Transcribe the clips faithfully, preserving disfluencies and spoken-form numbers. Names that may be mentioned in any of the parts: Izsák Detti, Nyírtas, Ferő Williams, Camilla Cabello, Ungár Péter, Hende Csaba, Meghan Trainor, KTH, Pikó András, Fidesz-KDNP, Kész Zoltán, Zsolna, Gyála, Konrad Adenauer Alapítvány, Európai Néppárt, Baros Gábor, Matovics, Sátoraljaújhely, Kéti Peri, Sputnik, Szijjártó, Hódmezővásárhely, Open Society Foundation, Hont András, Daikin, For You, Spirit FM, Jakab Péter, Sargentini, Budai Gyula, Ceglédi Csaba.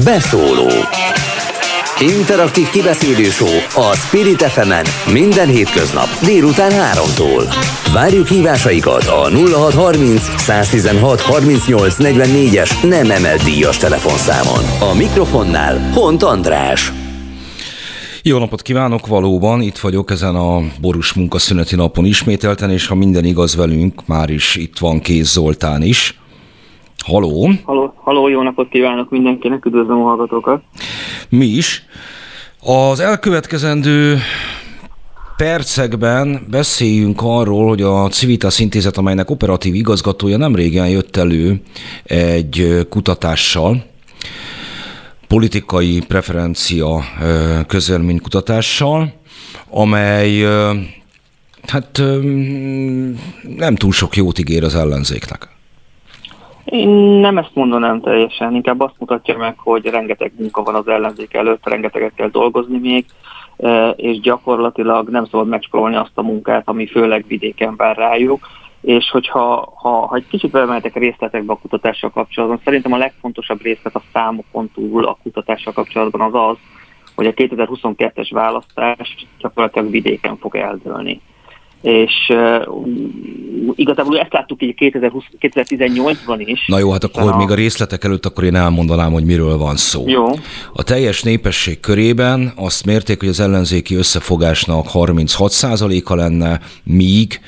Beszóló. Interaktív kibeszélő show a Spirit ef emen minden hétköznap délután háromtól. Várjuk hívásaikat a nulla hatszázharminc, száztizenhat, harmincnyolc, negyvennégyes nem emelt díjas telefonszámon. A mikrofonnál Hont András. Jó napot kívánok, valóban itt vagyok ezen a borús munkaszüneti napon ismételten, és ha minden igaz velünk, már is itt van Kész Zoltán is. Halló! Halló, halló, jó napot kívánok mindenkinek, üdvözlöm a hallgatókat! Mi is. Az elkövetkezendő percekben beszéljünk arról, hogy a Civitas Intézet, amelynek operatív igazgatója nem régen jött elő egy kutatással, politikai preferencia közvéleménykutatással, amely hát nem túl sok jót ígér az ellenzéknek. Én nem ezt mondanám teljesen, inkább azt mutatja meg, hogy rengeteg munka van az ellenzék előtt, rengeteget kell dolgozni még, és gyakorlatilag nem szabad megspórolni azt a munkát, ami főleg vidéken vár rájuk, és hogyha ha, ha egy kicsit belemeltek a részletekbe a kutatással kapcsolatban, szerintem a legfontosabb részlet a számokon túl a kutatással kapcsolatban az az, hogy a kétezer-huszonkettes választás gyakorlatilag vidéken fog eldőlni. És uh, igazából ezt láttuk így kétezer-tizennyolcban is. Na jó, hát akkor a... még a részletek előtt akkor én elmondanám, hogy miről van szó. Jó. A teljes népesség körében azt mérték, hogy az ellenzéki összefogásnak harminchat százaléka lenne, míg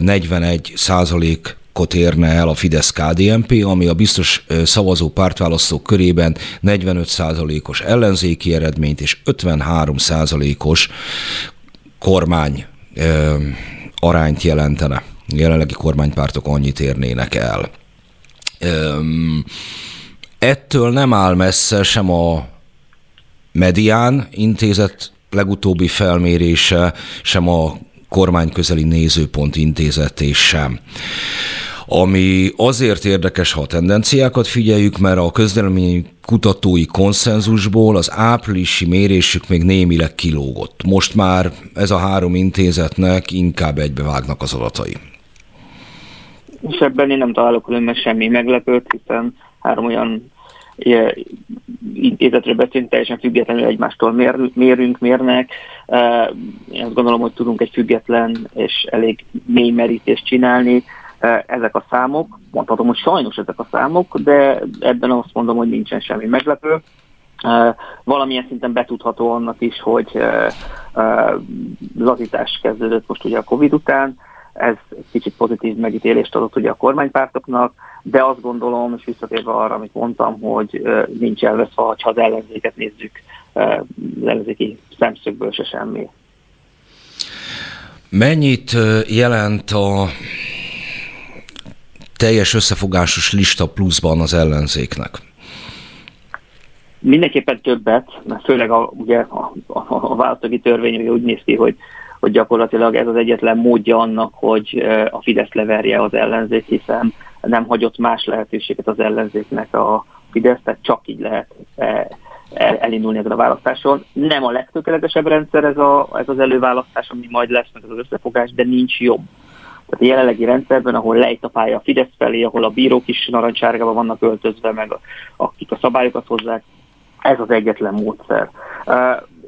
negyvenegy százalék érne el a Fidesz-ká dé en pé, ami a biztos szavazó pártválasztók körében negyvenöt százalékos ellenzéki eredményt és ötvenhárom százalékos kormány Ö, arányt jelentene. Jelenlegi kormánypártok annyit érnének el. Ö, ettől nem áll messze sem a Medián Intézet legutóbbi felmérése, sem a kormányközeli nézőpont intézeté sem. Ami azért érdekes, ha a tendenciákat figyeljük, mert a közvélemény kutatói konszenzusból az áprilisi mérésük még némileg kilógott. Most már ez a három intézetnek inkább egybevágnak az adatai. És ebben én nem találok különben semmi meglepőt, hiszen három olyan intézetről beszélünk, teljesen függetlenül egymástól mér, mérünk, mérnek. Én azt gondolom, hogy tudunk egy független és elég mély merítést csinálni. Ezek a számok, mondhatom, hogy sajnos ezek a számok, de ebben azt mondom, hogy nincsen semmi meglepő. Valamilyen szinten betudható annak is, hogy lazítás kezdődött most ugye a Covid után, ez kicsit pozitív megítélést adott ugye a kormánypártoknak, de azt gondolom, és visszatérve arra, amit mondtam, hogy nincs elveszve, ha az ellenzéket nézzük, az ellenzéki szemszögből se semmi. Mennyit jelent a teljes összefogásos lista pluszban az ellenzéknek? Mindenképpen többet, mert főleg a, ugye a, a, a választói törvény úgy néz ki, hogy, hogy gyakorlatilag ez az egyetlen módja annak, hogy a Fidesz leverje az ellenzék, hiszen nem hagyott más lehetőséget az ellenzéknek a Fidesz, tehát csak így lehet elindulni ezen a választáson. Nem a legtökéletesebb rendszer ez, a, ez az előválasztás, ami majd lesz, mert ez az összefogás, de nincs jobb. Tehát a jelenlegi rendszerben, ahol lejt a pálya a Fidesz felé, ahol a bírók is narancsárgában vannak öltözve, meg akik a szabályokat hozzák, ez az egyetlen módszer. Uh,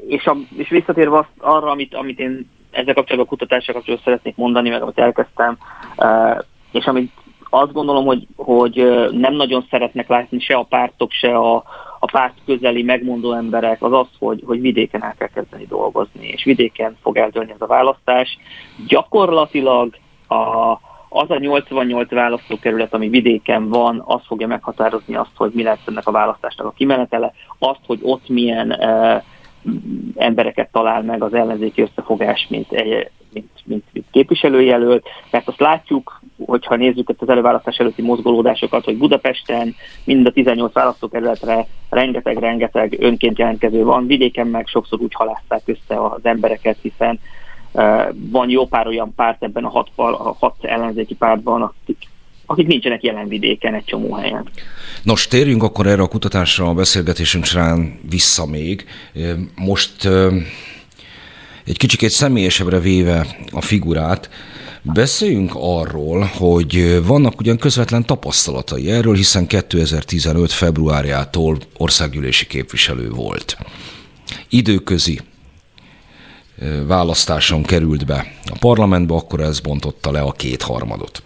és, a, és visszatérve azt, arra, amit, amit én ezzel kapcsolatban a kutatással kapcsolatban szeretnék mondani, meg amit elkezdtem, uh, és amit azt gondolom, hogy, hogy nem nagyon szeretnek látni se a pártok, se a, a párt közeli megmondó emberek, az az, hogy, hogy vidéken el kell kezdeni dolgozni, és vidéken fog eldőlni ez a választás. Gyakorlatilag A, az a nyolcvannyolc választókerület, ami vidéken van, az fogja meghatározni azt, hogy mi lesz ennek a választásnak a kimenetele, azt, hogy ott milyen e, embereket talál meg az ellenzéki összefogás, mint, e, mint, mint, mint képviselőjelölt. Mert azt látjuk, hogyha nézzük az előválasztás előtti mozgolódásokat, hogy Budapesten mind a tizennyolc választókerületre rengeteg-rengeteg önként jelentkező van, vidéken meg sokszor úgy halásszák össze az embereket, hiszen van jó pár olyan párt ebben a hat, a hat ellenzéki pártban, akik, akik nincsenek jelen vidéken egy csomó helyen. Nos, térjünk akkor erre a kutatásra a beszélgetésünk során vissza még. Most egy kicsikét személyesebbre véve a figurát, Beszéljünk arról, hogy vannak ugyan közvetlen tapasztalatai erről, hiszen kétezer-tizenöt februárjától országgyűlési képviselő volt. Időközi választáson került be a parlamentbe, akkor ez bontotta le a kétharmadot.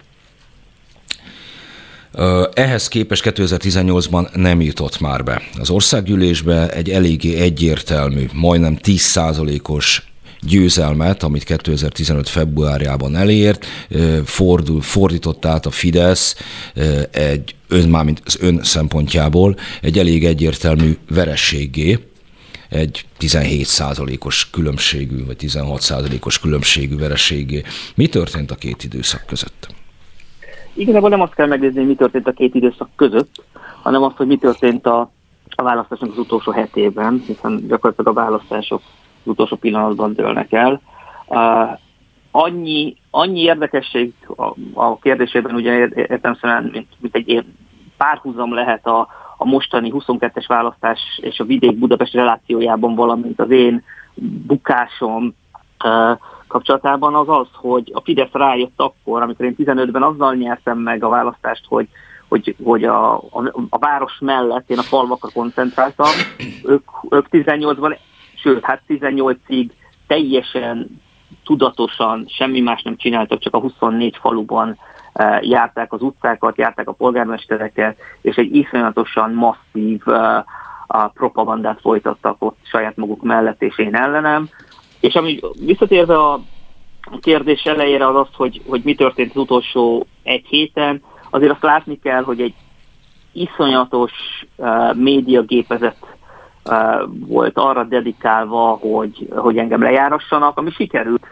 Ehhez képest kétezer-tizennyolcban nem jutott már be az országgyűlésbe, egy eléggé egyértelmű, majdnem tíz százalékos győzelmet, amit kétezer-tizenöt februárjában elért, fordul, fordított át a Fidesz egy ön, mármint az ön szempontjából egy elég egyértelmű vereséggé, egy tizenhét százalékos különbségű, vagy tizenhat százalékos különbségű vereséggé. Mi történt a két időszak között? Igazából nem azt kell megnézni, mi történt a két időszak között, hanem azt, hogy mi történt a, a választásnak az utolsó hetében, hiszen gyakorlatilag a választások az utolsó pillanatban dőlnek el. Uh, annyi, annyi érdekesség a, a kérdésében, ugye értem szerint, mint, mint egy párhuzam lehet a, a mostani huszonkettes választás és a vidék-Budapest relációjában, valamint az én bukásom uh, kapcsolatában az az, hogy a Fidesz rájött akkor, amikor én tizenötben azzal nyertem meg a választást, hogy, hogy, hogy a, a, a város mellett én a falvakra koncentráltam, ők, ők tizennyolcban, sőt, hát tizennyolcig teljesen tudatosan semmi más nem csináltak, csak a huszonnégy faluban e, járták az utcákat, járták a polgármestereket, és egy iszonyatosan masszív e, a propagandát folytattak ott saját maguk mellett, és én ellenem. És ami visszatérve a kérdés elejére az az, hogy, hogy mi történt az utolsó egy héten, azért azt látni kell, hogy egy iszonyatos uh, médiagépezet uh, volt arra dedikálva, hogy, hogy engem lejárassanak, ami sikerült,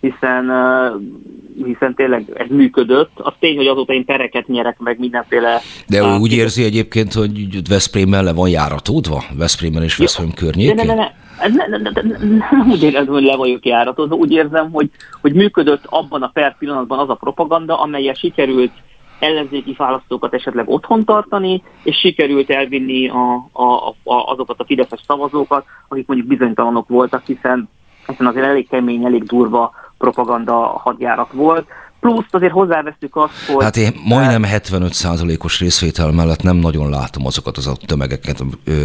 hiszen, uh, hiszen tényleg ez működött. Az tény, hogy azóta én pereket nyerek meg mindenféle... De ő úgy érzi egyébként, hogy Veszprémmel le van járatódva? Veszprémmel és Veszprém környékén? De, de, de, de. Nem, nem, nem, nem úgy érzem, hogy le vagyok járatozva, úgy érzem, hogy, hogy működött abban a per pillanatban az a propaganda, amelyel sikerült ellenzéki választókat esetleg otthon tartani, és sikerült elvinni a, a, a, azokat a fideszes szavazókat, akik mondjuk bizonytalanok voltak, hiszen, hiszen azért elég kemény, elég durva propaganda hadjárat volt. Plusz azért hozzávesztük azt, hogy... Hát én majdnem hetvenöt százalékos részvétel mellett nem nagyon látom azokat az a tömegeket,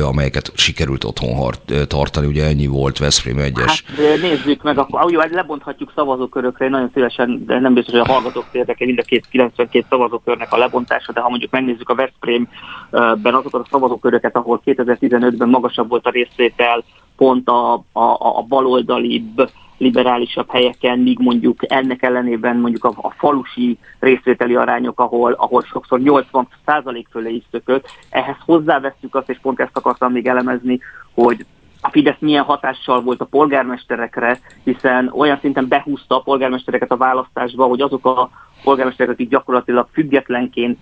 amelyeket sikerült otthon tartani, ugye ennyi volt Veszprém egyes. Hát nézzük meg, akkor jó, lebonthatjuk szavazókörökre, én nagyon szívesen, de nem biztos, hogy a hallgatók érdekel mind a két kilencvenkét szavazókörnek a lebontása, de ha mondjuk megnézzük a Veszprémben azokat a szavazóköröket, ahol kétezer-tizenötben magasabb volt a részvétel, pont a, a, a baloldalibb, liberálisabb helyeken, míg mondjuk ennek ellenében mondjuk a, a falusi részvételi arányok, ahol, ahol sokszor nyolcvan százalék fölé is szökött. Ehhez hozzávesztük azt, és pont ezt akartam még elemezni, hogy a Fidesz milyen hatással volt a polgármesterekre, hiszen olyan szinten behúzta a polgármestereket a választásba, hogy azok a polgármesterek, akik gyakorlatilag függetlenként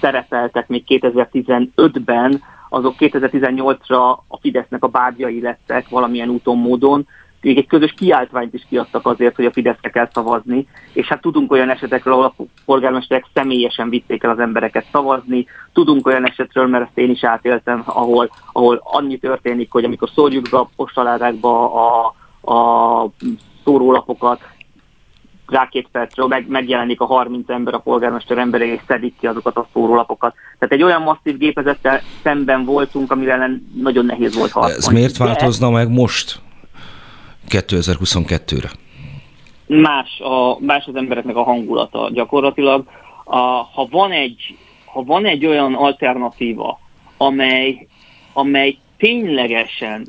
szerepeltek még kétezer-tizenötben, azok kétezer-tizennyolcra a Fidesznek a bárgyai lettek valamilyen úton, módon. Még egy közös kiáltványt is kiadtak azért, hogy a Fideszre kell szavazni, és hát tudunk olyan esetekről, ahol a polgármesterek személyesen vitték el az embereket szavazni, tudunk olyan esetről, mert ezt én is átéltem, ahol, ahol annyi történik, hogy amikor szórjuk be a postaládákba a, a szórólapokat, rá két percről meg, megjelenik a harminc ember, a polgármester embere, és szedik ki azokat a szórólapokat. Tehát egy olyan masszív gépezettel szemben voltunk, amivel nagyon nehéz volt harcolni. Ez miért változna De... meg most? kétezer-huszonkettőre. Más, a, más az embereknek a hangulata gyakorlatilag. A, ha, van egy, ha van egy olyan alternatíva, amely, amely ténylegesen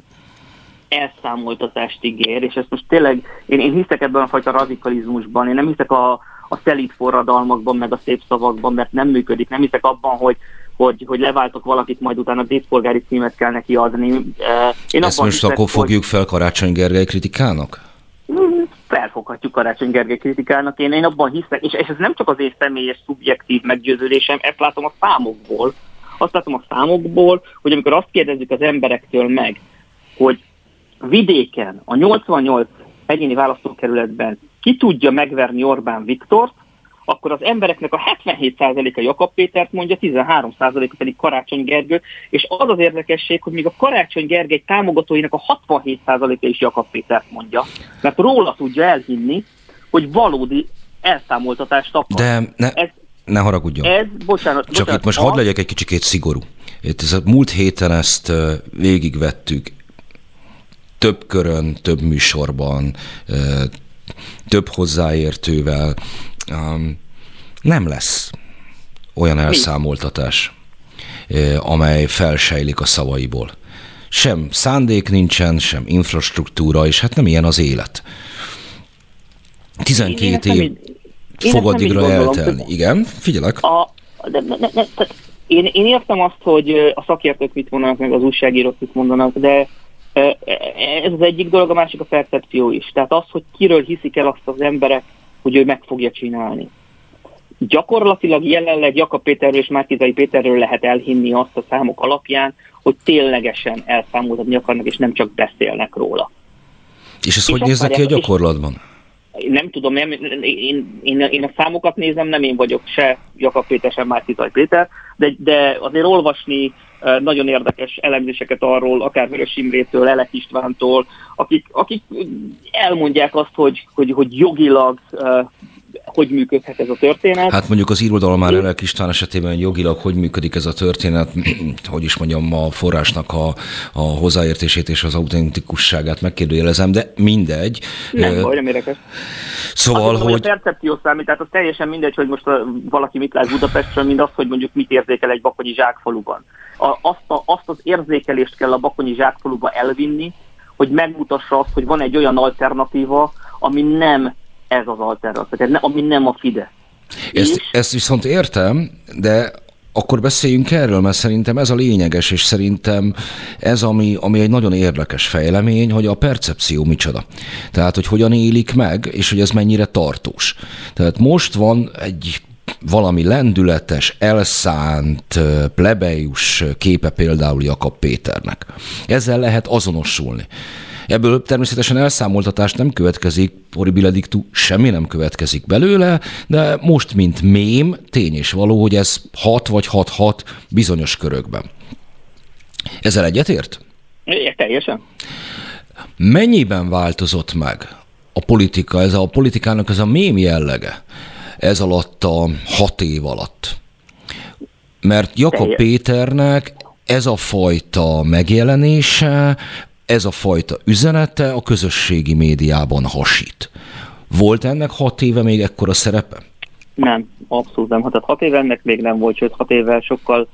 elszámoltatást ígér, és ezt most tényleg, én, én hiszek ebben a fajta radikalizmusban, én nem hiszek a, a szelíd forradalmakban, meg a szép szavakban, mert nem működik, nem hiszek abban, hogy Hogy, hogy leváltok valakit, majd utána díszpolgári címet kell neki adni. Én Ezt most hiszem, akkor fogjuk fel Karácsony Gergely kritikának? Felfoghatjuk Karácsony Gergely kritikának. Én, én abban hiszek, és, és ez nem csak az én személyes, szubjektív meggyőződésem, ezt látom a számokból. Azt látom a számokból, hogy amikor azt kérdezzük az emberektől meg, hogy vidéken, a nyolcvannyolc egyéni választókerületben ki tudja megverni Orbán Viktort, akkor az embereknek a hetvenhét százaléka Jakab Pétert mondja, tizenhárom százaléka pedig Karácsony Gergő, és az az érdekesség, hogy még a Karácsony Gergely támogatóinak a hatvanhét százaléka is Jakab Pétert mondja, mert róla tudja elhinni, hogy valódi elszámoltatást kaphat. De ne, ez, ne haragudjon. Ez, bocsánat. Csak bocsánat, itt most a... hadd legyek egy kicsikét szigorú. Itt ez a múlt héten ezt végigvettük több körön, több műsorban, több hozzáértővel. Nem lesz olyan elszámoltatás, amely felsejlik a szavaiból. Sem szándék nincsen, sem infrastruktúra, és hát nem ilyen az élet. tizenkét év fogod igra eltelni. Igen, figyelek. A, de, de, de, de, de, én, én értem azt, hogy a szakértők mit mondanak, meg az újságírók mit mondanak, de ez az egyik dolog, a másik a percepció is. Tehát az, hogy kiről hiszik el azt az emberek, hogy ő meg fogja csinálni. Gyakorlatilag jelenleg Jakab Péterről és Márki-Zay Péterről lehet elhinni azt a számok alapján, hogy ténylegesen elszámoltatni akarnak, és nem csak beszélnek róla. És ez és hogy néznek ki a gyakorlatban? Nem tudom, nem, én, én, én a számokat nézem, nem én vagyok se Jakab Péter, sem Márki-Zay Péter, de, de azért olvasni nagyon érdekes elemzéseket arról, akár Mérős Imrétől, Elek Istvántól, akik, akik elmondják azt, hogy, hogy, hogy jogilag hogy működhet ez a történet. Hát mondjuk az íródalom már Elek István esetében jogilag hogy működik ez a történet, hogy is mondjam, a forrásnak a, a hozzáértését és az autentikusságát megkérdőjelezem, de mindegy. Nem, vagy nem érdekes. Szóval, hogy... A percepció számít, tehát az teljesen mindegy, hogy most valaki mit lát Budapestről, mind az, hogy mondjuk mit érzékel egy bakonyi zsákfaluban. A, azt, a, azt az érzékelést kell a bakonyi zsákfaluba elvinni, hogy megmutassa azt, hogy van egy olyan alternatíva, ami nem ez az alternatíva, ami nem a Fidesz. Ezt, ezt viszont értem, de akkor beszéljünk erről, mert szerintem ez a lényeges, és szerintem ez, ami, ami egy nagyon érdekes fejlemény, hogy a percepció micsoda. Tehát, hogy hogyan élik meg, és hogy ez mennyire tartós. Tehát most van egy valami lendületes, elszánt, plebejus képe például Jakab Péternek. Ezzel lehet azonosulni. Ebből természetesen elszámoltatás nem következik, horribiledictu, semmi nem következik belőle, de most, mint mém, tény és való, hogy ez hat vagy hat-hat bizonyos körökben. Ezzel egyetért? Én teljesen. Mennyiben változott meg a politika, ez a politikának ez a mém jellege ez alatt a hat év alatt? Mert Jakab Péternek ez a fajta megjelenése, ez a fajta üzenete a közösségi médiában hasít. Volt ennek hat éve még ekkora szerepe? Nem, abszolút nem. Hát hat éve ennek még nem volt, sőt hat évvel sokkal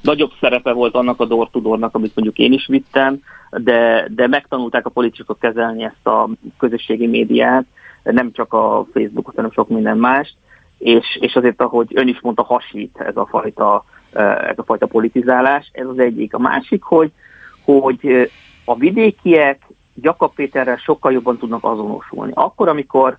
nagyobb szerepe volt annak a door-to-doornak, amit mondjuk én is vittem, de, de megtanulták a politikusok kezelni ezt a közösségi médiát, nem csak a Facebookot, hanem sok minden mást, és, és azért, ahogy ön is mondta, hasít ez a fajta, ez a fajta politizálás. Ez az egyik. A másik, hogy, hogy a vidékiek Jakab Péterrel sokkal jobban tudnak azonosulni. Akkor, amikor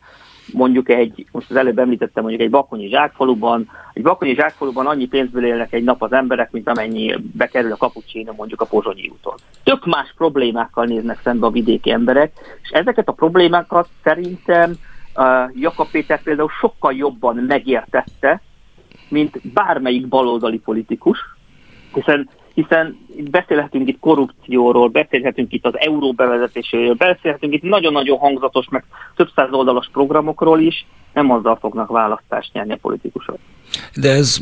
mondjuk egy, most az előbb említettem, mondjuk egy bakonyi zsákfaluban, egy bakonyi zsákfaluban annyi pénzből élnek egy nap az emberek, mint amennyi bekerül a kapucsinó mondjuk a Pozsonyi úton. Tök más problémákkal néznek szembe a vidéki emberek, és ezeket a problémákat szerintem uh, Jakab Péter például sokkal jobban megértette, mint bármelyik baloldali politikus, hiszen hiszen beszélhetünk itt korrupcióról, beszélhetünk itt az euró bevezetéséről, beszélhetünk itt nagyon-nagyon hangzatos, meg több száz oldalas programokról is, nem azzal fognak választást nyerni a politikusok. De ez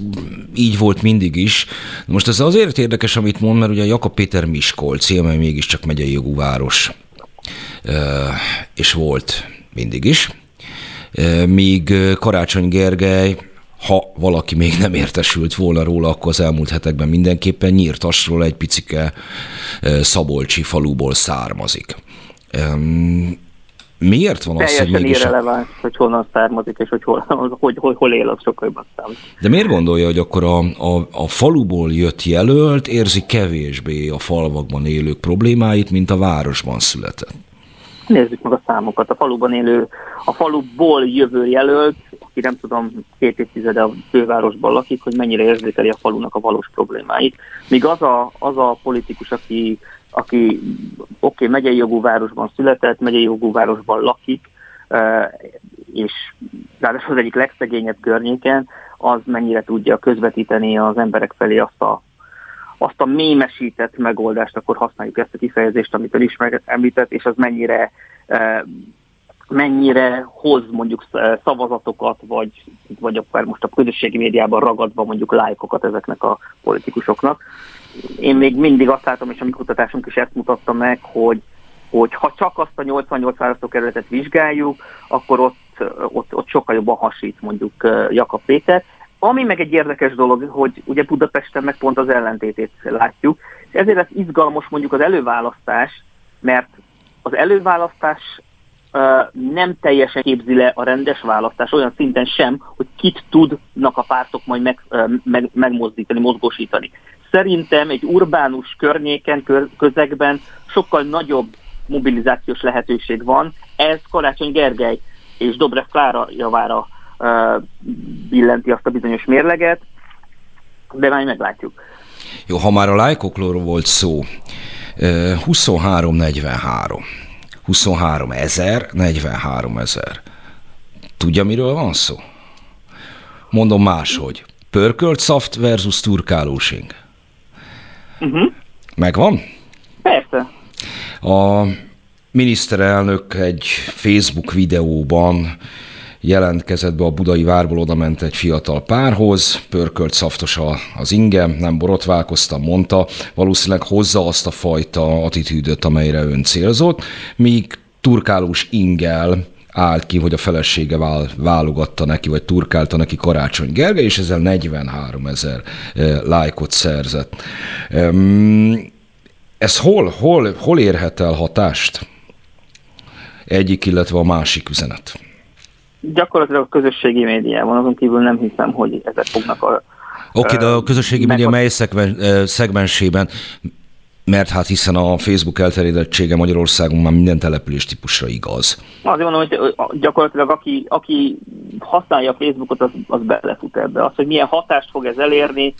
így volt mindig is. Most ez azért érdekes, amit mond, mert ugye a Jakab Péter miskolci, amely mégiscsak megyei jogú város, és volt mindig is, míg Karácsony Gergely, ha valaki még nem értesült volna róla, akkor az elmúlt hetekben mindenképpen Nyírtasról, egy picike szabolcsi faluból származik. Miért van az, hogy mégis... Teljesen irreleváns, hogy honnan származik, és hogy hol, hogy, hogy, hol él, az sokkal jobban számít. De miért gondolja, hogy akkor a, a, a faluból jött jelölt érzi kevésbé a falvakban élők problémáit, mint a városban született? Nézzük meg a számokat. A faluban élő, a faluból jövő jelölt, aki nem tudom, két évtizede a fővárosban lakik, hogy mennyire érzékeli a falunak a valós problémáit. Míg az a, az a politikus, aki, aki oké, okay, megyei jogú városban született, megyei jogú városban lakik, és ráadásul az egyik legszegényebb környéken, az mennyire tudja közvetíteni az emberek felé azt a azt a mémesített megoldást, akkor használjuk ezt a kifejezést, amit ön is megemlített, és az mennyire e, mennyire hoz mondjuk szavazatokat, vagy, vagy akár most a közösségi médiában ragadva mondjuk lájkokat ezeknek a politikusoknak. Én még mindig azt látom, és a mi kutatásunk is ezt mutatta meg, hogy, hogy ha csak azt a nyolcvannyolc választókerületet vizsgáljuk, akkor ott, ott, ott sokkal jobban hasít mondjuk Jakab Péter. Ami meg egy érdekes dolog, hogy ugye Budapesten meg pont az ellentétét látjuk, és ezért lesz izgalmas mondjuk az előválasztás, mert az előválasztás nem teljesen képzi le a rendes választás, olyan szinten sem, hogy kit tudnak a pártok majd meg, meg, megmozdítani, mozgósítani. Szerintem egy urbánus környéken, közegben sokkal nagyobb mobilizációs lehetőség van. Ez Karácsony Gergely és Dobrev Klára javára billenti azt a bizonyos mérleget, de már meglátjuk. Jó, ha már a lájkokról volt szó, huszonhárom negyvenhárom. huszonháromezer, negyvenháromezer. Tudja, miről van szó? Mondom máshogy. Pörkölt szaft versus turkálósing. Uh-huh. Megvan? Persze. A miniszterelnök egy Facebook videóban jelentkezett be a budai várból, odament egy fiatal párhoz, pörkölt szaftos az ingem, nem borotválkoztam, mondta, valószínűleg hozza azt a fajta attitűdöt, amelyre ön célzott, míg turkálós inggel állt ki, hogy a felesége válogatta neki, vagy turkálta neki Karácsony Gergely, és ezzel negyvenháromezer lájkot szerzett. Ez hol, hol, hol érhet el hatást? Egyik, illetve a másik üzenet. Gyakorlatilag a közösségi médiában, azon kívül nem hiszem, hogy ezek fognak a... Oké, de a közösségi média mely szegmensében, mert hát hiszen a Facebook elterjedettsége Magyarországon már minden település típusra igaz. Azért mondom, hogy gyakorlatilag aki, aki használja a Facebookot, az, az belefut ebbe. Az, hogy milyen hatást fog ez elérni,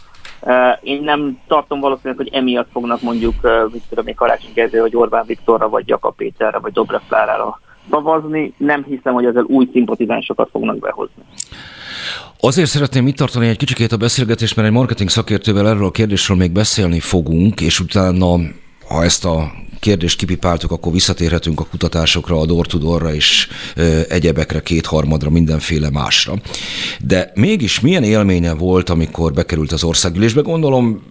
én nem tartom valószínűleg, hogy emiatt fognak mondjuk, mit tudom én, Karácsony Gergely, vagy Orbán Viktorra, vagy Jakab Péterre, vagy Dobrev Klárára szavazni, nem hiszem, hogy ezzel új szimpatizánsokat fognak behozni. Azért szeretném itt tartani egy kicsikét a beszélgetést, mert egy marketing szakértővel erről a kérdésről még beszélni fogunk, és utána, ha ezt a kérdést kipipáltuk, akkor visszatérhetünk a kutatásokra, a door-to-door-ra és ö, egyebekre, kétharmadra, mindenféle másra. De mégis milyen élménye volt, amikor bekerült az országgyűlésbe? Gondolom,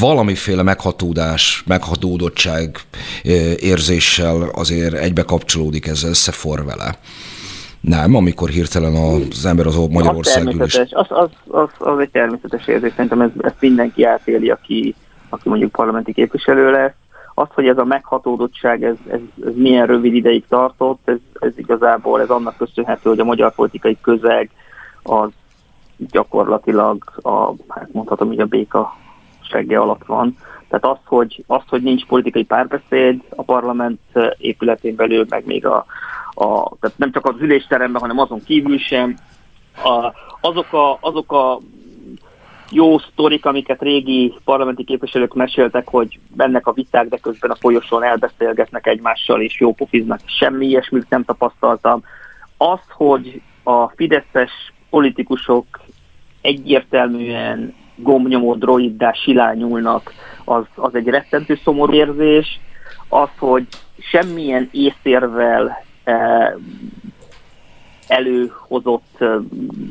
valamiféle meghatódás, meghatódottság érzéssel azért egybe kapcsolódik, ez összeforr vele. Nem, amikor hirtelen az ember az Magyarországon is... Az, az, az, az egy természetes érzés, szerintem ez, ezt mindenki átéli, aki, aki mondjuk parlamenti képviselő lesz. Az, hogy ez a meghatódottság, ez, ez, ez milyen rövid ideig tartott, ez, ez igazából ez annak köszönhető, hogy a magyar politikai közeg az gyakorlatilag a, hát mondhatom így, a béka segge alatt van. Tehát az, hogy, az, hogy nincs politikai párbeszéd a parlament épületén belül, meg még a, a tehát nem csak az ülésteremben, hanem azon kívül sem. A, azok, a, azok a jó sztorik, amiket régi parlamenti képviselők meséltek, hogy bennek a viták, de közben a folyosón elbeszélgetnek egymással, és jó pofiznak, semmi ilyesmit nem tapasztaltam. Az, hogy a fideszes politikusok egyértelműen gombnyomó droiddá silányulnak, az, az egy rettentő szomorú érzés. Az, hogy semmilyen észérvel eh, előhozott eh,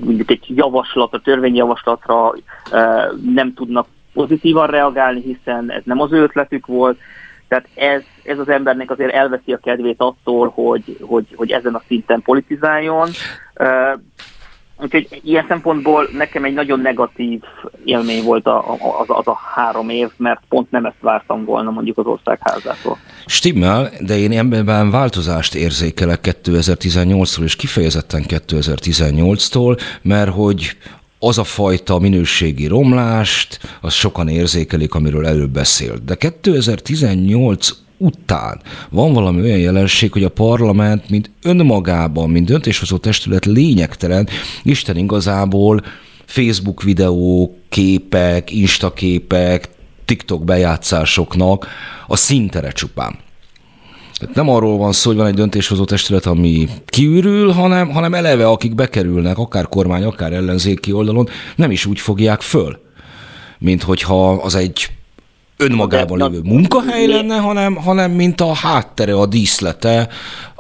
mondjuk egy javaslat, a törvényjavaslatra eh, nem tudnak pozitívan reagálni, hiszen ez nem az ő ötletük volt. Tehát ez, ez az embernek azért elveszi a kedvét attól, hogy, hogy, hogy ezen a szinten politizáljon. Eh, Úgyhogy ilyen szempontból nekem egy nagyon negatív élmény volt a, a, az, az a három év, mert pont nem ezt vártam volna mondjuk az országházától. Stimmel, de én emberben változást érzékelek kétezer-tizennyolctól és kifejezetten kétezer-tizennyolctól, mert hogy az a fajta minőségi romlást, azt sokan érzékelik, amiről előbb beszélt. De kétezer-tizennyolc után van valami olyan jelenség, hogy a parlament, mint önmagában, mint döntéshozó testület lényegtelen, Isten igazából Facebook videók, képek, instaképek, TikTok bejátszásoknak a színtere csupán. Nem arról van szó, hogy van egy döntéshozó testület, ami kiürül, hanem, hanem eleve akik bekerülnek, akár kormány, akár ellenzéki oldalon, nem is úgy fogják föl, mint hogyha az egy önmagában lévő munkahely lenne, hanem, hanem mint a háttere, a díszlete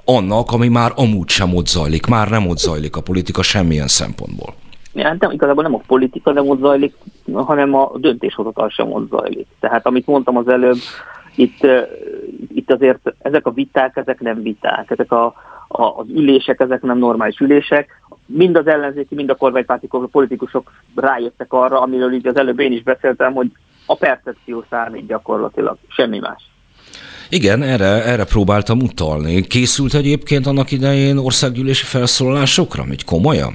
annak, ami már amúgy sem ott zajlik, már nem ott zajlik a politika semmilyen szempontból. Ja, nem, igazából nem a politika nem ott zajlik, hanem a döntéshozatal sem ott zajlik. Tehát amit mondtam az előbb, itt, itt azért ezek a viták, ezek nem viták, ezek a, a, az ülések, ezek nem normális ülések. Mind az ellenzéki, mind a kormánypárti politikusok rájöttek arra, amiről így az előbb én is beszéltem, hogy a percepció számít gyakorlatilag, semmi más. Igen, erre, erre próbáltam utalni. Készült egyébként annak idején országgyűlési felszólalásokra, így komolyan?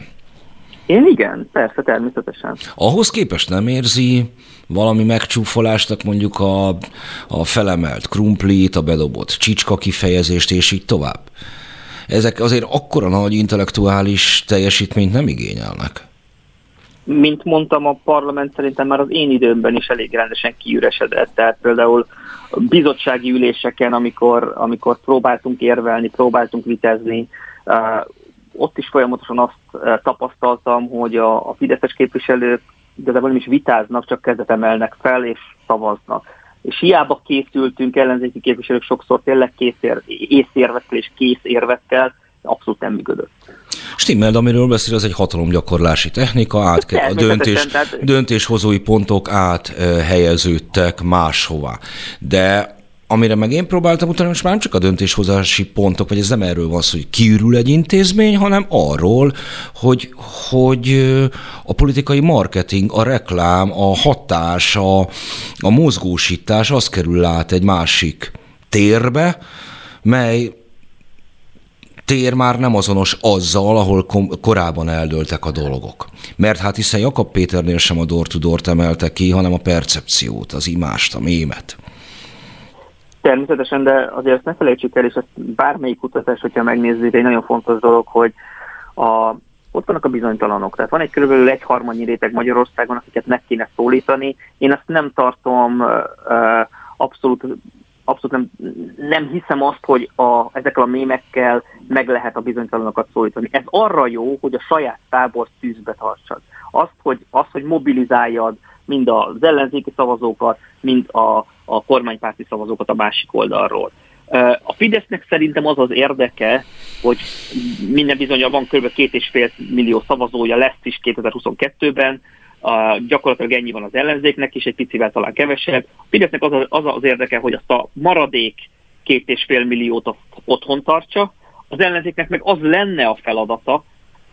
Én igen, persze, természetesen. Ahhoz képest nem érzi valami megcsúfolásnak mondjuk a, a felemelt krumplit, a bedobott csicska kifejezést, és így tovább? Ezek azért akkora nagy intellektuális teljesítményt nem igényelnek. Mint mondtam, a parlament szerintem már az én időmben is elég rendesen kiüresedett. Tehát például bizottsági üléseken, amikor, amikor próbáltunk érvelni, próbáltunk vitezni, ott is folyamatosan azt tapasztaltam, hogy a, a fideszes képviselők igazából nem is vitáznak, csak kezet emelnek fel és szavaznak. És hiába készültünk, ellenzéki képviselők sokszor tényleg készér, észérvekkel és készérvekkel, abszolút nem működött. Stimmel, amiről beszél, ez egy hatalomgyakorlási technika, át kell, a döntés, döntéshozói pontok áthelyeződtek máshová. De amire meg én próbáltam utána, most már nem csak a döntéshozási pontok, vagy ez nem erről van szó, hogy kiürül egy intézmény, hanem arról, hogy, hogy a politikai marketing, a reklám, a hatás, a, a mozgósítás az kerül át egy másik térbe, mely tér már nem azonos azzal, ahol kom- korábban eldőltek a dolgok. Mert hát hiszen Jakab Péternél sem a door-to-door-t emelte ki, hanem a percepciót, az imást, a mémet. Természetesen, de azért ne felejtsük el, és ezt bármelyik kutatás, hogyha megnézzük, egy nagyon fontos dolog, hogy a, ott vannak a bizonytalanok. Tehát van egy körülbelül egy harmadnyi réteg Magyarországon, akiket meg kéne szólítani. Én ezt nem tartom uh, abszolút, abszolút nem, nem hiszem azt, hogy a, ezekkel a mémekkel meg lehet a bizonytalanokat szólítani. Ez arra jó, hogy a saját tábort tűzbe tartsad. Azt, hogy, azt, hogy mobilizáljad mind az ellenzéki szavazókat, mind a a kormánypárti szavazókat a másik oldalról. A Fidesznek szerintem az az érdeke, hogy minden bizonnyal van kb. Két és fél millió szavazója lesz is kétezer-huszonkettőben, a, gyakorlatilag ennyi van az ellenzéknek is, egy picivel talán kevesebb. A Fidesznek az, az az érdeke, hogy azt a maradék két és fél milliót otthon tartsa, az ellenzéknek meg az lenne a feladata,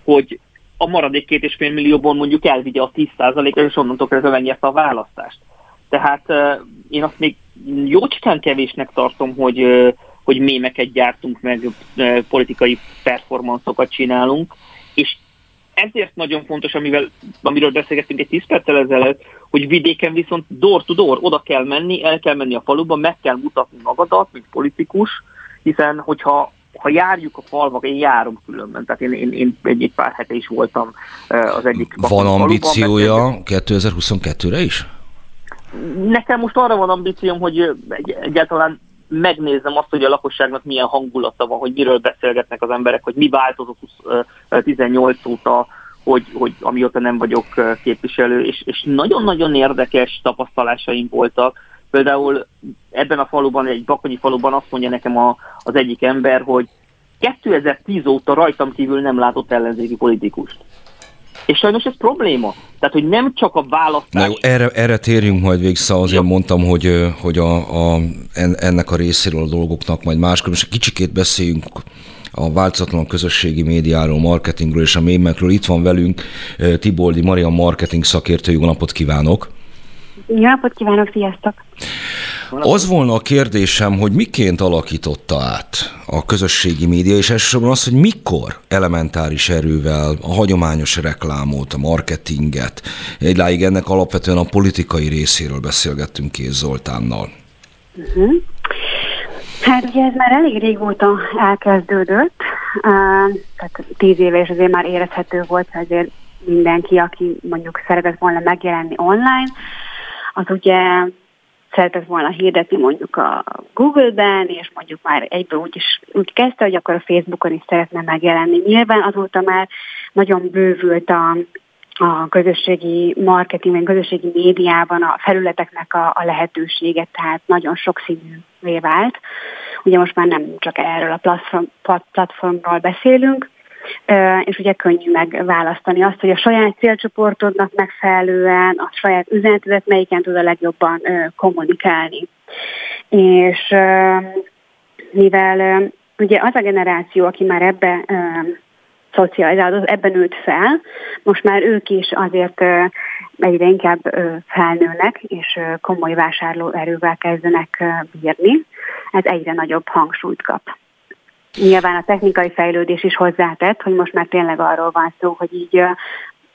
hogy a maradék két és fél millióból mondjuk elvigye a tíz százalékra, és onnantól kezdve megnyerte a választást. Tehát én azt még jócskán kevésnek tartom, hogy, hogy mémeket gyártunk, meg politikai performanszokat csinálunk, és ezért nagyon fontos, amivel, amiről beszélgettünk egy tíz perccel ezelőtt, hogy vidéken viszont door to door, oda kell menni, el kell menni a faluba, meg kell mutatni magadat, mint politikus, hiszen hogyha ha járjuk a falvak, én járom különben, tehát én, én, én egy, egy pár hete is voltam az egyik faluban. Van ambíciója faluban, kétezer-huszonkettőre is? Nekem most arra van ambícióm, hogy egyáltalán megnézem azt, hogy a lakosságnak milyen hangulata van, hogy miről beszélgetnek az emberek, hogy mi változott tizennyolc óta, hogy, hogy amióta nem vagyok képviselő, és, és nagyon-nagyon érdekes tapasztalásaim voltak. Például ebben a faluban, egy bakonyi faluban azt mondja nekem a, az egyik ember, hogy kétezer-tíz óta rajtam kívül nem látott ellenzéki politikust. És sajnos ez probléma. Tehát, hogy nem csak a választás... Jó, erre, erre térjünk majd végszá, azért mondtam, hogy, hogy a, a, ennek a részéről a dolgoknak majd máskor. Most kicsikét beszéljünk a változatlan közösségi médiáról, marketingről és a mémekről. Itt van velünk Tiboldi Mari, a marketing szakértő. Jó napot kívánok! Jó napot kívánok, sziasztok! Az volna a kérdésem, hogy miként alakította át a közösségi média, és elsősorban az, hogy mikor elementáris erővel a hagyományos reklámot, a marketinget, egyláig ennek alapvetően a politikai részéről beszélgettünk Kész Zoltánnal. Uh-huh. Hát ugye ez már elég régóta elkezdődött, uh, tehát tíz éve, és azért már érezhető volt, azért mindenki, aki mondjuk szeretett volna megjelenni online, az ugye szeretett volna hirdetni mondjuk a Google-ben, és mondjuk már egyből úgy is úgy kezdte, hogy akkor a Facebookon is szeretne megjelenni. Nyilván azóta már nagyon bővült a, a közösségi marketing, vagy közösségi médiában a felületeknek a, a lehetősége, tehát nagyon sokszínűvé vált. Ugye most már nem csak erről a platform, platformról beszélünk, és ugye könnyű megválasztani azt, hogy a saját célcsoportodnak megfelelően a saját üzenetedet melyiken tud a legjobban kommunikálni. És mivel ugye az a generáció, aki már ebbe szocializálódott, ebben nőtt fel, most már ők is azért egyre inkább felnőnek, és komoly vásárlóerővel kezdenek bírni, ez egyre nagyobb hangsúlyt kap. Nyilván a technikai fejlődés is hozzátett, hogy most már tényleg arról van szó, hogy így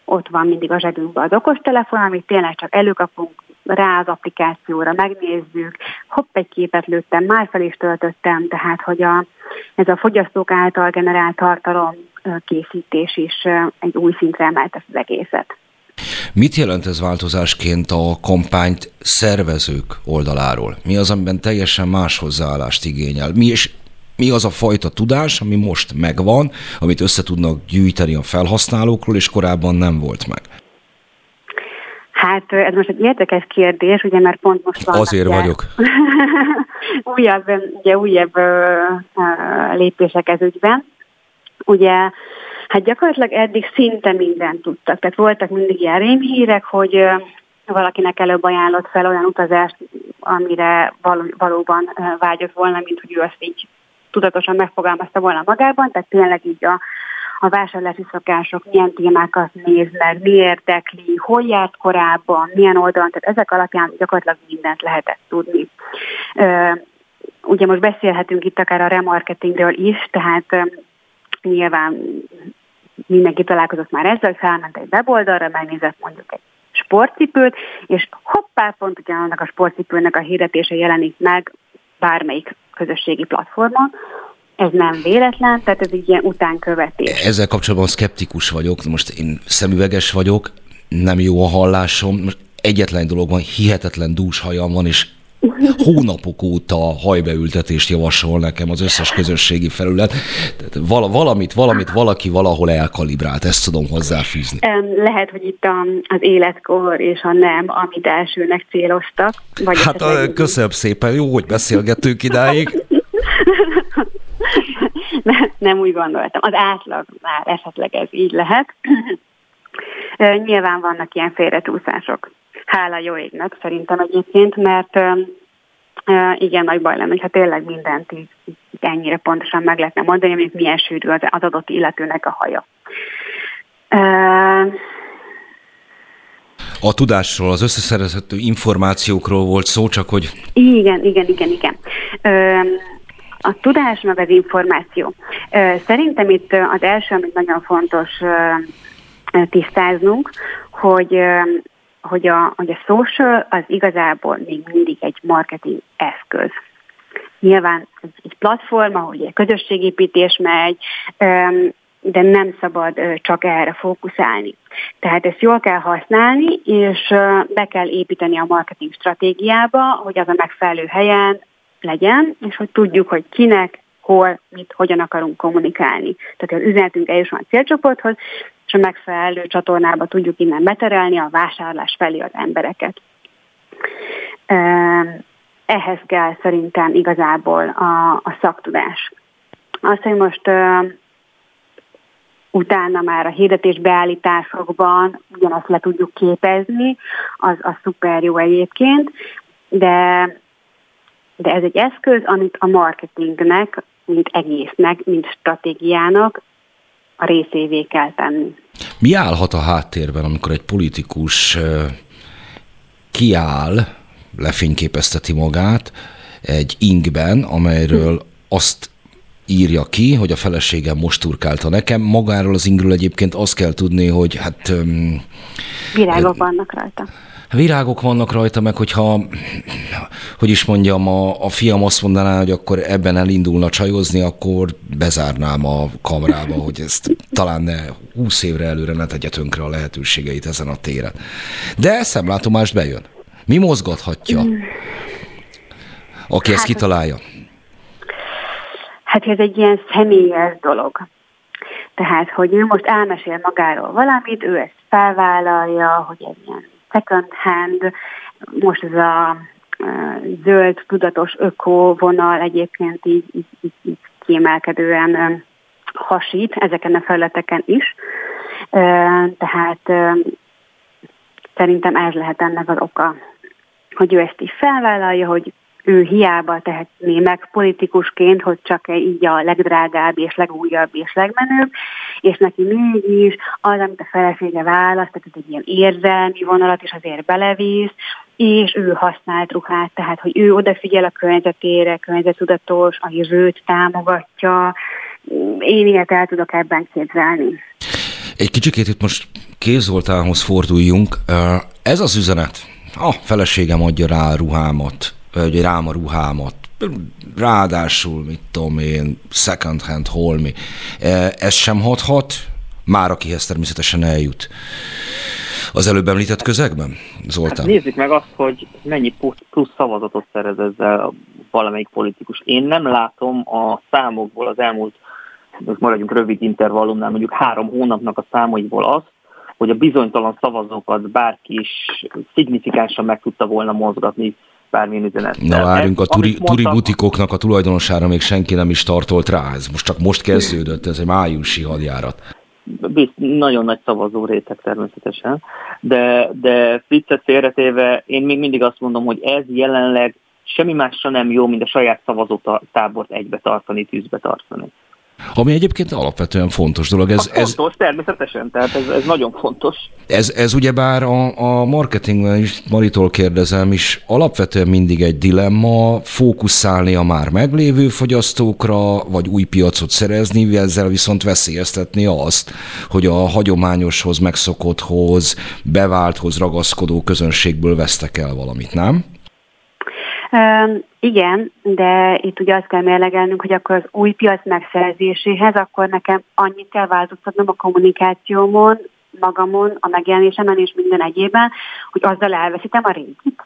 ott van mindig a zsebünkben az okostelefon, amit tényleg csak előkapunk rá az applikációra, megnézzük, hopp, egy képet lőttem, már fel is töltöttem, tehát hogy a, ez a fogyasztók által generált tartalom készítés is egy új szintre emelt ezt az egészet. Mit jelent ez változásként a kampányt szervezők oldaláról? Mi az, amiben teljesen más hozzáállást igényel? Mi is Mi az a fajta tudás, ami most megvan, amit össze tudnak gyűjteni a felhasználókról, és korábban nem volt meg? Hát ez most egy érdekes kérdés, ugye, mert pont most van... Azért ugye, vagyok. újabb ugye, újabb ö, ö, lépések ez ügyben. Ugye, hát gyakorlatilag eddig szinte mindent tudtak. Tehát voltak mindig ilyen rémhírek, hogy... Ö, valakinek előbb ajánlott fel olyan utazást, amire való, valóban vágyott volna, mint hogy ő azt így tudatosan megfogalmazta volna magában, tehát tényleg így a, a vásárlási szokások, milyen témákat néz meg, mi érdekli, hol járt korábban, milyen oldalon, tehát ezek alapján gyakorlatilag mindent lehetett tudni. Ugye most beszélhetünk itt akár a remarketingről is, tehát nyilván mindenki találkozott már ezzel, hogy felment egy weboldalra, megnézett mondjuk egy sportcipőt, és hoppá, pont ugyanannak a sportcipőnek a hirdetése jelenik meg bármelyik közösségi platformon. Ez nem véletlen, tehát ez egy ilyen utánkövetés. Ezzel kapcsolatban szkeptikus vagyok, most én szemüveges vagyok, nem jó a hallásom, most egyetlen dologban hihetetlen dúshajam van, és hónapok óta hajbeültetést javasol nekem az összes közösségi felület. Tehát val- valamit, valamit valaki valahol elkalibrált, ezt tudom hozzáfűzni. Lehet, hogy itt a, az életkor és a nem, amit elsőnek céloztak. Vagy hát a, köszönöm szépen, jó, hogy beszélgetünk idáig. nem, nem úgy gondoltam. Az átlagnál esetleg ez így lehet. Nyilván vannak ilyen félretúszások. Hála jó égnek szerintem egyébként, mert uh, igen, nagy baj lenne, hogyha tényleg mindent így, így ennyire pontosan meg lehetne mondani, amit milyen sűrű az, az adott illetőnek a haja. Uh, a tudásról, az összeszerezhető információkról volt szó, csak hogy... Igen, igen, igen, igen. Uh, a tudás meg az információ. Uh, szerintem itt az első, amit nagyon fontos uh, tisztáznunk, hogy... Uh, Hogy a, hogy a social az igazából még mindig egy marketing eszköz. Nyilván egy platform, ahol egy közösségépítés megy, de nem szabad csak erre fókuszálni. Tehát ezt jól kell használni, és be kell építeni a marketing stratégiába, hogy az a megfelelő helyen legyen, és hogy tudjuk, hogy kinek, hol, mit, hogyan akarunk kommunikálni. Tehát az üzenetünk eljusson a célcsoporthoz, és a megfelelő csatornába tudjuk innen beterelni a vásárlás felé az embereket. Ehhez kell szerintem igazából a, a szaktudás. Azt, hogy most ö, utána már a hirdetésbeállításokban ugyanazt le tudjuk képezni, az, az szuper jó egyébként, de, de ez egy eszköz, amit a marketingnek, mint egésznek, mint stratégiának a részévé kell tenni. Mi állhat a háttérben, amikor egy politikus kiáll, lefényképezteti magát egy ingben, amelyről azt írja ki, hogy a feleségem most turkálta nekem. Magáról az ingről egyébként azt kell tudni, hogy hát... Virágok vannak rajta. Virágok vannak rajta, meg hogyha, hogy is mondjam, a, a fiam azt mondaná, hogy akkor ebben elindulna csajozni, akkor bezárnám a kamrába, hogy ezt talán ne húsz évre előre ne tegye tönkre a lehetőségeit ezen a téren. De szemlátomást bejön. Mi mozgathatja, aki hát, ezt kitalálja? Hát ez egy ilyen személyes dolog. Tehát, hogy ő most elmesél magáról valamit, ő ezt felvállalja, hogy egy ilyen second hand, most ez a zöld, tudatos öko vonal egyébként így, így, így, így kiemelkedően hasít ezeken a felületeken is. Tehát szerintem ez lehet ennek az oka, hogy ő ezt is felvállalja, hogy ő hiába tehetné meg politikusként, hogy csak így a legdrágább és legújabb és legmenőbb, és neki mégis az, amit a felesége választ, tehát egy ilyen érzelmi vonalat is azért belevisz, és ő használt ruhát, tehát hogy ő odafigyel a környezetére, környezettudatos, a jövőt támogatja. Én ilyet el tudok ebben képzelni. Egy kicsikét itt most Kész Zoltánhoz forduljunk. Ez az üzenet, a feleségem adja rá a ruhámat, vagy rám a ruhámat, ráadásul, mit tudom én, second hand holmi. Ez sem hathat, már akihez természetesen eljut. Az előbb említett közegben, Zoltán? Hát nézzük meg azt, hogy mennyi plusz szavazatot szerez ezzel valamelyik politikus. Én nem látom a számokból az elmúlt, most maradjunk rövid intervallumnál, mondjuk három hónapnak a számaiból azt, hogy a bizonytalan szavazókat bárki is szignifikánsan meg tudta volna mozgatni bármilyen üzenettel. Na várjunk, a turi, turi butikoknak a tulajdonosára még senki nem is tartolt rá, ez most csak most kezdődött, ez egy májusi hadjárat. Bizt, nagyon nagy szavazó réteg természetesen, de, de viccet félretéve én még mindig azt mondom, hogy ez jelenleg semmi másra nem jó, mint a saját szavazótábort egybe tartani, tűzbe tartani. Ami egyébként alapvetően fontos dolog. Ez, ez fontos, természetesen, tehát ez, ez nagyon fontos. Ez, ez ugyebár a, a marketingben is, Maritól kérdezem is, alapvetően mindig egy dilemma, fókuszálni a már meglévő fogyasztókra, vagy új piacot szerezni, ezzel viszont veszélyeztetni azt, hogy a hagyományoshoz, megszokotthoz, beválthoz ragaszkodó közönségből vesztek el valamit, nem? Um, igen, de itt ugye azt kell mérlegelnünk, hogy akkor az új piac megszerzéséhez, akkor nekem annyit kell változtatnom a kommunikációmon, magamon, a megjelenésemen és minden egyében, hogy azzal elveszítem a régit.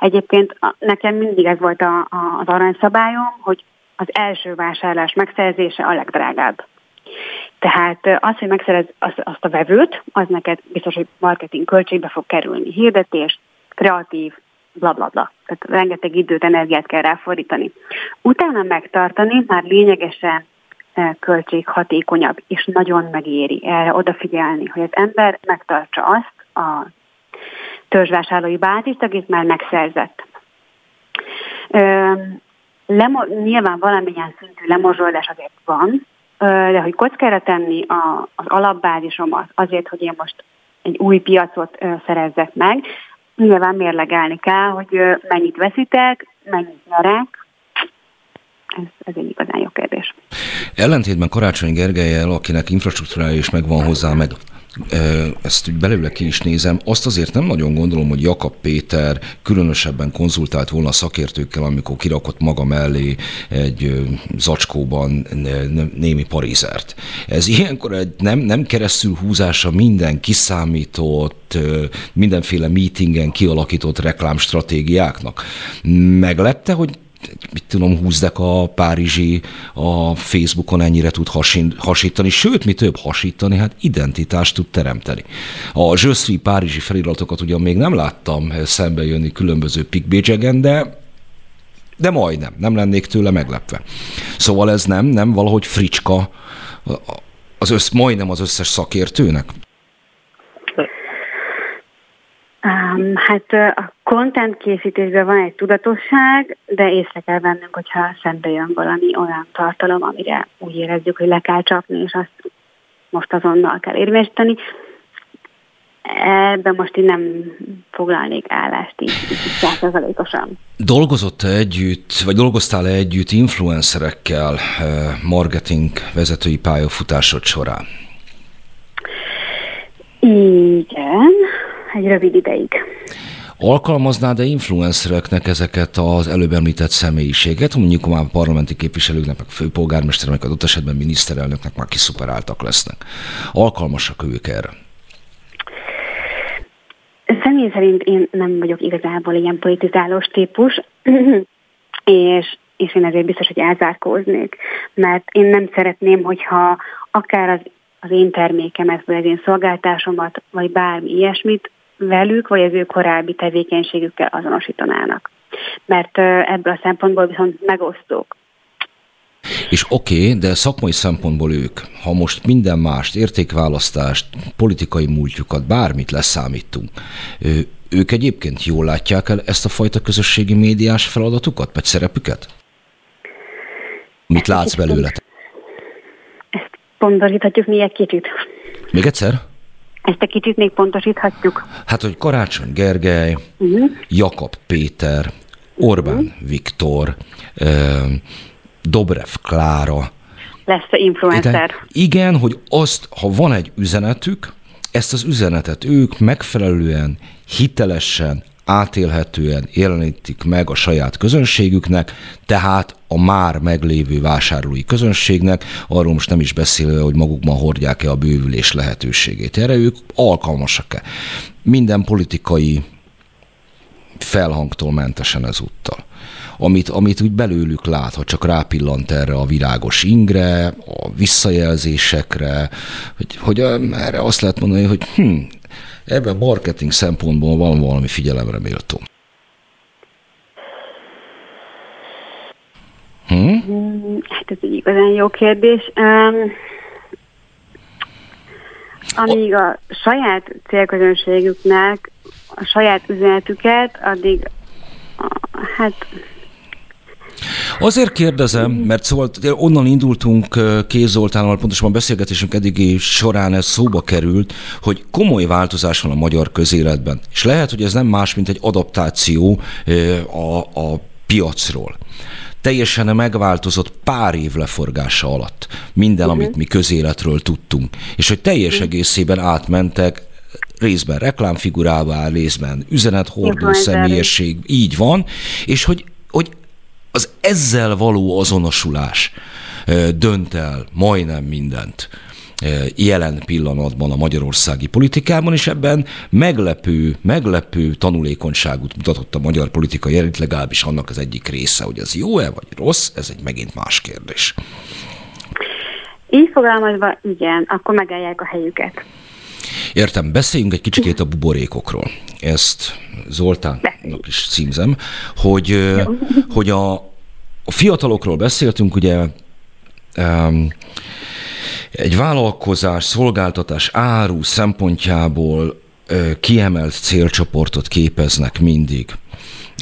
Egyébként nekem mindig ez volt a, a, az aranyszabályom, hogy az első vásárlás megszerzése a legdrágább. Tehát az, hogy megszerez azt, azt a vevőt, az neked biztos, hogy marketing költségbe fog kerülni. Hirdetés, kreatív, blablabla. Bla, bla. Tehát rengeteg időt, energiát kell ráfordítani. Utána megtartani már lényegesen költséghatékonyabb, és nagyon megéri erre odafigyelni, hogy az ember megtartsa azt a törzsvásárlói bázist, akit már megszerzett. Lemo- nyilván valamilyen szintű lemorzsolás azért van, de hogy kockára tenni a, az alapbázisomat azért, hogy én most egy új piacot szerezzek meg, nyilván mérlegelni kell, hogy mennyit veszítek, mennyit nyerek. Ez, ez egy igazán jó kérdés. Ellentétben Karácsony Gergelyel, akinek infrastruktúrája is megvan hozzá, meg ezt úgy belőle ki is nézem, azt azért nem nagyon gondolom, hogy Jakab Péter különösebben konzultált volna a szakértőkkel, amikor kirakott maga mellé egy zacskóban némi parizert. Ez ilyenkor egy nem, nem keresztül húzása minden kiszámított, mindenféle meetingen kialakított reklámstratégiáknak. Meglepte, hogy mit tudom, húzdek a párizsi, a Facebookon ennyire tud hasin, hasítani, sőt, mi több hasítani, hát identitást tud teremteni. A Je suis párizsi feliratokat ugyan még nem láttam szembe jönni különböző pikbécsegen, de, de majdnem, nem lennék tőle meglepve. Szóval ez nem, nem valahogy fricska az össz, majdnem az összes szakértőnek? Um, hát a content készítésben van egy tudatosság, de észre kell vennünk, hogyha szembe jön valami olyan tartalom, amire úgy érezzük, hogy le kell csapni, és azt most azonnal kell érvényesíteni. Ebben most így nem foglalnék állást így száz százalékosan. Dolgozott együtt, vagy dolgoztál együtt influencerekkel marketing vezetői pályafutásod során? Igen. Egy rövid ideig. Alkalmaznád-e influencereknek ezeket az előbb említett személyiséget? Mondjuk már parlamenti képviselőknek, meg főpolgármesternek, adott esetben miniszterelnöknek már kiszuperáltak lesznek. Alkalmasak ők erre? Személy szerint én nem vagyok igazából ilyen politizálós típus, és, és én ezért biztos, hogy elzárkóznék. Mert én nem szeretném, hogyha akár az, az én termékemet, vagy az én szolgáltásomat, vagy bármi ilyesmit, velük, vagy az ő korábbi tevékenységükkel azonosítanának. mert ebből a szempontból viszont megosztók. És oké, okay, de szakmai szempontból ők, ha most minden mást, értékválasztást, politikai múltjukat, bármit leszámítunk, ők egyébként jól látják el ezt a fajta közösségi médiás feladatukat, vagy szerepüket? Mit látsz belőle? Ezt pontosíthatjuk mi egy kicsit. Még egyszer? Ezt egy kicsit még pontosíthatjuk. Hát, hogy Karácsony Gergely, uh-huh. Jakab Péter, Orbán uh-huh. Viktor, uh, Dobrev Klára. Lesz a influencer. Igen, hogy azt, ha van egy üzenetük, ezt az üzenetet ők megfelelően, hitelesen, átélhetően jelenítik meg a saját közönségüknek, tehát a már meglévő vásárlói közönségnek, arról most nem is beszélve, hogy magukban hordják-e a bővülés lehetőségét. Erre ők alkalmasak-e? Minden politikai felhangtól mentesen ezúttal. Amit, amit úgy belőlük lát, ha csak rápillant erre a virágos ingre, a visszajelzésekre, hogy, hogy erre azt lehet mondani, hogy hm, ebben marketing szempontból van valami figyelemre méltó. Hm? Hát ez egy igazán jó kérdés. Um, amíg a saját célközönségüknek a saját üzenetüket, addig hát... Azért kérdezem, mert szóval onnan indultunk Kész Zoltánnal, pontosabban beszélgetésünk eddigi során ez szóba került, hogy komoly változás van a magyar közéletben. És lehet, hogy ez nem más, mint egy adaptáció a, a piacról. Teljesen megváltozott pár év leforgása alatt minden, uh-huh. amit mi közéletről tudtunk. És hogy teljes egészében átmentek részben reklámfigurává, részben üzenethordó személyesség, így van, és hogy, hogy az ezzel való azonosulás dönt el majdnem mindent jelen pillanatban a magyarországi politikában, és ebben meglepő, meglepő tanulékonyságot mutatott a magyar politikai elit, legalábbis annak az egyik része, hogy ez jó-e vagy rossz, ez egy megint más kérdés. Így fogalmazva, igen, akkor megállják a helyüket. Értem, beszéljünk egy kicsikét a buborékokról. Ezt Zoltánnak is címzem, hogy, hogy a, a fiatalokról beszéltünk, ugye um, egy vállalkozás, szolgáltatás, áru szempontjából uh, kiemelt célcsoportot képeznek mindig.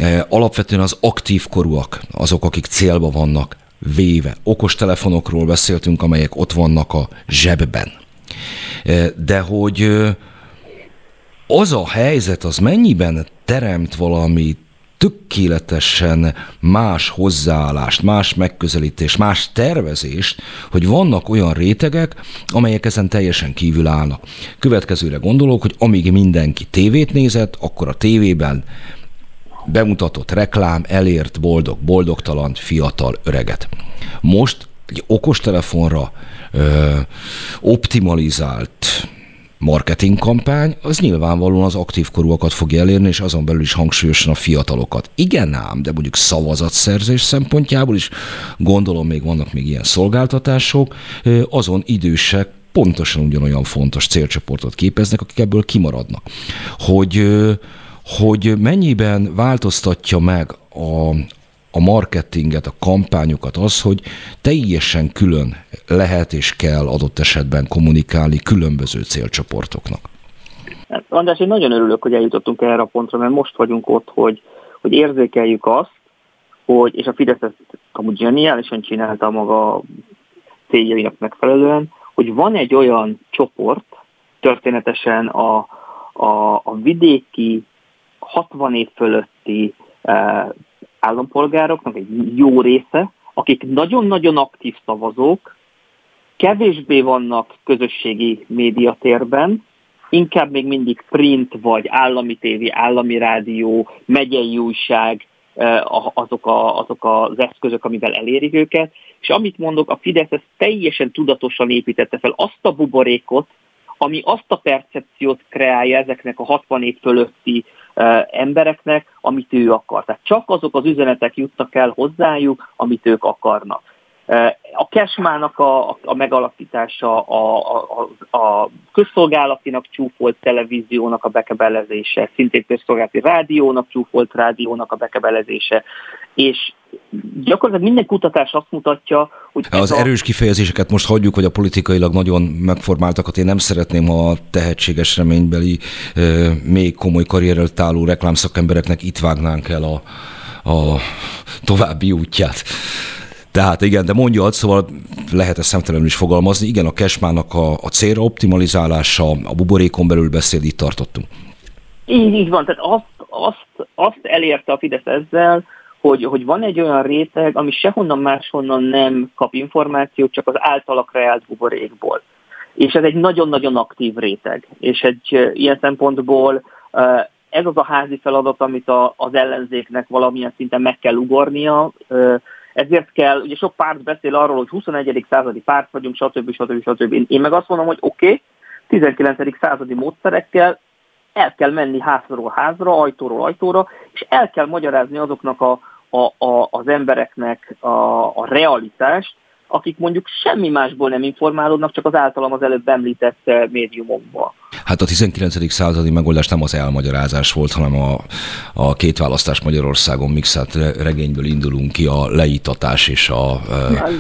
Uh, alapvetően az aktív korúak, azok, akik célba vannak véve. Okostelefonokról beszéltünk, amelyek ott vannak a zsebben. De hogy az a helyzet, az mennyiben teremt valami tökéletesen más hozzáállást, más megközelítést, más tervezést, hogy vannak olyan rétegek, amelyek ezen teljesen kívül állnak. Következőre gondolok, hogy amíg mindenki tévét nézett, akkor a tévében bemutatott reklám elért boldog, boldogtalan, fiatal öreget. Most egy okostelefonra ö, optimalizált marketingkampány, az nyilvánvalóan az aktív korúakat fogja elérni, és azon belül is hangsúlyosan a fiatalokat. Igen ám, de mondjuk szavazatszerzés szempontjából is, gondolom még vannak még ilyen szolgáltatások, ö, azon idősek pontosan ugyanolyan fontos célcsoportot képeznek, akik ebből kimaradnak. Hogy, ö, hogy mennyiben változtatja meg a a marketinget, a kampányokat, az, hogy teljesen külön lehet és kell adott esetben kommunikálni különböző célcsoportoknak. András, én nagyon örülök, hogy eljutottunk erre a pontra, mert most vagyunk ott, hogy, hogy érzékeljük azt, hogy, és a Fidesz ezt amúgy zseniálisan csinálta maga céljainak megfelelően, hogy van egy olyan csoport, történetesen a, a, a vidéki, hatvan év fölötti e, állampolgároknak egy jó része, akik nagyon-nagyon aktív szavazók, kevésbé vannak közösségi médiatérben, inkább még mindig print vagy állami tévé, állami rádió, megyei újság, azok, a, azok az eszközök, amivel elérik őket. És amit mondok, a Fidesz ezt teljesen tudatosan építette fel, azt a buborékot, ami azt a percepciót kreálja ezeknek a hatvan év fölötti embereknek, amit ő akar. Tehát csak azok az üzenetek jutnak el hozzájuk, amit ők akarnak. A Kesmának a, a megalapítása, a, a, a közszolgálatinak csúfolt televíziónak a bekebelezése, szintén közszolgálati rádiónak csúfolt rádiónak a bekebelezése, és gyakorlatilag minden kutatás azt mutatja, hogy... Az a... erős kifejezéseket most hagyjuk, hogy a politikailag nagyon megformáltakat. Én nem szeretném a tehetséges reménybeli, még komoly karrierelt álló reklámszakembereknek itt vágnánk el a, a további útját. Tehát igen, de mondjad, szóval lehet ezt szemtelenül is fogalmazni. Igen, a Kesmának a, a célra optimalizálása, a buborékon belül beszél, itt tartottunk. Így, így van, tehát azt, azt, azt elérte a Fidesz ezzel, hogy, hogy van egy olyan réteg, ami sehonnan máshonnan nem kap információt, csak az általa kreált buborékból. És ez egy nagyon-nagyon aktív réteg. És egy ilyen szempontból ez az a házi feladat, amit a, az ellenzéknek valamilyen szinten meg kell ugornia. Ezért kell, ugye sok párt beszél arról, hogy huszonegyedik századi párt vagyunk, stb. stb. stb. Én meg azt mondom, hogy oké, okay, tizenkilencedik századi módszerekkel el kell menni házról házra, ajtóról ajtóra, és el kell magyarázni azoknak a, a, a, az embereknek a, a realitást, akik mondjuk semmi másból nem informálódnak, csak az általam az előbb említett médiumokból. Hát a tizenkilencedik századi megoldás nem az elmagyarázás volt, hanem a, a két választás Magyarországon mixált regényből indulunk ki, a leítatás és a... Nem,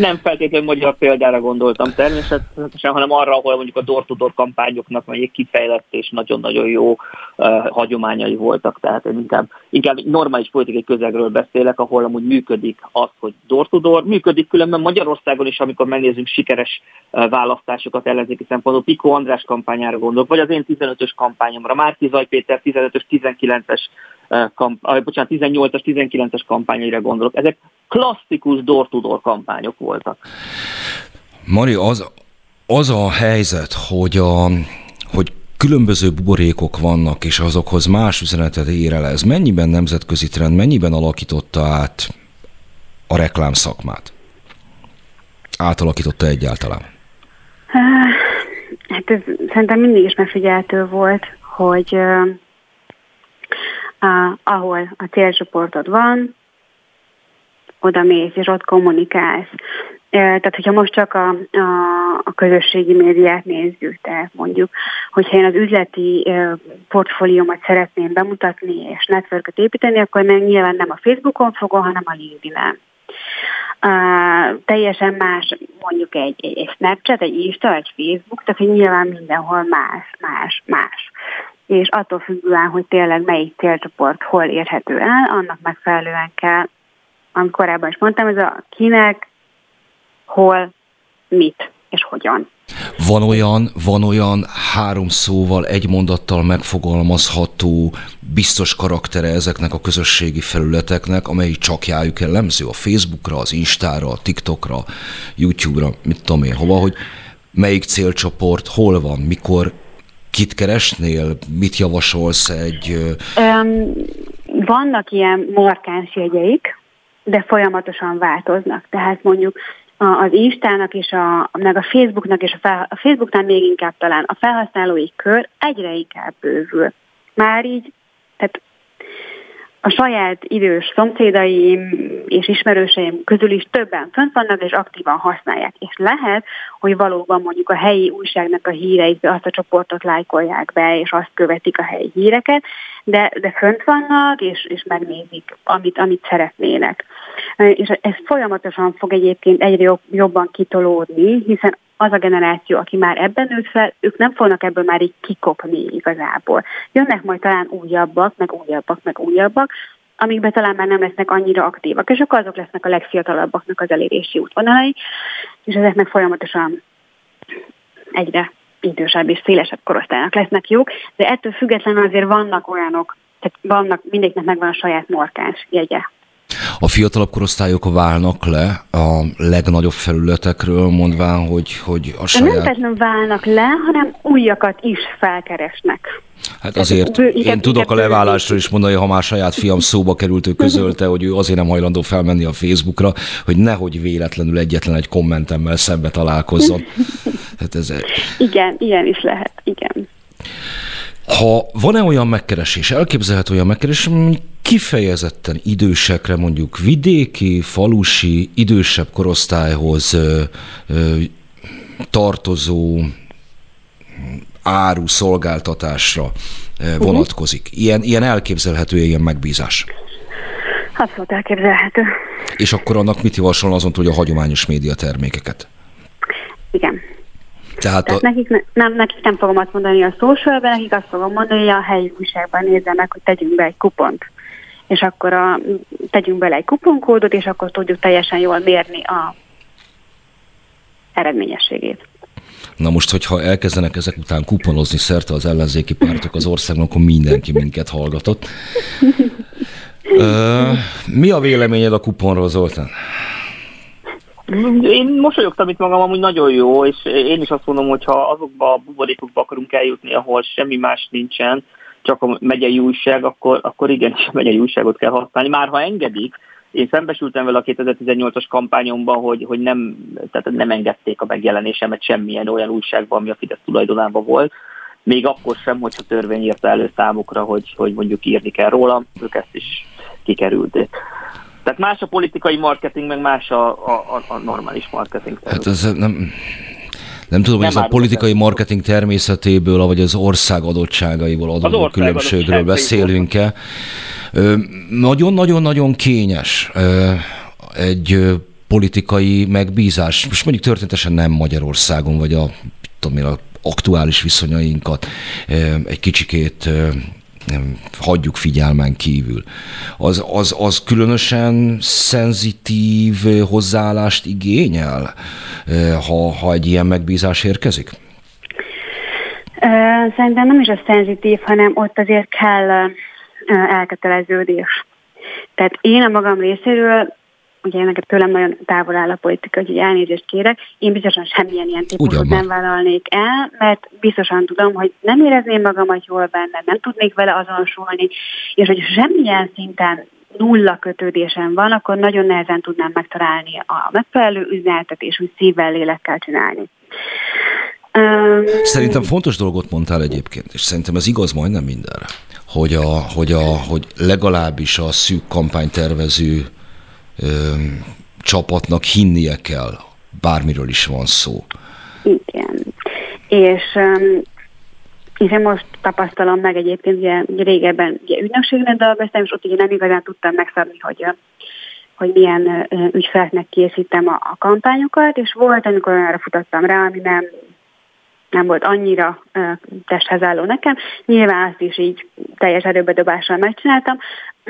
nem feltétlenül magyar példára gondoltam természetesen, hanem arra, ahol mondjuk a door-to-door kampányoknak egy kifejlett és nagyon-nagyon jó uh, hagyományai voltak. Tehát inkább, inkább normális politikai közegről beszélek, ahol amúgy működik az, hogy door-to-door, működik különben Magyarországon is, amikor megnézzünk sikeres uh, választásokat ellenzéki szempontból, Pikó András kampányára gondolok, vagy az én tizenötös kampányomra, Márki-Zay Péter tizenötös, tizenkilences, kamp- ah, bocsánat, tizennyolcas, tizenkilences kampányaira gondolok. Ezek klasszikus door-to-door kampányok voltak. Mari, az, az a helyzet, hogy, a, hogy különböző buborékok vannak, és azokhoz más üzenetet ér el. Ez mennyiben nemzetközi trend, mennyiben alakította át a reklámszakmát? Átalakította egyáltalán? Hát ez szerintem mindig is megfigyelhető volt, hogy uh, uh, ahol a célcsoportod van, oda mész és ott kommunikálsz. Uh, tehát, hogyha most csak a, a, a közösségi médiát nézzük, tehát mondjuk, hogyha én az üzleti uh, portfóliómat szeretném bemutatni és networköt építeni, akkor meg nyilván nem a Facebookon fogom, hanem a LinkedIn-en. Uh, teljesen más, mondjuk egy, egy, egy Snapchat, egy Insta, egy Facebook, tehát hogy nyilván mindenhol más, más, más. És attól függően, hogy tényleg melyik célcsoport hol érhető el, annak megfelelően kell, amit korábban is mondtam, ez a kinek, hol, mit és hogyan. Van olyan, van olyan három szóval, egy mondattal megfogalmazható, biztos karaktere ezeknek a közösségi felületeknek, amely csak rájuk jellemző, a Facebookra, az Instára, a TikTokra, YouTube-ra, mit tudom én, hova, hogy melyik célcsoport, hol van, mikor, kit keresnél, mit javasolsz egy... Öm, vannak ilyen markáns jegyeik, de folyamatosan változnak, tehát mondjuk... az Instának és a, meg a Facebooknak, és a, fel, a Facebooknál még inkább talán a felhasználói kör egyre inkább bővül. Már így, tehát a saját idős szomszédaim és ismerőseim közül is többen fönt vannak, és aktívan használják. És lehet, hogy valóban mondjuk a helyi újságnak a híreit, azt a csoportot lájkolják be, és azt követik a helyi híreket, de, de fönt vannak, és, és megnézik, amit, amit szeretnének. És ez folyamatosan fog egyébként egyre jobban kitolódni, hiszen az a generáció, aki már ebben nőtt fel, ők nem fognak ebből már így kikopni igazából. Jönnek majd talán újabbak, meg újabbak, meg újabbak, amikben talán már nem lesznek annyira aktívak, és akkor azok lesznek a legfiatalabbaknak az elérési útvonalai, és ezek meg folyamatosan egyre idősebb és szélesebb korosztálynak lesznek jók, de ettől függetlenül azért vannak olyanok, tehát vannak, mindegyiknek megvan a saját markáns jegye. A fiatalabb korosztályok válnak le a legnagyobb felületekről, mondván, hogy, hogy a saját... Nem feltétlenül válnak le, hanem újakat is felkeresnek. Hát azért én igen, tudok igen, a leválásról is mondani, ha már saját fiam szóba került, ő közölte, hogy ő azért nem hajlandó felmenni a Facebookra, hogy nehogy véletlenül egyetlen egy kommentemmel szembe találkozzon. Hát ez... Igen, ilyen is lehet, igen. Ha van-e olyan megkeresés, elképzelhető olyan megkeresés, ami kifejezetten idősekre, mondjuk vidéki, falusi, idősebb korosztályhoz ö, ö, tartozó áru szolgáltatásra vonatkozik. Ilyen, ilyen elképzelhető, ilyen megbízás. Abszolút elképzelhető. És akkor annak mit javasolna azon, hogy a hagyományos média termékeket? Igen. Tehát, Tehát a... nekik, ne, nem, nekik nem fogom azt mondani a socialben, nekik azt fogom mondani, hogy a helyi újságban nézzenek, hogy tegyünk be egy kupont. És akkor a, tegyünk bele egy kuponkódot, és akkor tudjuk teljesen jól mérni a eredményességét. Na most, hogyha elkezdenek ezek után kuponozni szerte az ellenzéki pártok az országnak, akkor mindenki minket hallgatott. Uh, mi a véleményed a kuponról, Zoltán? Én mosolyogtam itt magam, amúgy nagyon jó, és én is azt mondom, hogy ha azokba a buborékokba akarunk eljutni, ahol semmi más nincsen, csak a megyei újság, akkor, akkor igenis a megyei újságot kell használni. Már ha engedik, én szembesültem vele a kétezer-tizennyolcas kampányomban, hogy, hogy nem, tehát nem engedték a megjelenésemet semmilyen olyan újságban, ami a Fidesz tulajdonában volt. Még akkor sem, hogyha törvény írta elő számukra, hogy, hogy mondjuk írni kell rólam, ők ezt is kikerülték. Tehát más a politikai marketing, meg más a, a, a normális marketing. Hát ez nem, nem tudom, nem hogy ez a politikai marketing természetéből, vagy az ország adottságaiból adódó különbségről beszélünk-e. Nagyon-nagyon-nagyon kényes egy politikai megbízás. Most mondjuk történetesen nem Magyarországon, vagy a, tudom én, a aktuális viszonyainkat egy kicsikét nem, hagyjuk figyelmen kívül. Az, az, az különösen szenzitív hozzáállást igényel, ha, ha egy ilyen megbízás érkezik? Szerintem nem is a szenzitív, hanem ott azért kell elköteleződés. Tehát én a magam részéről, ugye nekem tőlem nagyon távol áll a politika, úgyhogy elnézést kérek, én biztosan semmilyen ilyen típusot nem vállalnék el, mert biztosan tudom, hogy nem érezném magamat jól benne, nem tudnék vele azonosulni, és hogy semmilyen szinten nulla kötődésem van, akkor nagyon nehezen tudnám megtalálni a megfelelő üzenetet, és úgy szívvel, lélekkel csinálni. Szerintem fontos dolgot mondtál egyébként, és szerintem ez igaz majdnem mindenre, hogy, a, hogy, a, hogy legalábbis a szűk kampánytervező Ö, csapatnak hinnie kell, bármiről is van szó. Igen. És um, én most tapasztalom meg egyébként, ugye régebben ugye ügynökségben dolgoztam, és ott ugye nem igazán tudtam megszabni, hogy, hogy milyen uh, ügyfeleknek készítem a, a kampányokat, és volt, amikor arra futottam rá, ami nem, nem volt annyira uh, testhez álló nekem. Nyilván azt is így teljes erőbedobással megcsináltam.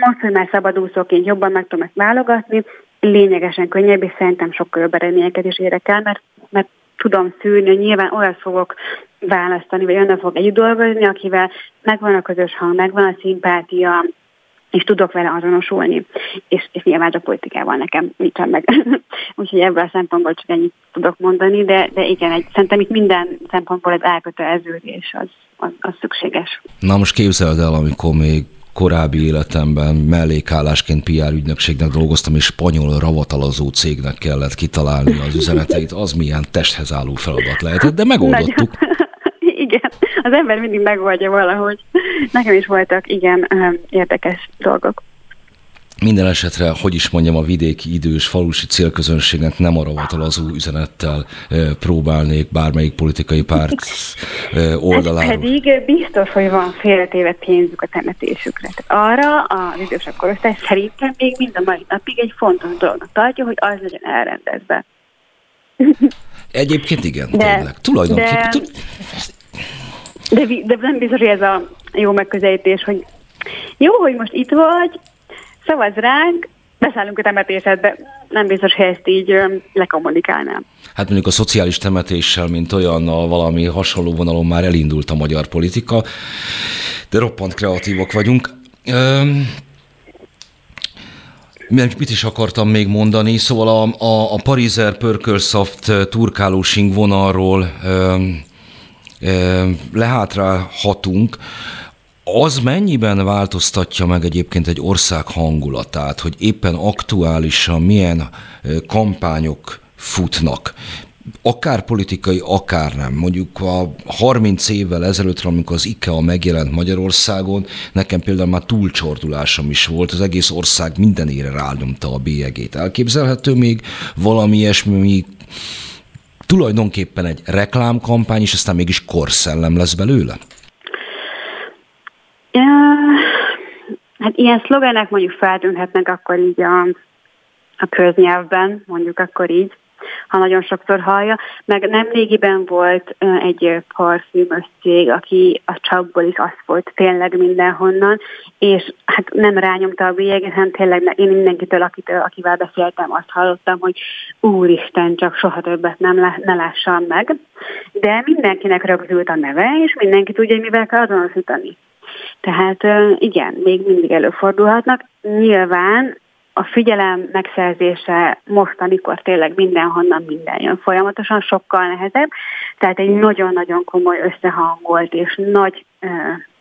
Most, hogy már szabadúszóként jobban meg tudom ezt válogatni, lényegesen könnyebb, és szerintem sokkal jobb eredményeket is érek el, mert, mert tudom szűrni, hogy nyilván olyat fogok választani, vagy onnan fogok együtt dolgozni, akivel megvan a közös hang, megvan a szimpátia, és tudok vele azonosulni. És, és nyilván a politikával nekem nincsen meg. Úgyhogy ebből a szempontból csak ennyit tudok mondani, de, de igen, egy, szerintem itt minden szempontból az elköteleződés az, az, az szükséges. Na most képzeld el, amikor még korábbi életemben mellékállásként pé er ügynökségnek dolgoztam, és spanyol ravatalazó cégnek kellett kitalálni az üzeneteit, az milyen testhez álló feladat lehetett, de megoldottuk. Igen, az ember mindig megoldja valahogy. Nekem is voltak, igen, érdekes dolgok. Minden esetre, hogy is mondjam, a vidéki idős falusi célközönségnek nem arra vatalazó üzenettel próbálnék bármelyik politikai párt oldaláról. Ez pedig biztos, hogy van félretéve pénzük a temetésükre. Tehát arra az idősebb korosztály szerintem még mind a mai napig egy fontos dolognak tartja, hogy az legyen elrendezve. Egyébként igen, de, tényleg. Tulajdonképpen... De, de, de nem biztos, hogy ez a jó megközelítés, hogy jó, hogy most itt vagy, szavaz ránk, beszállunk a temetésedbe. Nem biztos, hogy ezt így lekommunikálnám. Hát mondjuk a szociális temetéssel, mint olyan a valami hasonló vonalon már elindult a magyar politika, de roppant kreatívok vagyunk. Öm, mit is akartam még mondani? Szóval a, a, a Pariser Pörkölszaft turkálósing vonalról öm, öm, lehátrálhatunk. Az mennyiben változtatja meg egyébként egy ország hangulatát, hogy éppen aktuálisan milyen kampányok futnak? akár politikai, akár nem. Mondjuk a harminc évvel ezelőtt, amikor az IKEA megjelent Magyarországon, nekem például már túlcsordulásom is volt, az egész ország mindenére rányomta a bélyegét. Elképzelhető még valami ilyesmi, tulajdonképpen egy reklámkampány, és aztán mégis korszellem lesz belőle? Hát ilyen szlogenek mondjuk feltűnhetnek akkor így a, a köznyelvben, mondjuk akkor így, ha nagyon sokszor hallja. Meg nemrégiben volt egy parfümös cég, aki a csapból is az volt tényleg mindenhonnan, és hát nem rányomta a bélyeget, hanem tényleg én mindenkitől, akitől, akivel beszéltem, azt hallottam, hogy úristen, csak soha többet nem lá- ne lássam meg. De mindenkinek rögzült a neve, és mindenki tudja, hogy mivel kell azonosítani. Tehát igen, még mindig előfordulhatnak. Nyilván a figyelem megszerzése mostanikor tényleg mindenhonnan minden jön folyamatosan, sokkal nehezebb. Tehát egy nagyon-nagyon komoly összehangolt és nagy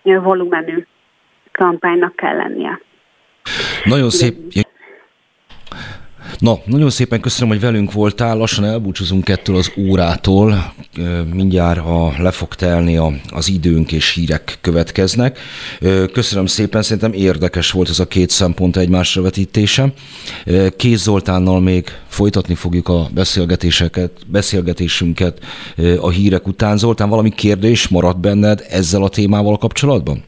uh, volumenű kampánynak kell lennie. Nagyon szép... Na, nagyon szépen köszönöm, hogy velünk voltál, lassan elbúcsúzunk ettől az órától, mindjárt ha le fog telni az időnk és hírek következnek. Köszönöm szépen, szerintem érdekes volt ez a két szempont egymásra vetítése. Kész Zoltánnal még folytatni fogjuk a beszélgetéseket, beszélgetésünket a hírek után. Zoltán, valami kérdés maradt benned ezzel a témával kapcsolatban?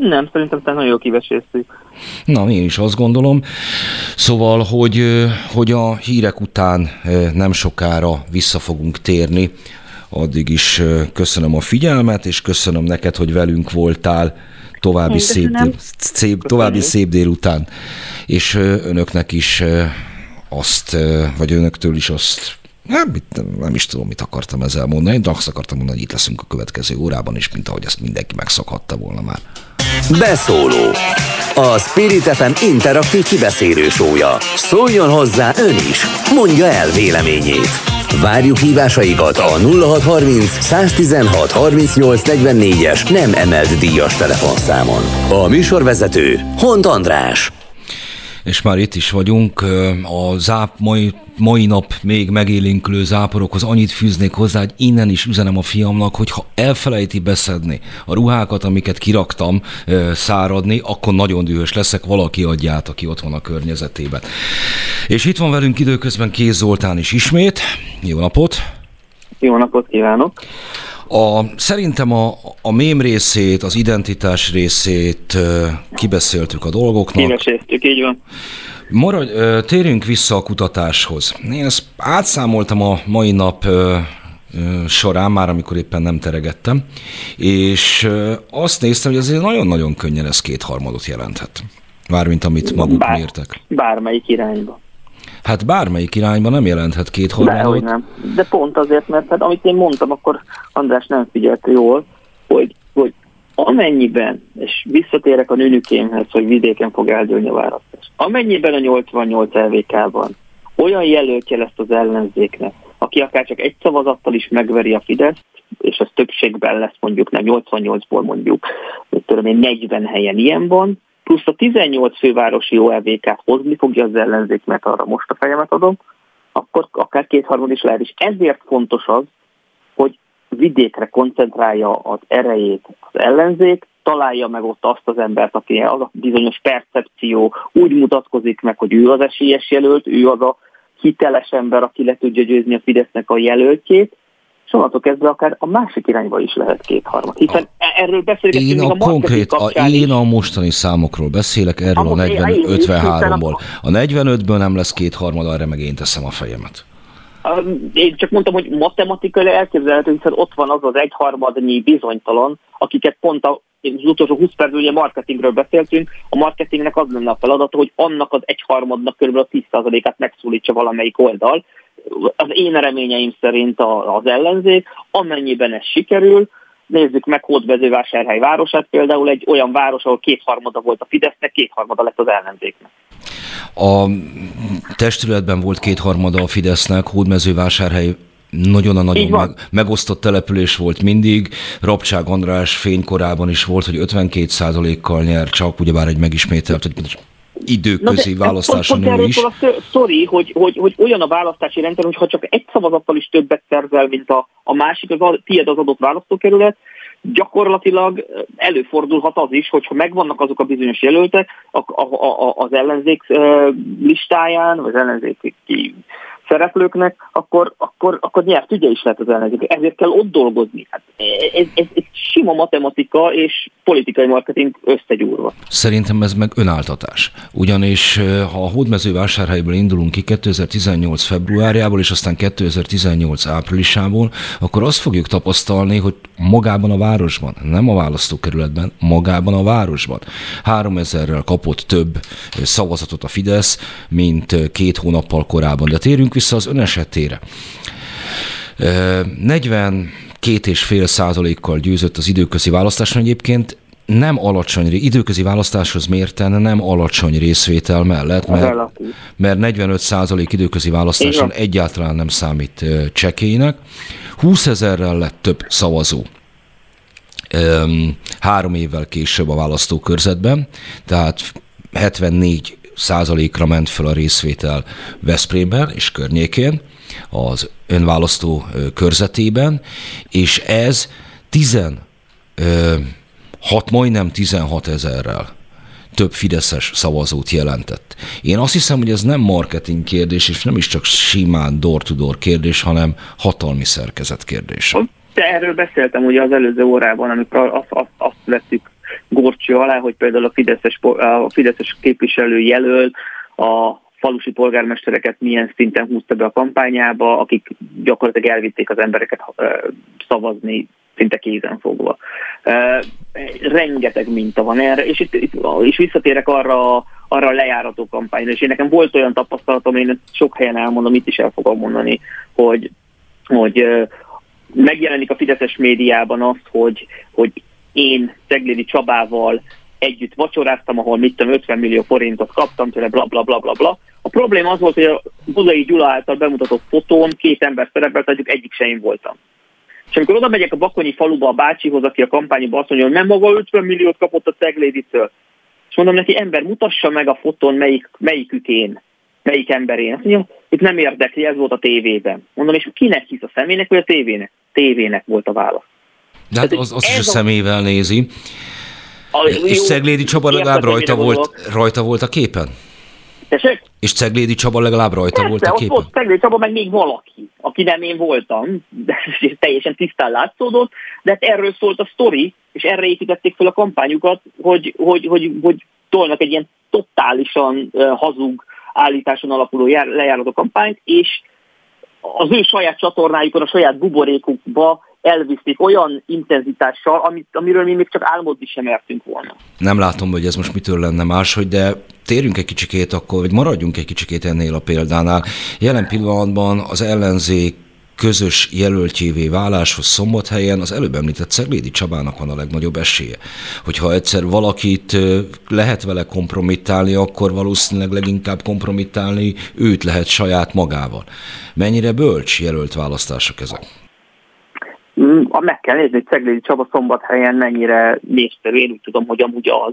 Nem, szerintem te nagyon jól kiveséztük. Na, én is azt gondolom. Szóval, hogy, hogy a hírek után nem sokára vissza fogunk térni. Addig is köszönöm a figyelmet, és köszönöm neked, hogy velünk voltál. További, szép, dél, szép, további szép délután. És önöknek is azt, vagy önöktől is azt, nem, nem is tudom, mit akartam ezzel mondani, de azt akartam mondani, hogy itt leszünk a következő órában is, mint ahogy ezt mindenki megszokhatta volna már. Beszóló. A Spirit ef em interaktív kibeszélő show-ja. Szóljon hozzá ön is, mondja el véleményét. Várjuk hívásaikat a nulla hatszázharminc, száztizenhat, harmincnyolc, negyvennégyes nem emelt díjas telefonszámon. A műsorvezető Hont András. És már itt is vagyunk, a záp mai, mai nap még megélénklő záporokhoz annyit fűznék hozzá, hogy innen is üzenem a fiamnak, hogy ha elfelejti beszedni a ruhákat, amiket kiraktam száradni, akkor nagyon dühös leszek, valaki adja át, aki ott van a környezetében. És itt van velünk időközben Kész Zoltán is ismét. Jó napot! Jó napot kívánok! A, szerintem a, a mém részét, az identitás részét kibeszéltük a dolgoknak. Kiveséztük, így van. Maradj, térjünk vissza a kutatáshoz. Én ezt átszámoltam a mai nap során, már amikor éppen nem teregettem, és azt néztem, hogy azért nagyon-nagyon könnyen ez kétharmadot jelenthet. Mármint amit maguk Bár, mértek. Bármelyik irányba. Hát bármelyik irányban nem jelenthet kétharmadot. Dehogy nem. De pont azért, mert hát, amit én mondtam, akkor András nem figyelt jól, hogy, hogy amennyiben, és visszatérek a nőnükémhez, hogy vidéken fog eldőlni a választás, amennyiben a nyolcvannyolc el vé ká-ban olyan jelöltje lesz az ellenzéknek, aki akár csak egy szavazattal is megveri a Fideszt, és az többségben lesz mondjuk, nem nyolcvannyolcból mondjuk, hogy tudom én negyven helyen ilyen van, plusz a tizennyolc fővárosi o e vé ká-t hozni fogja az ellenzék, mert arra most a fejemet adom, akkor akár kétharmad is lehet. És ezért fontos az, hogy vidékre koncentrálja az erejét az ellenzék, találja meg ott azt az embert, aki az a bizonyos percepció úgy mutatkozik meg, hogy ő az esélyes jelölt, ő az a hiteles ember, aki le tudja győzni a Fidesznek a jelöltjét, és onnantól kezdve akár a másik irányba is lehet kétharmad. Hiszen a, erről beszélgetünk még a, a konkrét, a, Én a mostani számokról beszélek, erről a, a negyven, ötvenháromból. A negyvenötből nem lesz kétharmad, arra meg én teszem a fejemet. Én csak mondtam, hogy matematikai elképzelhető, hiszen ott van az az egyharmadnyi bizonytalan, akiket pont a, az utolsó húsz percben ugye marketingről beszéltünk, a marketingnek az lenne a feladata, hogy annak az egyharmadnak körülbelül a tíz százalékát megszólítsa valamelyik oldal. Az én reményeim szerint az ellenzék, amennyiben ez sikerül, nézzük meg Hódmezővásárhely városát, például egy olyan város, ahol kétharmada volt a Fidesznek, kétharmada lett az ellenzéknek. A testületben volt kétharmada a Fidesznek, Hódmezővásárhely nagyon a nagyon megosztott település volt mindig, Rabcság András fénykorában is volt, hogy ötvenkét százalékkal nyer csak, ugyebár egy megismételt, hogy időközi na választáson ő is. Pont, pont sztori, hogy, hogy, hogy olyan a választási rendszer, hogy ha csak egy szavazattal is többet szerzel, mint a, a másik, az a, tiéd az adott választókerület, gyakorlatilag előfordulhat az is, hogyha megvannak azok a bizonyos jelöltek a, a, a, az ellenzék listáján, vagy az ellenzéki szereplőknek, akkor, akkor, akkor nyert ügye is lehet az ellenzék. Ezért kell ott dolgozni. Hát ez, ez, ez sima matematika és politikai marketing összegyúrva. Szerintem ez meg önáltatás. Ugyanis ha a Hódmezővásárhelyről indulunk ki kétezer-tizennyolc februárjából, és aztán kétezer-tizennyolc áprilisából, akkor azt fogjuk tapasztalni, hogy magában a városban, nem a választókerületben, magában a városban háromezerrel kapott több szavazatot a Fidesz, mint két hónappal korábban. De térjünk vissza az ön esetére. negyvenkét egész öt százalékkal győzött az időközi választáson egyébként, nem alacsony, időközi választáshoz mérten nem alacsony részvétel mellett, mert, mert negyvenöt százalék időközi választáson egyáltalán nem számít csekélynek. húszezerrel lett több szavazó három évvel később a választókörzetben, tehát hetvennégy százalékra ment fel a részvétel Veszprémben és környékén, az önválasztó körzetében, és ez tizenhat, majdnem tizenhat ezerrel több fideszes szavazót jelentett. Én azt hiszem, hogy ez nem marketing kérdés, és nem is csak simán door-to-door kérdés, hanem hatalmi szerkezet kérdés. Erről beszéltem ugye az előző órában, amikor azt, azt, azt vettük górcső alá, hogy például a fideszes, a fideszes képviselő jelöl a falusi polgármestereket milyen szinten húzta be a kampányába, akik gyakorlatilag elvitték az embereket szavazni, szinte kézenfogva. Rengeteg minta van erre, és, itt, itt, és visszatérek arra, arra a lejárató kampányra, és én nekem volt olyan tapasztalatom, én sok helyen elmondom, itt is el fogom mondani, hogy, hogy megjelenik a fideszes médiában azt, hogy, hogy én Ceglédi Csabával együtt vacsoráztam, ahol mit tudom, ötven millió forintot kaptam tőle, bla bla bla bla bla. A probléma az volt, hogy a Budai Gyula által bemutatott fotón két ember szerepelt, egyik egyik se én voltam. És amikor oda megyek a bakonyi faluba a bácsihoz, aki a kampányba azt mondja, hogy nem maga ötven milliót kapott a Cegléditől. És mondom neki, ember, mutassa meg a fotón, melyik, melyikük én, melyik ember én. Azt mondja, itt nem érdekli, ez volt a tévében. Mondom, és kinek hisz, a személynek vagy a tévének? Tévének volt a válasz. De hát az, azt is a szemével nézi. A, és jó, Ceglédi Csaba legalább rajta volt, rajta volt a képen? Tessék? És Ceglédi Csaba legalább rajta Persze, volt a képen? Persze, ott Ceglédi Csaba meg még valaki, aki nem én voltam, de teljesen tisztán látszódott, de hát erről szólt a sztori, és erre építették fel a kampányukat, hogy, hogy, hogy, hogy tolnak egy ilyen totálisan hazug állításon alapuló lejárató kampányt, és az ő saját csatornájukon, a saját buborékukba elviszik olyan intenzitással, amit, amiről mi még csak álmodni sem értünk volna. Nem látom, hogy ez most mitől lenne máshogy, de térjünk egy kicsikét akkor, vagy maradjunk egy kicsikét ennél a példánál. Jelen pillanatban az ellenzék közös jelöltjévé váláshoz Szombathelyen az előbb említett Ceglédi Csabának van a legnagyobb esélye. Hogyha egyszer valakit lehet vele kompromittálni, akkor valószínűleg leginkább kompromittálni őt lehet saját magával. Mennyire bölcs jelölt választások ezek? Meg kell nézni, hogy Ceglédi Csaba Szombathelyen mennyire népszerű, én úgy tudom, hogy amúgy az.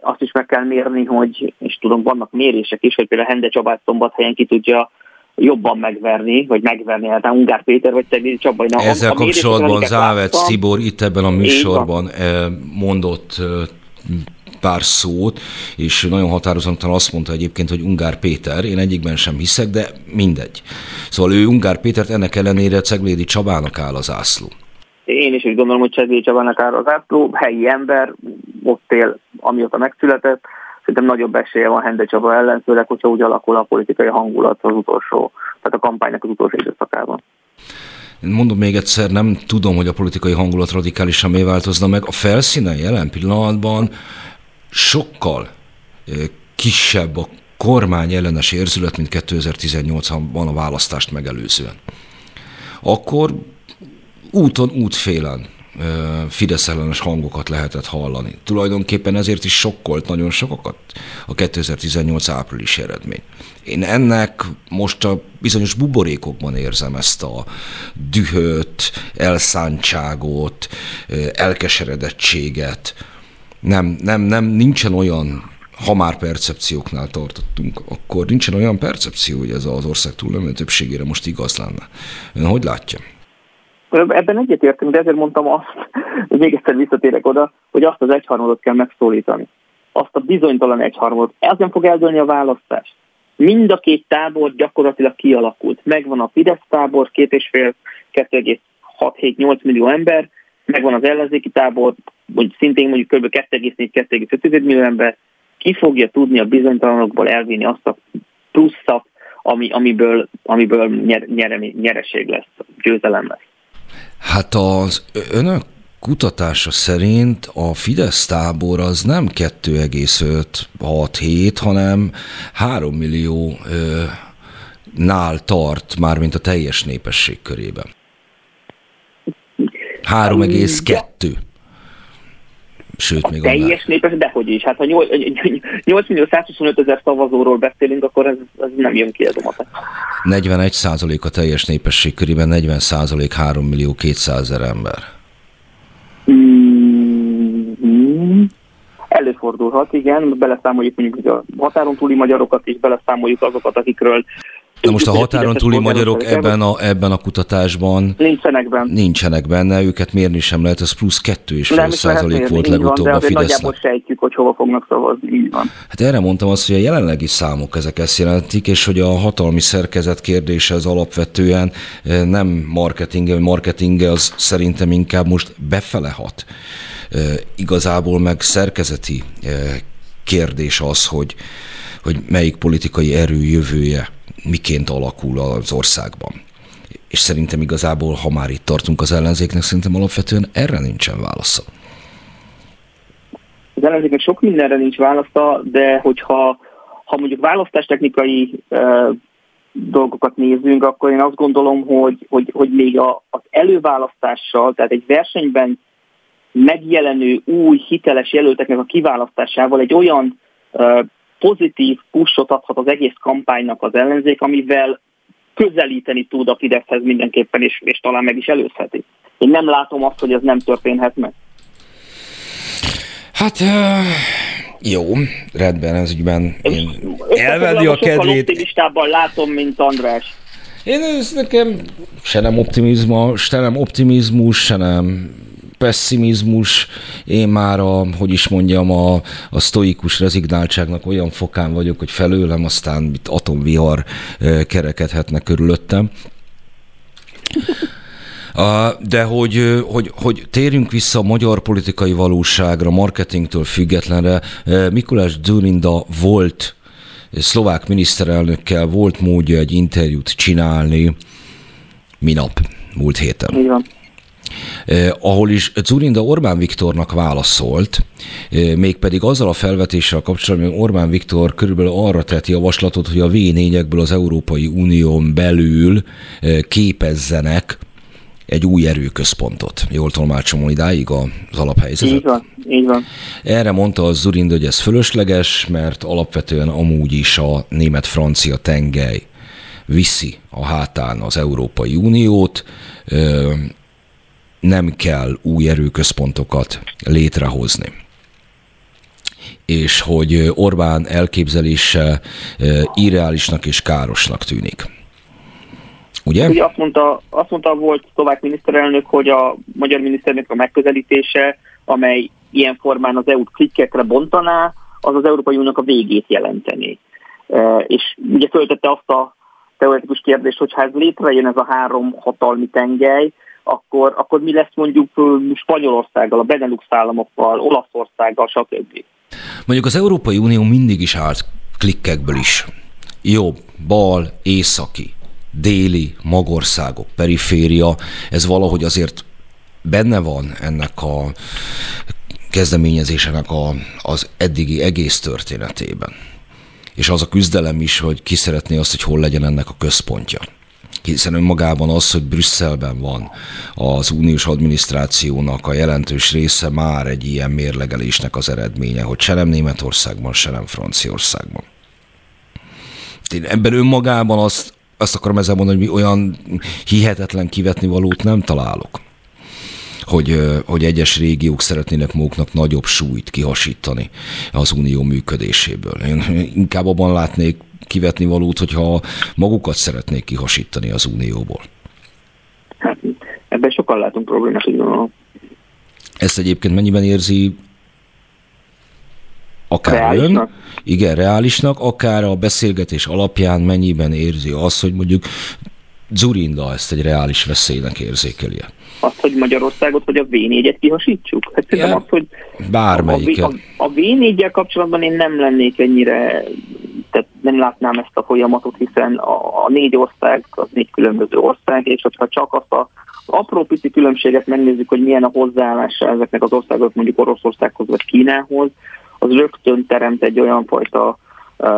Azt is meg kell mérni, hogy, és tudom, vannak mérések is, hogy például Hende Csabát Szombathelyen ki tudja jobban megverni, vagy megverni, hát Ungár Péter, vagy Ceglédi Csaba. Na, ezzel a kapcsolatban Závec Tibor itt ebben a műsorban mondott pár szót, és nagyon határozottan azt mondta egyébként, hogy Ungár Péter, én egyikben sem hiszek, de mindegy. Szóval ő Ungár Pétert, ennek ellenére Ceglédi Csabának áll az ászló. Én is úgy gondolom, hogy Ceglédi Csabának áll az ászló, helyi ember, ott él, amióta megszületett, szerintem nagyobb esélye van Hende Csaba ellen, főleg, hogyha úgy alakul a politikai hangulat az utolsó, tehát a kampánynak az utolsó időszakában. Mondom még egyszer, nem tudom, hogy a politikai hangulat radikálisan mi változna meg. A felszínen jelen pillanatban sokkal kisebb a kormány ellenes érzület, mint kétezer-tizennyolcban a választást megelőzően. Akkor úton, útfélen Fidesz ellenes hangokat lehetett hallani. Tulajdonképpen ezért is sokkolt nagyon sokakat a kétezer-tizennyolc április eredmény. Én ennek most a bizonyos buborékokban érzem ezt a dühöt, elszántságot, elkeseredettséget. Nem, nem, nem, nincsen olyan ha már percepcióknál tartottunk, akkor nincsen olyan percepció, hogy ez az ország túlnyomó többségére most igaz lenne. Ön hogy látja? Ebben egyetértünk, de ezért mondtam azt, hogy még egyszer visszatérek oda, hogy azt az egyharmadot kell megszólítani. Azt a bizonytalan egyharmadot. Ez nem fog eldőlni a választást. Mind a két tábor gyakorlatilag kialakult. Megvan a Fidesz tábor, két és fél, kettő egész hat hét nyolc millió ember, megvan az ellenzéki tábor, vagy szintén mondjuk kb. kettő egész négy kettő egész öt millió ember. Ki fogja tudni a bizonytalanokból elvinni azt a pluszat, ami, amiből, amiből nyer, nyer, nyereség lesz, győzelem lesz? Hát az önök kutatása szerint a Fidesz tábor az nem kettő egész öt hat hét, hanem három millió ö, nál tart, mármint a teljes népesség körében. három egész kettő. Sőt, még a teljes népesség, dehogy is. Hát ha nyolc millió százhuszonöt ezer szavazóról beszélünk, akkor ez, ez nem jön ki ez a matek. negyvenegy százalék a teljes népesség körében, negyven százalék három millió kétszázezer ember. Mm-hmm. Előfordulhat, igen, beleszámoljuk mondjuk a határon túli magyarokat, és beleszámoljuk azokat, akikről... Na most a határon túli magyarok ebben a, ebben a kutatásban nincsenek benne. nincsenek benne, őket mérni sem lehet, ez plusz kettő egész öt százalék volt legutóbb a Fidesznek. De nagyjából sejtjük, hogy hova fognak szavazni, így van. Hát erre mondtam azt, hogy a jelenlegi számok ezek ezt jelentik, és hogy a hatalmi szerkezet kérdése az alapvetően nem marketing, marketing az szerintem inkább most befele hat. E, igazából meg szerkezeti e, kérdés az, hogy, hogy melyik politikai erő jövője miként alakul az országban. És szerintem igazából, ha már itt tartunk az ellenzéknek, szerintem alapvetően erre nincsen válasza. Az ellenzéknek sok mindenre nincs válasza, de hogyha ha mondjuk választástechnikai e, dolgokat nézünk, akkor én azt gondolom, hogy, hogy, hogy még a, az előválasztással, tehát egy versenyben megjelenő új hiteles jelölteknek a kiválasztásával egy olyan e, pozitív pushot adhat az egész kampánynak az ellenzék, amivel közelíteni tud a Fideszhez mindenképpen, és, és talán meg is előzheti. Én nem látom azt, hogy ez nem történhet meg. Hát jó, rendben ez ügyben. Én elvedi a kedvét. Sokkal optimistában látom, mint András. Én ez nekem se nem optimizmus, se nem optimizmus, se nem... pesszimizmus, én már a, hogy is mondjam, a, a sztoikus rezignáltságnak olyan fokán vagyok, hogy felőlem, aztán itt atomvihar kerekedhetne körülöttem. De hogy, hogy, hogy térjünk vissza a magyar politikai valóságra, marketingtől függetlenre, Mikuláš Dzurinda volt szlovák miniszterelnökkel, volt módja egy interjút csinálni minap, múlt héten. Így van. Eh, ahol is Dzurinda Orbán Viktornak válaszolt, eh, mégpedig azzal a felvetéssel kapcsolatban, hogy Orbán Viktor körülbelül arra tett javaslatot, hogy a vé négyekből az Európai Unión belül eh, képezzenek egy új erőközpontot. Jól tolmácsom idáig az alaphelyzetet? Így van, így van. Erre mondta az Dzurinda, hogy ez fölösleges, mert alapvetően amúgy is a német-francia tengely viszi a hátán az Európai Uniót, eh, nem kell új erőközpontokat létrehozni. És hogy Orbán elképzelése irreálisnak és károsnak tűnik. Ugye? Ugye azt mondta, azt mondta volt szlovák miniszterelnök, hogy a magyar miniszterelnök a megközelítése, amely ilyen formán az é út klikkekre bontaná, az az Európai Uniónak a végét jelenteni. És ugye föltette azt a teoretikus kérdést, hogy ha ez létrejön ez a három hatalmi tengely, Akkor, akkor mi lesz mondjuk Spanyolországgal, a Benelux államokkal, Olaszországgal, stb. Mondjuk az Európai Unió mindig is állt klikkekből is. Jobb, bal, északi, déli, magországok, periféria, ez valahogy azért benne van ennek a kezdeményezésének a, az eddigi egész történetében. És az a küzdelem is, hogy ki szeretné azt, hogy hol legyen ennek a központja. Hiszen önmagában az, hogy Brüsszelben van az uniós adminisztrációnak a jelentős része már egy ilyen mérlegelésnek az eredménye, hogy se nem Németországban, se nem Franciaországban. Ebben önmagában azt, azt akarom ezzel mondani, hogy mi olyan hihetetlen kivetnivalót nem találok. hogy, hogy egyes régiók szeretnének maguknak nagyobb súlyt kihasítani az unió működéséből. Én inkább abban látnék kivetni valót, hogyha magukat szeretnék kihasítani az unióból. Hát, ebben sokan látunk problémát, úgy gondolom. Ezt egyébként mennyiben érzi akár reálisnak. Ön, igen, reálisnak, akár a beszélgetés alapján mennyiben érzi azt, hogy mondjuk Dzurinda ezt egy reális veszélynek érzékelje? Azt, hogy Magyarországot vagy a V négyet kihasítsuk? Hát szerintem ja, azt, hogy bármelyiket. A, a, a V négyel kapcsolatban én nem lennék ennyire, tehát nem látnám ezt a folyamatot, hiszen a, a négy ország, az négy különböző ország, és hogyha csak azt a az apró pici különbséget megnézzük, hogy milyen a hozzáállása ezeknek az országok, mondjuk Oroszországhoz vagy Kínához, az rögtön teremt egy olyan fajta uh,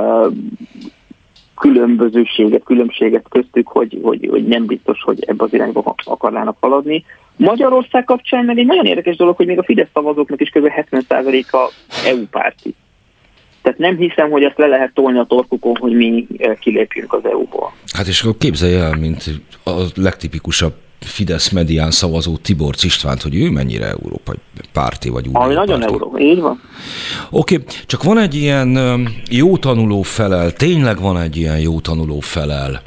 különbözőséget, különbséget köztük, hogy, hogy, hogy nem biztos, hogy ebbe az irányba akarnának haladni. Magyarország kapcsán meg egy nagyon érdekes dolog, hogy még a Fidesz szavazóknak is kb. hetven százaléka é u-párti. Tehát nem hiszem, hogy ezt le lehet tolni a torkukon, hogy mi kilépjünk az é u-ból. Hát és akkor képzelj el, mint a legtipikusabb Fidesz-Medián szavazó Tiborcz Istvánt, hogy ő mennyire európai párti vagy új. Ami nagyon európai, így van. Oké, csak van egy ilyen jó tanuló felel, tényleg van egy ilyen jó tanuló felel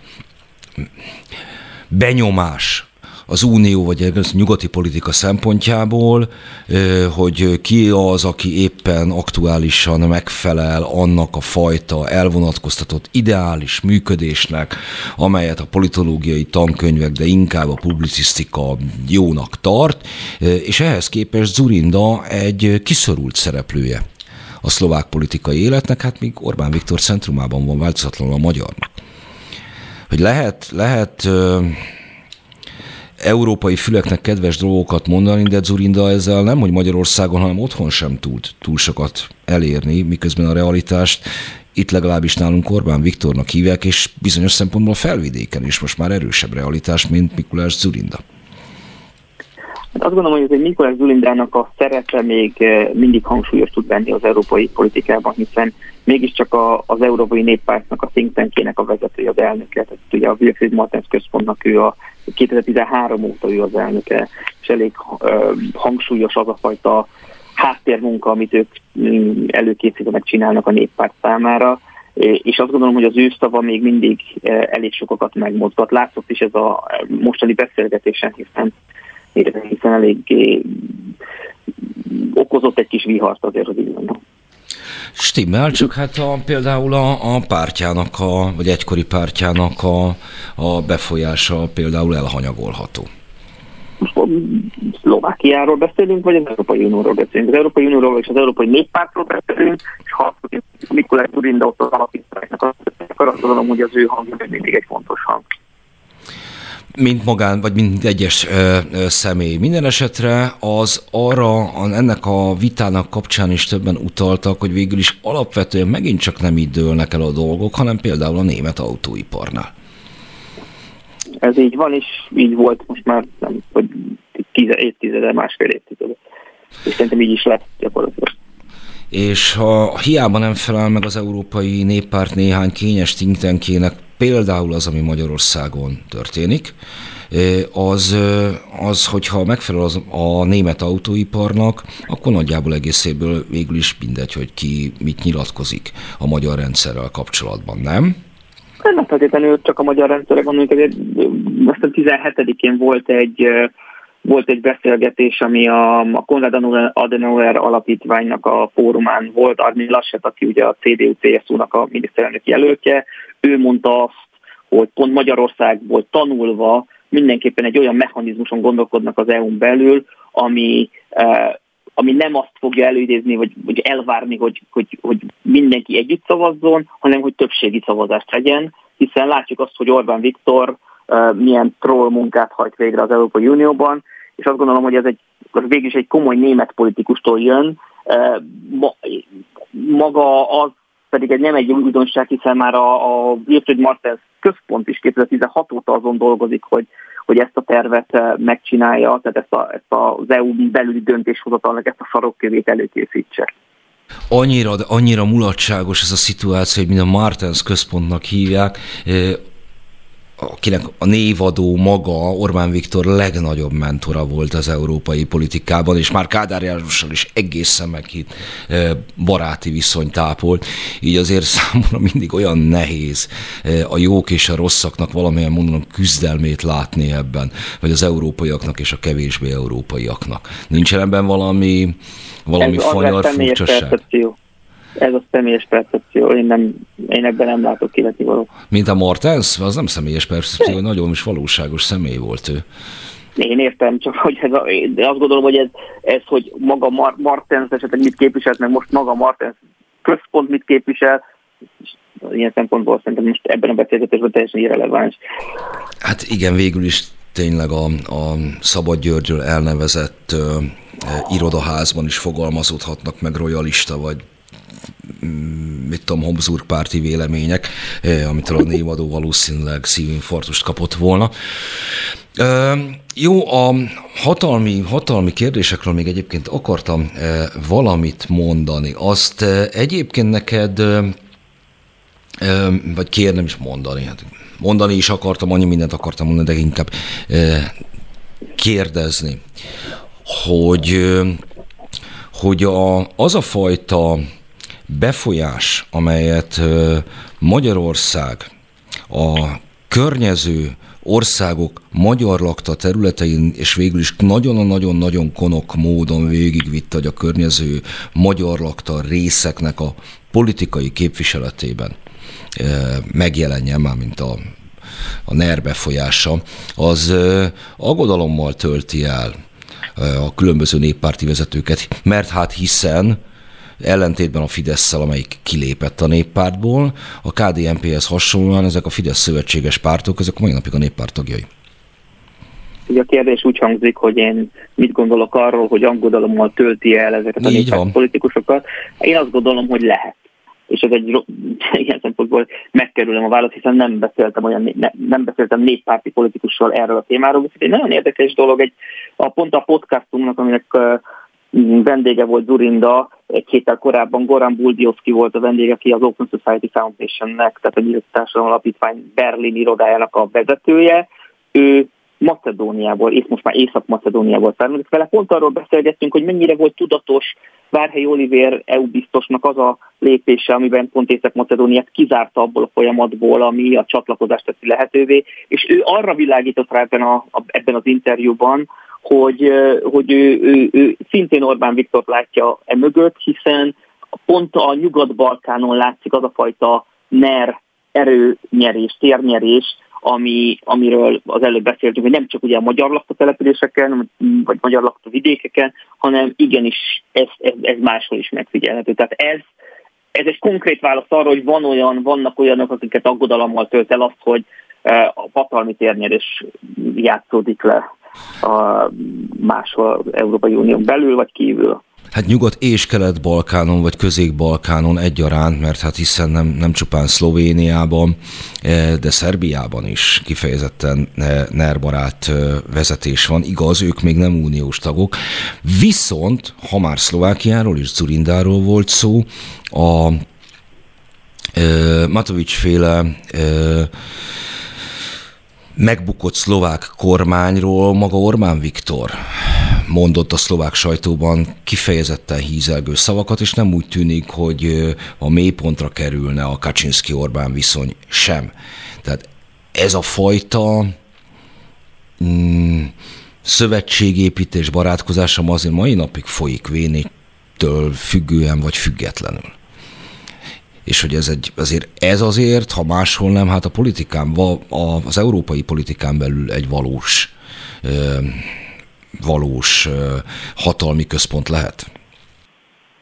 benyomás az unió vagy a nyugati politika szempontjából, hogy ki az, aki éppen aktuálisan megfelel annak a fajta elvonatkoztatott ideális működésnek, amelyet a politológiai tankönyvek, de inkább a publicisztika jónak tart, és ehhez képest Dzurinda egy kiszorult szereplője a szlovák politikai életnek, hát míg Orbán Viktor centrumában van változatlanul a magyarnak. Hogy lehet, lehet európai füleknek kedves dolgokat mondani, de Dzurinda ezzel nem, hogy Magyarországon, hanem otthon sem tud túl sokat elérni, miközben a realitást itt legalábbis nálunk Orbán Viktornak hívják, és bizonyos szempontból felvidéken is most már erősebb realitás, mint Mikuláš Dzurinda. Hát azt gondolom, hogy ez egy Mikuláš Dzurindának a szerepe még mindig hangsúlyos tud lenni az európai politikában, hiszen mégiscsak a, az Európai Néppártnak, a think tankének a vezetője, az elnöke. Tehát ugye a Wilfried Martens Központnak ő a kétezer-tizenhárom óta ő az elnöke, és elég ö, hangsúlyos az a fajta háttérmunka, amit ők előkészítenek, csinálnak a néppárt számára, és azt gondolom, hogy az ő szava még mindig elég sokakat megmozgat. Látszott is ez a mostani beszélgetésen, hiszen hiszen elég okozott egy kis vihart azért, hogy így mondom. Stimmel, csak hát a, például a, a pártjának, a, vagy egykori pártjának a, a befolyása például elhanyagolható. Most Szlovákiáról beszélünk, vagy az Európai Unióról beszélünk? Az Európai Unióról és az Európai Néppártról beszélünk, és ha Mikuláš Dzurinda ott az alapítványnak azt gondolom, hogy az ő hangja mindig egy fontos hang. Mint magán, vagy mint egyes ö, ö, személy. Minden esetre az arra, ennek a vitának kapcsán is többen utaltak, hogy végül is alapvetően megint csak nem így dőlnek el a dolgok, hanem például a német autóiparnál. Ez így van, és így volt most már nem, hogy évtizede, másfél évtizede. És szerintem így is lett gyakorlatilag. És ha hiába nem felel meg az Európai Néppárt néhány kényes think tankének, például az, ami Magyarországon történik, az, az hogyha megfelel az a német autóiparnak, akkor nagyjából egészéből végül is mindegy, hogy ki mit nyilatkozik a magyar rendszerrel kapcsolatban, nem? Nem feltétlenül csak a magyar rendszerre gondoljuk, azért aztán tizenhetedikén volt egy, volt egy beszélgetés, ami a, a Konrad Adenauer Alapítványnak a fórumán volt, Armin Laschet, aki ugye a cé dé u-cé es u-nak a miniszterelnök jelöltje, ő mondta azt, hogy pont Magyarországból tanulva mindenképpen egy olyan mechanizmuson gondolkodnak az é u-n belül, ami, eh, ami nem azt fogja előidézni, vagy, vagy elvárni, hogy, hogy, hogy mindenki együtt szavazzon, hanem hogy többségi szavazást legyen, hiszen látjuk azt, hogy Orbán Viktor eh, milyen troll munkát hajt végre az Európai Unióban, és azt gondolom, hogy ez egy, végül is egy komoly német politikustól jön. Eh, ma, maga az pedig egy nem egy újdonság, hiszen már a, a Wilfried Martens Központ is kétezer-tizenhat óta azon dolgozik, hogy, hogy ezt a tervet megcsinálja, tehát ezt, a, ezt az é u belüli döntéshozatalnak ezt a sarokkövét előkészítse. Annyira, annyira mulatságos ez a szituáció, hogy mind a Martens Központnak hívják, a akinek a névadó maga Orbán Viktor legnagyobb mentora volt az európai politikában, és már Kádár Jánossal is egészen meghitt baráti viszonyt tápolt. Így azért számomra mindig olyan nehéz a jók és a rosszaknak valamilyen mondanom küzdelmét látni ebben, vagy az európaiaknak és a kevésbé európaiaknak. Nincsen ebben valami, valami fanyar furcsaság? Ez a személyes percepció, én, nem, én ebben nem látok életi való. Mint a Martens? Az nem személyes percepció, de nagyon is valóságos személy volt ő. Én értem, csak hogy ez a, de azt gondolom, hogy ez, ez hogy maga Mar- Martens esetleg mit képviselt, meg most maga Martens központ mit képvisel, ilyen szempontból szerintem most ebben a beszélgetésben teljesen irreleváns. Hát igen, végül is tényleg a, a Szabad Györgyről elnevezett ö, ö, irodaházban is fogalmazódhatnak meg royalista, vagy mit tudom, Habsburg-párti vélemények, amitől a névadó valószínűleg szívinfarktust kapott volna. E, jó, a hatalmi, hatalmi kérdésekről még egyébként akartam valamit mondani. Azt egyébként neked, vagy kérnem is mondani, hát mondani is akartam, annyi mindent akartam mondani, de inkább kérdezni, hogy, hogy a, az a fajta befolyás, amelyet Magyarország a környező országok magyar lakta területein, és végül is nagyon-nagyon-nagyon konok módon végigvitt, hogy a környező magyar lakta részeknek a politikai képviseletében megjelenjen, már mint a, a NER befolyása, az aggodalommal tölti el a különböző néppárti vezetőket, mert hát hiszen ellentétben a Fidesszel, amelyik kilépett a néppártból, a ká dé en péhez hasonlóan ezek a Fidesz szövetséges pártok, ezek mai napig a néppárt tagjai. Ugye a kérdés úgy hangzik, hogy én mit gondolok arról, hogy aggodalommal tölti el ezeket a néppárt politikusokat. Én azt gondolom, hogy lehet. És ez egy ilyen szempontból megkerülöm a választ, hiszen nem beszéltem olyan, ne, nem beszéltem néppárti politikussal erről a témáról. Ez egy nagyon érdekes dolog, egy, a, pont a podcastunknak, aminek vendége volt Dzurinda, egy héttel korábban Gorán Buldioszki volt a vendége, aki az Open Society Foundation-nek, tehát a Nyílt Társadalom Alapítvány Berlin irodájának a vezetője. Ő Macedóniából, és most már Észak-Macedóniából származik. Vele pont arról beszélgettünk, hogy mennyire volt tudatos Várhelyi Olivér é u biztosnak az a lépése, amiben pont Észak-Macedóniát kizárta abból a folyamatból, ami a csatlakozást teszi lehetővé, és ő arra világított rá ebben, a, ebben az interjúban, hogy, hogy ő, ő, ő szintén Orbán Viktort látja e mögött, hiszen pont a Nyugat-Balkánon látszik az a fajta NER erőnyerés, térnyerés, ami, amiről az előbb beszéltünk, hogy nem csak ugye a magyar lakta településeken, vagy magyar lakta vidékeken, hanem igenis ez, ez, ez máshol is megfigyelhető. Tehát ez, ez egy konkrét válasz arra, hogy van olyan, vannak olyanok, akiket aggodalommal tölt el azt, hogy a hatalmi térnyerés játszódik le a máshol Európai Unión belül vagy kívül. Hát Nyugat- és Kelet-Balkánon, vagy Közép-Balkánon egyaránt, mert hát hiszen nem, nem csupán Szlovéniában, de Szerbiában is kifejezetten nerbarát vezetés van. Igaz, ők még nem uniós tagok. Viszont, ha már Szlovákiáról és Dzurindáról volt szó, a e, Matovics féle e, megbukott szlovák kormányról maga Orbán Viktor mondott a szlovák sajtóban kifejezetten hízelgő szavakat, és nem úgy tűnik, hogy a mélypontra kerülne a Kaczynszki-Orbán viszony sem. Tehát ez a fajta mm, szövetségépítés, barátkozásom azért mai napig folyik vé négytől függően vagy függetlenül. És hogy ez egy, azért ez azért, ha máshol nem, hát a politikán, az európai politikán belül egy valós, valós hatalmi központ lehet.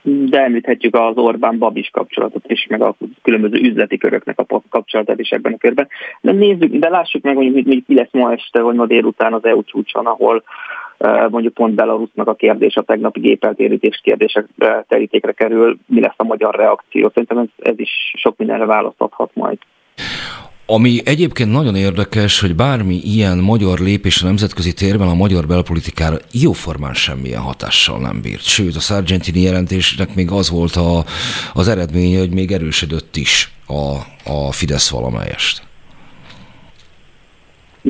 De említhetjük az Orbán-Babis kapcsolatot is, meg a különböző üzleti köröknek a kapcsolatát is ebben a körben. De nézzük, de lássuk meg, hogy mi lesz ma este, vagy ma délután az é u csúcson, ahol mondjuk pont Belarusnak a kérdés, a tegnapi gépeltérítés kérdések terítékre kerül, mi lesz a magyar reakció. Szerintem ez, ez is sok mindenre választ adhat majd. Ami egyébként nagyon érdekes, hogy bármi ilyen magyar lépés a nemzetközi térben a magyar belpolitikára jóformán semmilyen hatással nem bírt. Sőt, a sargentini jelentésnek még az volt a, az eredménye, hogy még erősödött is a, a Fidesz valamelyest.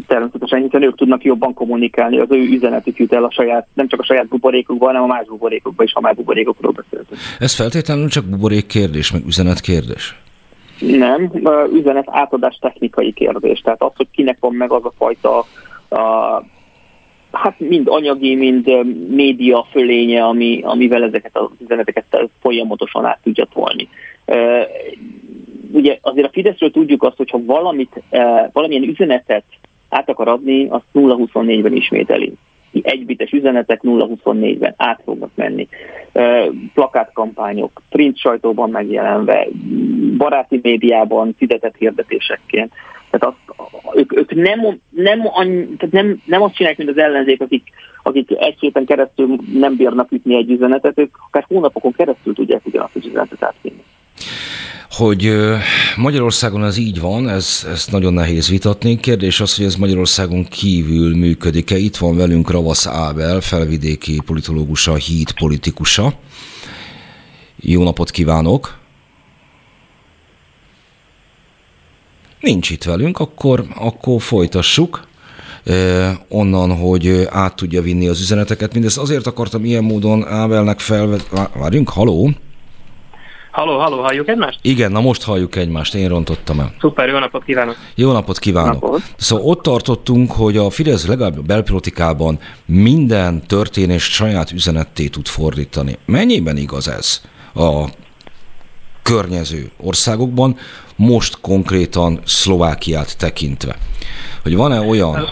természetesen, hiszen ők tudnak jobban kommunikálni, az ő üzenetük jut el a saját, nem csak a saját buborékukban, hanem a más buborékokban is, ha már buborékokról beszéltünk. Ez feltétlenül csak buborék kérdés, meg üzenet kérdés? Nem, üzenet átadás technikai kérdés. Tehát az, hogy kinek van meg az a fajta a, hát mind anyagi, mind média fölénye, ami, amivel ezeket az üzeneteket folyamatosan át tudja tolni. Ugye azért a Fideszről tudjuk azt, hogyha valamit, valamilyen üzenetet át akar adni, azt nulla huszonnégyben ismételi. Egybites üzenetek nulla huszonnégyben át fognak menni. Plakátkampányok, print sajtóban megjelenve, baráti médiában, fizetett hirdetésekként. Tehát azt, ők, ők nem, nem, tehát nem, nem azt csinálják, mint az ellenzék, akik, akik egy héten keresztül nem bírnak ütni egy üzenetet, ők akár hónapokon keresztül tudják ugyanazt az üzenetet átvinni. Hogy Magyarországon ez így van, ez, ezt nagyon nehéz vitatni. Kérdés az, hogy ez Magyarországon kívül működik-e. Itt van velünk Ravasz Ábel, felvidéki politológusa, híd politikusa. Jó napot kívánok! Nincs itt velünk, akkor, akkor folytassuk. Onnan, hogy át tudja vinni az üzeneteket. Mindezt azért akartam ilyen módon Ábelnek felvetni. Várjunk, haló! Halló, halló, halljuk egymást? Igen, na most halljuk egymást, én rontottam el. Szuper, jó napot kívánok! Jó napot kívánok! Napot. Szóval ott tartottunk, hogy a Fidesz legalább a belpolitikában minden történést saját üzenetté tud fordítani. Mennyiben igaz ez a környező országokban, most konkrétan Szlovákiát tekintve? Hogy van-e olyan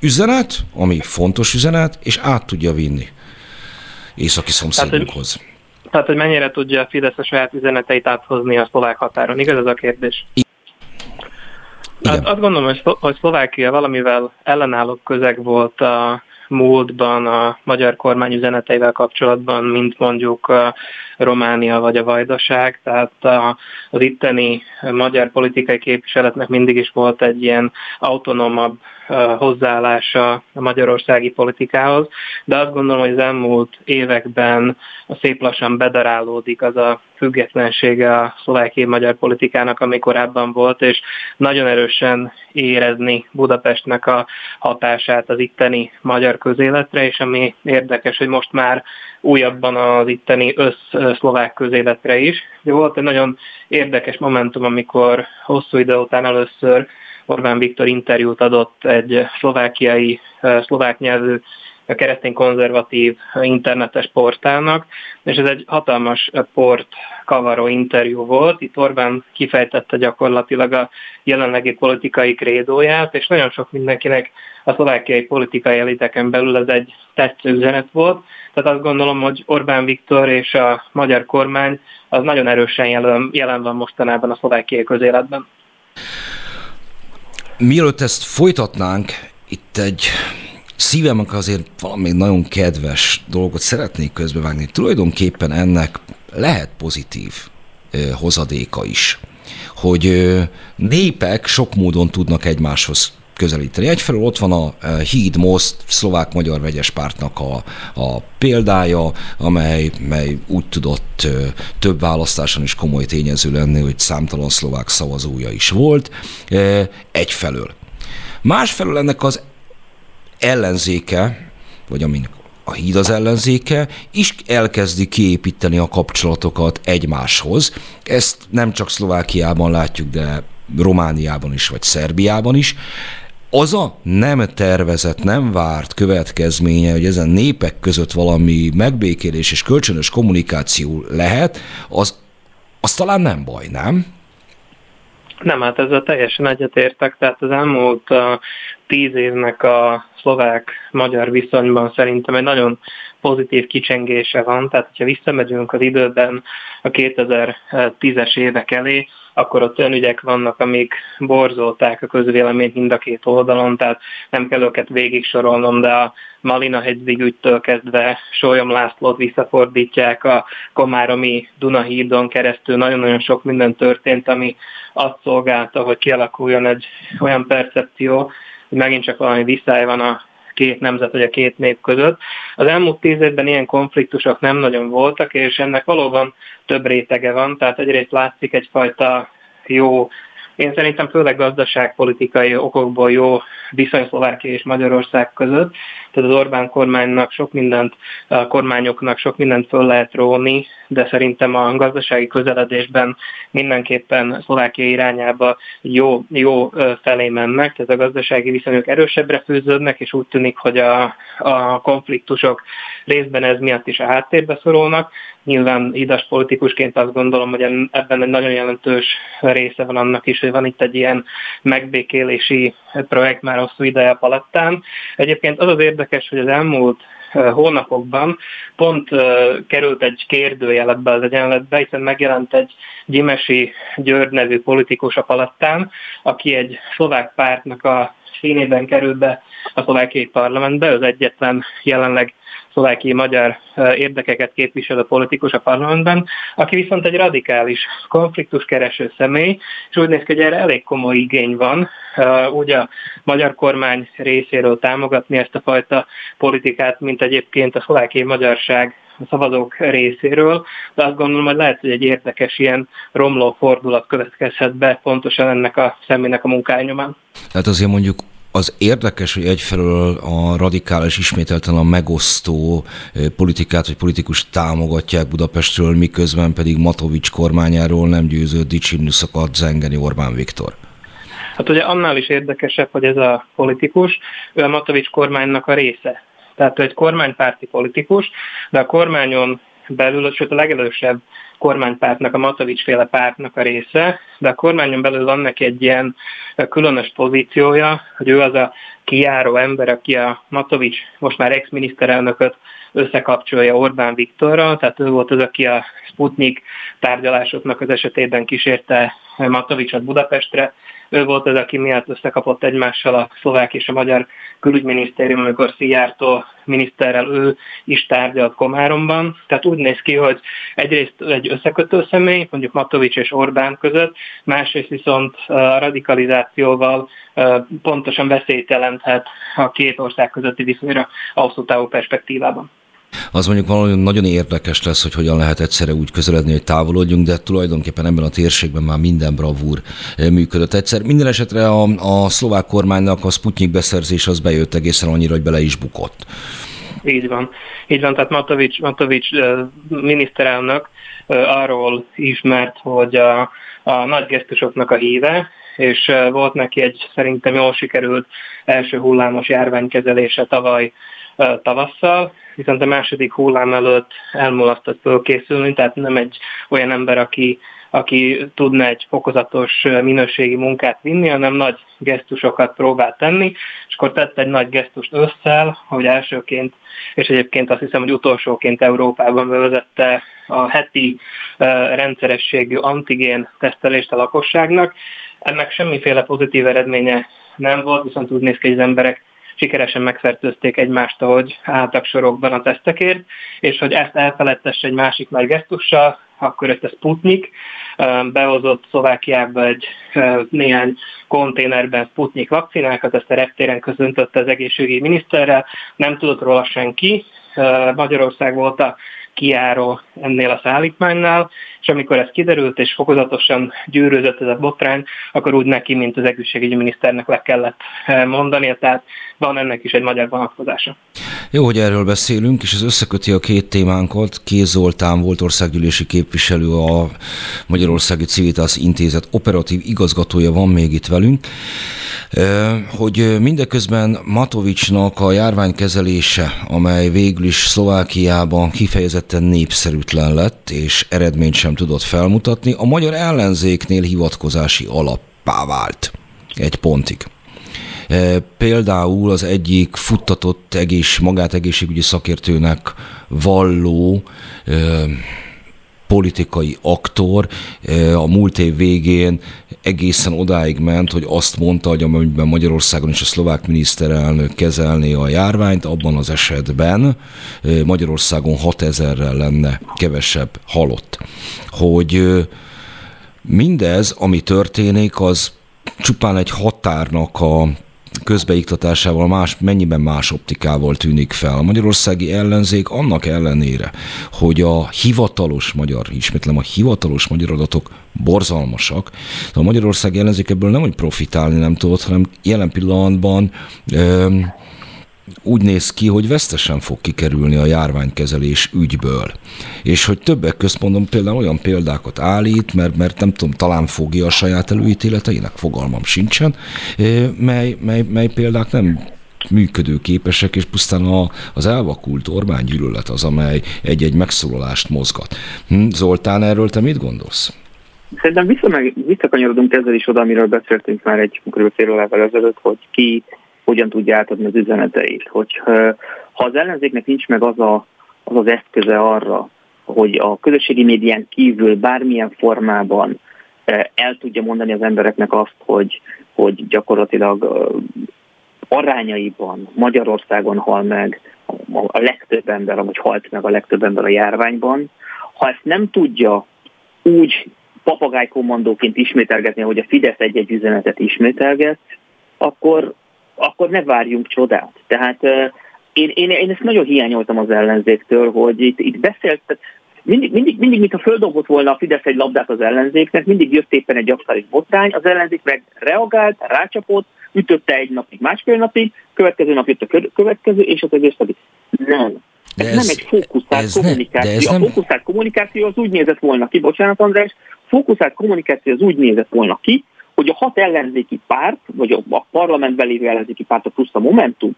üzenet, ami fontos üzenet, és át tudja vinni északi szomszédunkhoz? Tehát, hogy mennyire tudja a Fidesz a saját üzeneteit áthozni a szlovák határon, igaz ez a kérdés? Hát azt gondolom, hogy Szlovákia valamivel ellenálló közeg volt a múltban a magyar kormány üzeneteivel kapcsolatban, mint mondjuk Románia vagy a Vajdaság, tehát az itteni magyar politikai képviseletnek mindig is volt egy ilyen autonómabb hozzáállása a magyarországi politikához, de azt gondolom, hogy az elmúlt években szép lassan bedarálódik az a függetlensége a szlovákiai magyar politikának, ami korábban volt, és nagyon erősen érezni Budapestnek a hatását az itteni magyar közéletre, és ami érdekes, hogy most már újabban az itteni összszlovák közéletre is. Volt egy nagyon érdekes momentum, amikor hosszú idő után először Orbán Viktor interjút adott egy szlovákiai, szlovák nyelvű keresztény konzervatív internetes portálnak, és ez egy hatalmas port kavaró interjú volt. Itt Orbán kifejtette gyakorlatilag a jelenlegi politikai krédóját, és nagyon sok mindenkinek a szlovákiai politikai eliteken belül ez egy tetsző üzenet volt. Tehát azt gondolom, hogy Orbán Viktor és a magyar kormány az nagyon erősen jelen, jelen van mostanában a szlovákiai közéletben. Mielőtt ezt folytatnánk, itt egy szívemnek azért valami nagyon kedves dolgot szeretnék közbevágni. Tulajdonképpen ennek lehet pozitív hozadéka is, hogy népek sok módon tudnak egymáshoz közelíteni. Egyfelől ott van a Híd Most szlovák-magyar vegyes pártnak a, a példája, amely, amely úgy tudott több választáson is komoly tényező lenni, hogy számtalan szlovák szavazója is volt. Egyfelől. Másfelől ennek az ellenzéke, vagy aminek a Híd az ellenzéke, is elkezdi kiépíteni a kapcsolatokat egymáshoz. Ezt nem csak Szlovákiában látjuk, de Romániában is, vagy Szerbiában is. Az a nem tervezett, nem várt következménye, hogy ezen népek között valami megbékélés és kölcsönös kommunikáció lehet, az, az talán nem baj, nem? Nem, hát ezzel teljesen egyetértek, tehát az elmúlt uh, tíz évnek a szlovák-magyar viszonyban szerintem egy nagyon pozitív kicsengése van, tehát hogyha visszamegyünk az időben a kétezer-tízes évek elé, akkor ott olyan ügyek vannak, amik borzolták a közvéleményt mind a két oldalon, tehát nem kell őket végig sorolnom, de a Malina-hegyvig ügytől kezdve Sólyom Lászlót visszafordítják a komáromi Dunahídon keresztül. Nagyon-nagyon sok minden történt, ami azt szolgálta, hogy kialakuljon egy olyan percepció, hogy megint csak valami viszály van a két nemzet vagy a két nép között. Az elmúlt tíz évben ilyen konfliktusok nem nagyon voltak, és ennek valóban több rétege van, tehát egyrészt látszik egyfajta jó, én szerintem főleg gazdaságpolitikai okokból jó viszony Szlovákia és Magyarország között. Tehát az Orbán kormánynak sok mindent, a kormányoknak sok mindent föl lehet róni, de szerintem a gazdasági közeledésben mindenképpen Szlovákia irányába jó, jó felé mennek, tehát a gazdasági viszonyok erősebbre fűződnek, és úgy tűnik, hogy a, a konfliktusok részben ez miatt is a háttérbe szorulnak. Nyilván idas politikusként azt gondolom, hogy ebben egy nagyon jelentős része van annak is, hogy van itt egy ilyen megbékélési projekt már hosszú ideje a palettán. Egyébként az az érdekes, hogy az elmúlt hónapokban pont került egy kérdőjel ebbe az egyenletbe, hiszen megjelent egy Gyimesi György nevű politikus a palettán, aki egy szlovák pártnak a színében kerül be a szlovákiai parlamentbe, az egyetlen jelenleg szlovákiai magyar érdekeket képviselő politikus a parlamentben, aki viszont egy radikális konfliktuskereső személy, és úgy néz ki, hogy erre elég komoly igény van, úgy a magyar kormány részéről támogatni ezt a fajta politikát, mint egyébként a szlovákiai magyarság a szavazók részéről, de azt gondolom, hogy lehet, hogy egy érdekes ilyen romló fordulat következhet be pontosan ennek a személynek a munkájnyomán. Tehát azért mondjuk az érdekes, hogy egyfelől a radikális, ismételten a megosztó politikát vagy politikus támogatják Budapestről, miközben pedig Matovics kormányáról nem győző dicsérni szokott zengeni Orbán Viktor. Hát ugye annál is érdekesebb, hogy ez a politikus, ő a Matovics kormánynak a része. Tehát ő egy kormánypárti politikus, de a kormányon belül, sőt a legelősebb kormánypártnak, a Matovics-féle pártnak a része, de a kormányon belül van neki egy ilyen különös pozíciója, hogy ő az a kijáró ember, aki a Matovics most már ex-miniszterelnököt összekapcsolja Orbán Viktorral, tehát ő volt az, aki a Sputnik tárgyalásoknak az esetében kísérte Matovicsot Budapestre, ő volt az, aki miatt összekapott egymással a szlovák és a magyar külügyminisztérium, amikor Szijjártó miniszterrel ő is tárgyalt Komáromban. Tehát úgy néz ki, hogy egyrészt egy összekötő személy, mondjuk Matovics és Orbán között, másrészt viszont a radikalizációval pontosan veszélyt jelenthet a két ország közötti viszonyra hosszú távú perspektívában. Az mondjuk valami nagyon érdekes lesz, hogy hogyan lehet egyszerre úgy közeledni, hogy távolodjunk, de tulajdonképpen ebben a térségben már minden bravúr működött egyszer. Minden esetre a, a szlovák kormánynak a Sputnik beszerzés az bejött egészen annyira, hogy bele is bukott. Így van. Így van, tehát Matovics, Matovics miniszterelnök arról ismert, hogy a, a nagy gesztusoknak a híve, és volt neki egy szerintem jól sikerült első hullámos járványkezelése tavaly tavasszal, viszont a második hullám előtt elmulasztott fölkészülni, tehát nem egy olyan ember, aki, aki tudna egy fokozatos minőségi munkát vinni, hanem nagy gesztusokat próbált tenni, és akkor tett egy nagy gesztust ősszel, hogy elsőként, és egyébként azt hiszem, hogy utolsóként Európában bevezette a heti rendszerességű antigén tesztelést a lakosságnak. Ennek semmiféle pozitív eredménye nem volt, viszont úgy néz ki, hogy az emberek sikeresen megfertőzték egymást, ahogy álltak sorokban a tesztekért, és hogy ezt elfeledtesse egy másik nagy gesztussal, akkor ezt a Sputnik behozott Szlovákiába egy néhány konténerben Sputnik vakcinákat, ezt a reptéren közöntötte az egészségügyi miniszterrel, nem tudott róla senki, Magyarország volt a kijáró ennél a szállítmánynál, és amikor ez kiderült, és fokozatosan gyűrűzött ez a botrány, akkor úgy neki, mint az egészségügyi miniszternek le kellett mondania, tehát van ennek is egy magyar vonatkozása. Jó, hogy erről beszélünk, és ez összeköti a két témánkat. Kész Zoltán volt országgyűlési képviselő, a Magyarországi Civitas Intézet operatív igazgatója van még itt velünk, hogy mindeközben Matovicsnak a járványkezelése, amely végül is Szlovákiában kifejezetten népszerűtlen lett, és eredményt sem tudott felmutatni, a magyar ellenzéknél hivatkozási alappá vált egy pontig. Például az egyik futtatott egész, magát egészségügyi szakértőnek valló eh, politikai aktor eh, a múlt év végén egészen odáig ment, hogy azt mondta, hogy amelyben Magyarországon is a szlovák miniszterelnök kezelné a járványt, abban az esetben eh, Magyarországon hatezerrel lenne kevesebb halott. Hogy eh, mindez, ami történik, az csupán egy határnak a közbeiktatásával más, mennyiben más optikával tűnik fel. A magyarországi ellenzék annak ellenére, hogy a hivatalos magyar, ismétlem, a hivatalos magyar adatok borzalmasak, de a magyarországi ellenzék ebből nem, hogy profitálni nem tudott, hanem jelen pillanatban öm, úgy néz ki, hogy vesztesen fog kikerülni a járványkezelés ügyből. És hogy többek közt mondom, például olyan példákat állít, mert, mert nem tudom, talán fogja a saját előítéleteinek, fogalmam sincsen, mely, mely, mely példák nem működőképesek, és pusztán a, az elvakult Orbán gyűlölet az, amely egy-egy megszólalást mozgat. Hm, Zoltán, erről te mit gondolsz? Szerintem visszameg, visszakanyarodunk ezzel is oda, amiről beszéltünk már egy körülbelül fél órával ezelőtt, hogy ki hogyan tudja átadni az üzeneteit. Hogy, ha az ellenzéknek nincs meg az, a, az az eszköze arra, hogy a közösségi médián kívül bármilyen formában el tudja mondani az embereknek azt, hogy, hogy gyakorlatilag arányaiban Magyarországon hal meg a legtöbb ember, amúgy halt meg a legtöbb ember a járványban, ha ezt nem tudja úgy papagájkommandóként ismételgetni, hogy a Fidesz egy-egy üzenetet ismételget, akkor akkor ne várjunk csodát. Tehát euh, én, én, én ezt nagyon hiányoltam az ellenzéktől, hogy itt, itt beszélt, mindig, mindig, mindig, mintha földobott volna a Fidesz egy labdát az ellenzéknek, mindig jött éppen egy aktuális botrány, az ellenzék meg reagált, rácsapott, ütötte egy napig, másfél napig, következő nap jött a következő, és az egész pedig nem. Ez, ez nem egy fókuszált ez kommunikáció. Ez a fókuszált kommunikáció az úgy nézett volna ki, bocsánat András, fókuszált kommunikáció az úgy nézett volna ki, hogy a hat ellenzéki párt, vagy a parlamentben lévő ellenzéki párt, a plusz a Momentum,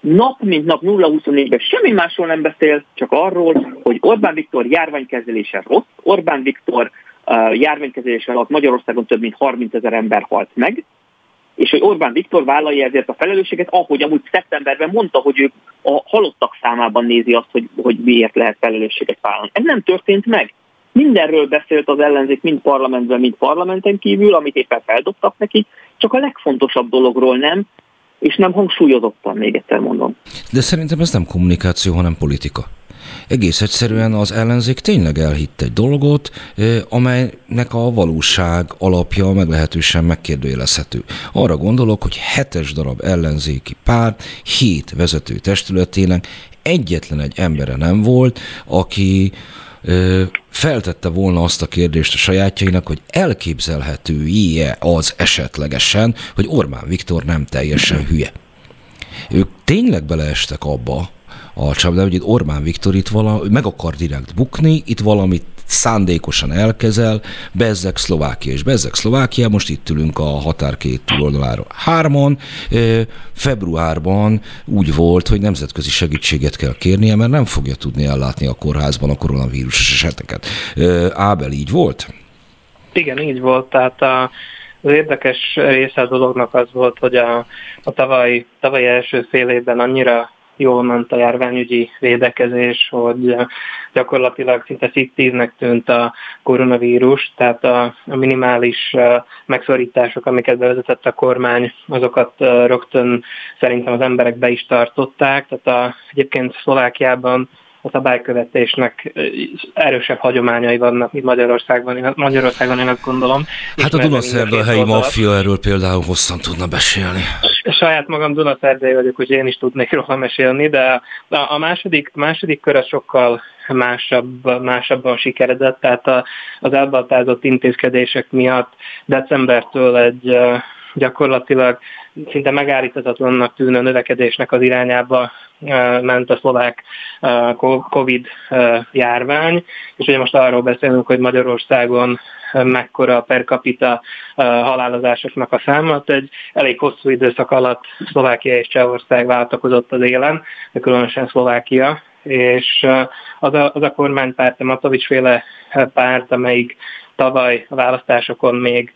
nap mint nap nulla huszonnégyben semmi másról nem beszél, csak arról, hogy Orbán Viktor járványkezelése rossz, Orbán Viktor uh, járványkezelése alatt Magyarországon több mint harmincezer ember halt meg, és hogy Orbán Viktor vállalja ezért a felelősséget, ahogy amúgy szeptemberben mondta, hogy ő a halottak számában nézi azt, hogy, hogy miért lehet felelősséget vállalni. Ez nem történt meg. Mindenről beszélt az ellenzék, mind parlamentben, mind parlamenten kívül, amit éppen feldobtak neki, csak a legfontosabb dologról nem, és nem hangsúlyozottan, még egyszer mondom. De szerintem ez nem kommunikáció, hanem politika. Egész egyszerűen az ellenzék tényleg elhitt egy dolgot, amelynek a valóság alapja meglehetősen megkérdőjelezhető. Arra gondolok, hogy hetes darab ellenzéki párt, hét vezető testületének egyetlen egy embere nem volt, aki feltette volna azt a kérdést a sajátjainak, hogy elképzelhető-e az esetlegesen, hogy Orbán Viktor nem teljesen hülye. Ők tényleg beleestek abba a csapdába, hogy Orbán Viktor itt valami, meg akar direkt bukni, itt valamit szándékosan elkezel, bezzeg Szlovákia és bezzeg Szlovákia, most itt ülünk a határ két túloldalára hárman, februárban úgy volt, hogy nemzetközi segítséget kell kérnie, mert nem fogja tudni ellátni a kórházban a koronavírusos eseteket. Ábel, így volt? Igen, így volt, tehát a Az érdekes része a dolognak az volt, hogy a, a tavaly, tavaly első fél évben annyira jól ment a járványügyi védekezés, hogy gyakorlatilag szinte fiktívnek tűnt a koronavírus, tehát a minimális megszorítások, amiket bevezetett a kormány, azokat rögtön szerintem az emberek be is tartották. Tehát a, egyébként Szlovákiában a szabálykövetésnek erősebb hagyományai vannak, mint Magyarországon, Magyarországon én azt gondolom. Hát a Dunaszerdahelyi maffia erről például hosszan tudna beszélni. Saját magam dunaszerdai vagyok, hogy én is tudnék róla mesélni, de a második, második köre sokkal másabb, másabban sikeredett, tehát az elbaltázott intézkedések miatt decembertől egy gyakorlatilag szinte megállíthatatlannak tűnő növekedésnek az irányába ment a szlovák Covid járvány, és ugye most arról beszélünk, hogy Magyarországon mekkora per capita halálozásoknak a száma, egy elég hosszú időszak alatt Szlovákia és Csehország váltakozott az élen, különösen Szlovákia, és az a, az a kormánypárt, a Matovics féle párt, amelyik tavaly a választásokon még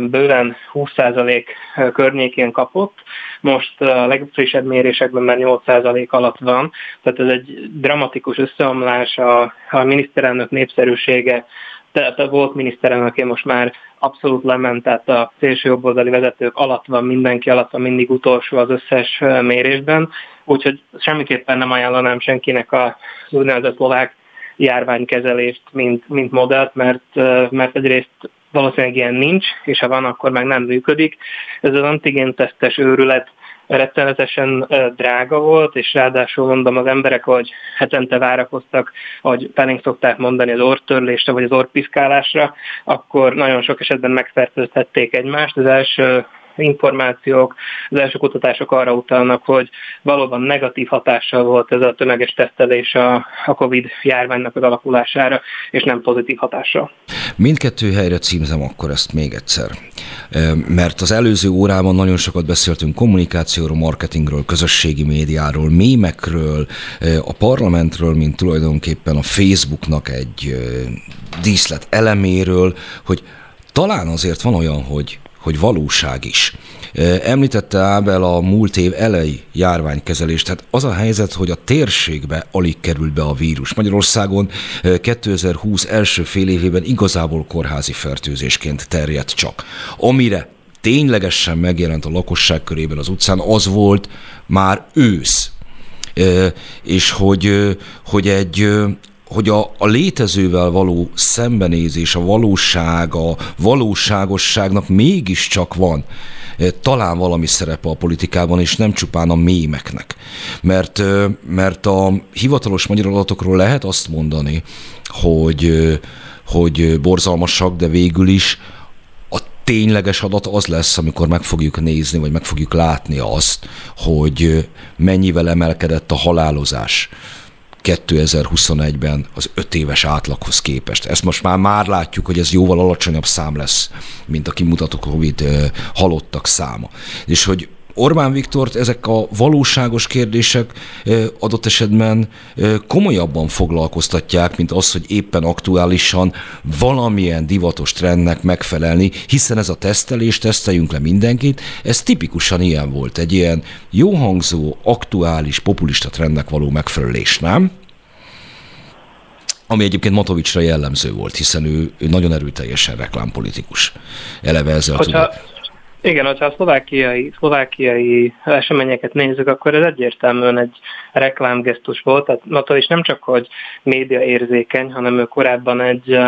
bőven húsz százalék környékén kapott, most a legfrissebb mérésekben már nyolc százalék alatt van, tehát ez egy dramatikus összeomlás, a, a miniszterelnök népszerűsége, tehát a volt miniszterelnöké most már abszolút lement, tehát a szélsőjobboldali vezetők alatt van, mindenki alatt van, mindig utolsó az összes mérésben, úgyhogy semmiképpen nem ajánlanám senkinek az úgynevezett szlovák járványkezelést, mint, mint modellt, mert, mert egyrészt valószínűleg ilyen nincs, és ha van, akkor meg nem működik. Ez az antigén tesztes őrület rettenetesen drága volt, és ráadásul mondom, az emberek vagy hetente várakoztak, ahogy felénk szokták mondani, az orrtörlésre vagy az orrpiszkálásra, akkor nagyon sok esetben megfertőzhették egymást. Az első információk, az első kutatások arra utalnak, hogy valóban negatív hatással volt ez a tömeges tesztelés a, a Covid járványnak az alakulására, és nem pozitív hatással. Mindkettő helyre címzem akkor ezt még egyszer, mert az előző órában nagyon sokat beszéltünk kommunikációról, marketingről, közösségi médiáról, mémekről, a parlamentről, mint tulajdonképpen a Facebooknak egy díszlet eleméről, hogy talán azért van olyan, hogy hogy valóság is. Említette Ábel a múlt év elejé járványkezelést. Tehát az a helyzet, hogy a térségbe alig került be a vírus. Magyarországon kétezer-húsz első fél évében igazából kórházi fertőzésként terjedt csak. Amire ténylegesen megjelent a lakosság körében az utcán, az volt már ősz. És hogy, hogy egy... hogy a, a létezővel való szembenézés, a valóság, a valóságosságnak mégiscsak van talán valami szerepe a politikában, és nem csupán a mémeknek. Mert, mert a hivatalos magyar adatokról lehet azt mondani, hogy, hogy borzalmasak, de végül is a tényleges adat az lesz, amikor meg fogjuk nézni, vagy meg fogjuk látni azt, hogy mennyivel emelkedett a halálozás kétezer-huszonegyben az öt éves átlaghoz képest. Ezt most már, már látjuk, hogy ez jóval alacsonyabb szám lesz, mint a kimutató Covid halottak száma. És hogy Orbán Viktort ezek a valóságos kérdések adott esetben komolyabban foglalkoztatják, mint az, hogy éppen aktuálisan valamilyen divatos trendnek megfelelni, hiszen ez a tesztelés, teszteljünk le mindenkit, ez tipikusan ilyen volt, egy ilyen jó hangzó, aktuális, populista trendnek való megfelelés, nem? Ami egyébként Matovicsra jellemző volt, hiszen ő, ő nagyon erőteljesen reklámpolitikus. Eleve ezzel Hogyha... tudod. Igen, hogyha a szlovákiai, szlovákiai eseményeket nézzük, akkor ez egyértelműen egy reklámgesztus volt. Tehát Matovics nem csak, hogy média érzékeny, hanem ő korábban egy,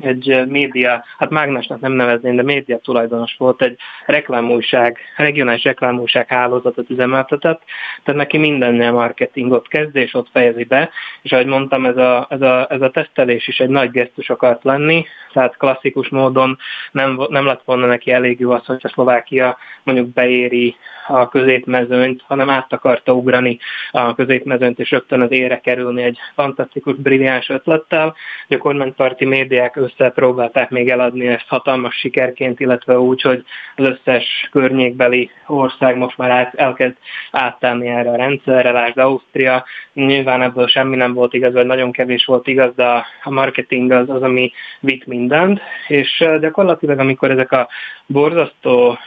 egy média, hát mágnásnak nem nevezném, de média tulajdonos volt, egy reklámújság, regionális reklámújság hálózatot üzemeltetett, tehát neki mindennél marketingot kezd, és ott fejezi be, és ahogy mondtam, ez a, ez a, ez a tesztelés is egy nagy gesztus akart lenni, tehát klasszikus módon nem, nem lett volna neki elég jó az, hogyha Szlovákia mondjuk beéri a középmezőnyt, hanem át akarta ugrani a középmezőnyt, és rögtön az élre kerülni egy fantasztikus, brilliáns ötlettel. A kormánypárti médiák összepróbálták még eladni ezt hatalmas sikerként, illetve úgy, hogy az összes környékbeli ország most már át, elkezd átállni erre a rendszerre, lásd Ausztria. Nyilván ebből semmi nem volt igaz, vagy nagyon kevés volt igaz, de a marketing az, az ami vitt mindent, és gyakorlatilag amikor ezek a borzasztó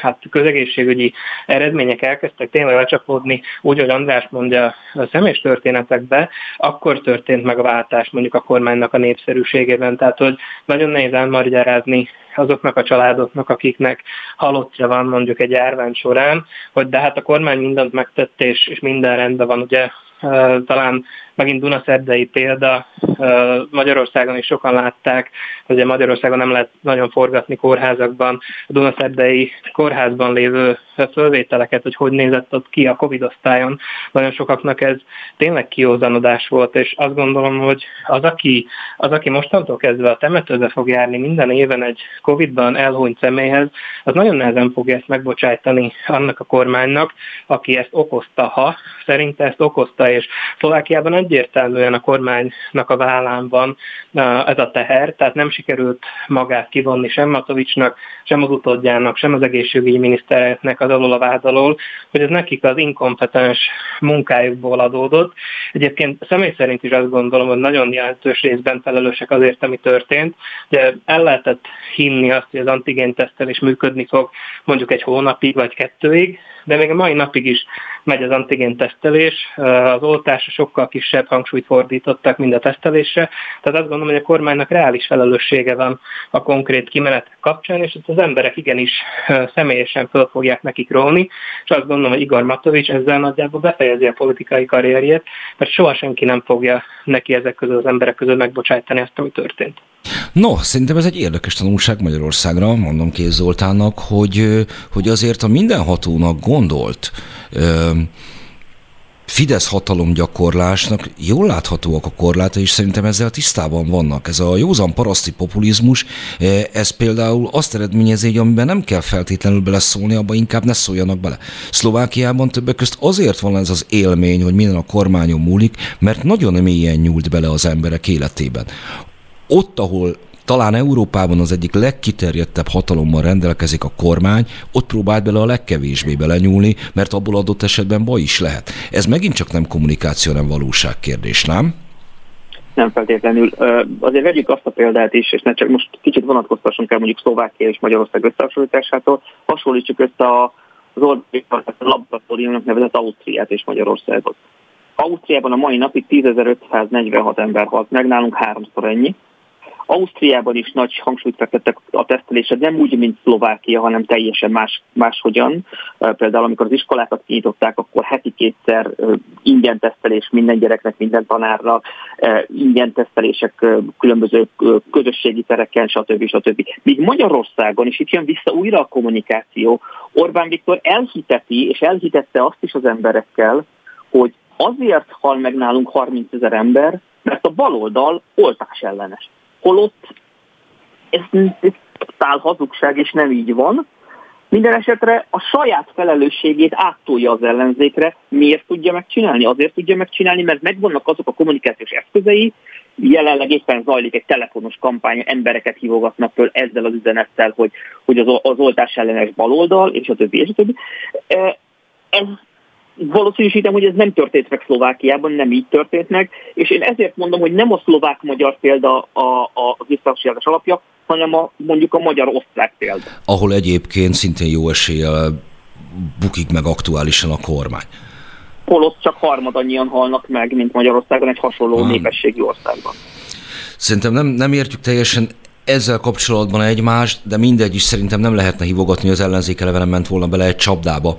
hát közegészségügyi eredmények elkezdtek tényleg lecsapódni, úgy, hogy András mondja a személyes történetekbe, akkor történt meg a váltás mondjuk a kormánynak a népszerűségében, tehát hogy nagyon nehéz elmagyarázni azoknak a családoknak, akiknek halottja van mondjuk egy járvány során, hogy de hát a kormány mindent megtett, és, és minden rendben van, ugye talán megint Dunaszerdei példa, Magyarországon is sokan látták, ugye Magyarországon nem lehet nagyon forgatni kórházakban, a Dunaszerdei kórházban lévő fölvételeket, hogy hogy nézett ott ki a Covid osztályon. Nagyon sokaknak ez tényleg kiózanodás volt, és azt gondolom, hogy az, aki, az, aki mostantól kezdve a temetőbe fog járni minden éven egy Covidban elhunyt személyhez, az nagyon nehezen fogja ezt megbocsájtani annak a kormánynak, aki ezt okozta, ha szerinte ezt okozta, és Szlovákiában egyértelműen a kormánynak a vállán van ez a teher, tehát nem sikerült magát kivonni sem Matovicsnak, sem az utódjának, sem az egészségügyi miniszternek az alól a vád alól, hogy ez nekik az inkompetens munkájukból adódott. Egyébként személy szerint is azt gondolom, hogy nagyon jelentős részben felelősek azért, ami történt. Ugye el lehetett hinni azt, hogy az antigéntesztelés működni fog mondjuk egy hónapig vagy kettőig, de még a mai napig is megy az antigéntesztelés, az oltásra sokkal kisebb hangsúlyt fordítottak, mind a tesztelésre, tehát azt gondolom, hogy a kormánynak reális felelőssége van a konkrét kimenetek kapcsán, és az emberek igenis személyesen föl fogják nekik róni, és azt gondolom, hogy Igor Matovics ezzel nagyjából befejezi a politikai karrierjét, mert soha senki nem fogja neki ezek közül az emberek közül megbocsájtani azt, ami történt. No, szerintem ez egy érdekes tanulság Magyarországra, mondom Kész Zoltánnak, hogy, hogy azért a mindenhatónak gondolt Fidesz hatalomgyakorlásnak jól láthatóak a korláta, és szerintem ezzel tisztában vannak. Ez a józan paraszti populizmus, ez például azt eredményezi, hogy amiben nem kell feltétlenül beleszólni, abba inkább ne szóljanak bele. Szlovákiában többek közt azért van ez az élmény, hogy minden a kormányon múlik, mert nagyon mélyen nyúlt bele az emberek életében. Ott, ahol talán Európában az egyik legkiterjedtebb hatalommal rendelkezik a kormány, ott próbált bele a legkevésbé belenyúlni, mert abból adott esetben baj is lehet. Ez megint csak nem kommunikáció, nem valóság kérdés, nem? Nem feltétlenül. Azért vegyük azt a példát is, és ne csak most kicsit vonatkoztassunk el mondjuk Szlovákia és Magyarország összehasonlításától, hasonlítsuk össze az Orbán Viktor laboratóriumnak nevezett Ausztriát és Magyarországot. Ausztriában a mai napig tízezer-ötszáznegyvenhat ember halt meg, nálunk háromszor ennyi. Ausztriában is nagy hangsúlyt fektettek a tesztelésre, nem úgy, mint Szlovákia, hanem teljesen más, máshogyan. Például amikor az iskolákat kinyitották, akkor heti kétszer ingyen tesztelés minden gyereknek, minden tanárnak, ingyen tesztelések különböző közösségi tereken, stb. stb. Míg Magyarországon is itt jön vissza újra a kommunikáció. Orbán Viktor elhiteti, és elhitette azt is az emberekkel, hogy azért hal meg nálunk harmincezer ember, mert a baloldal oltás ellenes. Holott ez, ez totál hazugság, és nem így van. Minden esetre a saját felelősségét áttolja az ellenzékre. Miért tudja megcsinálni? Azért tudja megcsinálni, mert megvannak azok a kommunikációs eszközei, jelenleg éppen zajlik egy telefonos kampány, embereket hívogatnak föl ezzel az üzenettel, hogy, hogy az, az oltás ellenes baloldal, és a többi, és a többi. Ez valószínűsítem, hogy ez nem történt meg Szlovákiában, nem így történt meg, és én ezért mondom, hogy nem a szlovák-magyar példa az visszahasonlítás alapja, hanem a, mondjuk a magyar-osztrák példa. Ahol egyébként szintén jó eséllyel bukik meg aktuálisan a kormány. Holott csak harmadannyian halnak meg, mint Magyarországon, egy hasonló hmm. népességi országban. Szerintem nem, nem értjük teljesen ezzel kapcsolatban egymást, de mindegy is szerintem nem lehetne hívogatni, hogy az ellenzék eleve nem ment volna bele egy csapdába.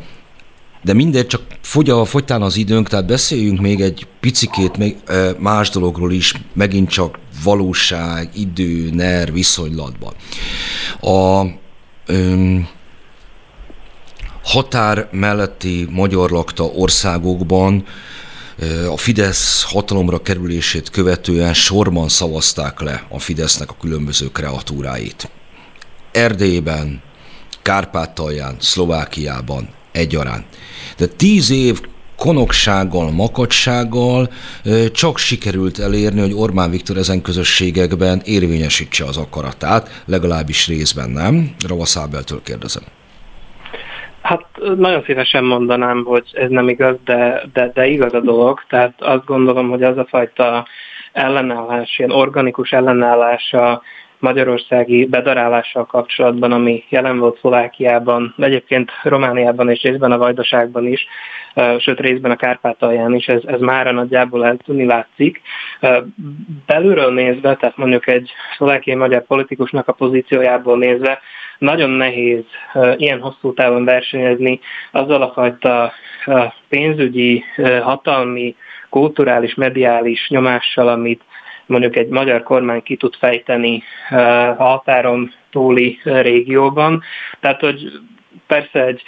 De mindegy, csak fogy a fogytán az időnk, tehát beszéljünk még egy picikét még más dologról is, megint csak valóság, idő, nerv viszonylatban. A öm, határ melletti magyar lakta országokban a Fidesz hatalomra kerülését követően sorban szavazták le a Fidesznek a különböző kreatúráit. Erdélyben, Kárpátalján, Szlovákiában egyaránt. De tíz év konoksággal, makacsággal csak sikerült elérni, hogy Orbán Viktor ezen közösségekben érvényesítse az akaratát, legalábbis részben, nem? Ravasz Ábeltől kérdezem. Hát nagyon szívesen mondanám, hogy ez nem igaz, de, de, de igaz a dolog. Tehát azt gondolom, hogy az a fajta ellenállás, ilyen organikus ellenállása, magyarországi bedarálással kapcsolatban, ami jelen volt Szlovákiában, egyébként Romániában és részben a Vajdaságban is, sőt részben a Kárpátalján is, ez, ez mára nagyjából eltűnni látszik. Belülről nézve, tehát mondjuk egy szlovákiai magyar politikusnak a pozíciójából nézve, nagyon nehéz ilyen hosszú távon versenyezni azzal a fajta pénzügyi, hatalmi, kulturális, mediális nyomással, amit mondjuk egy magyar kormány ki tud fejteni a határon túli régióban. Tehát, hogy persze egy,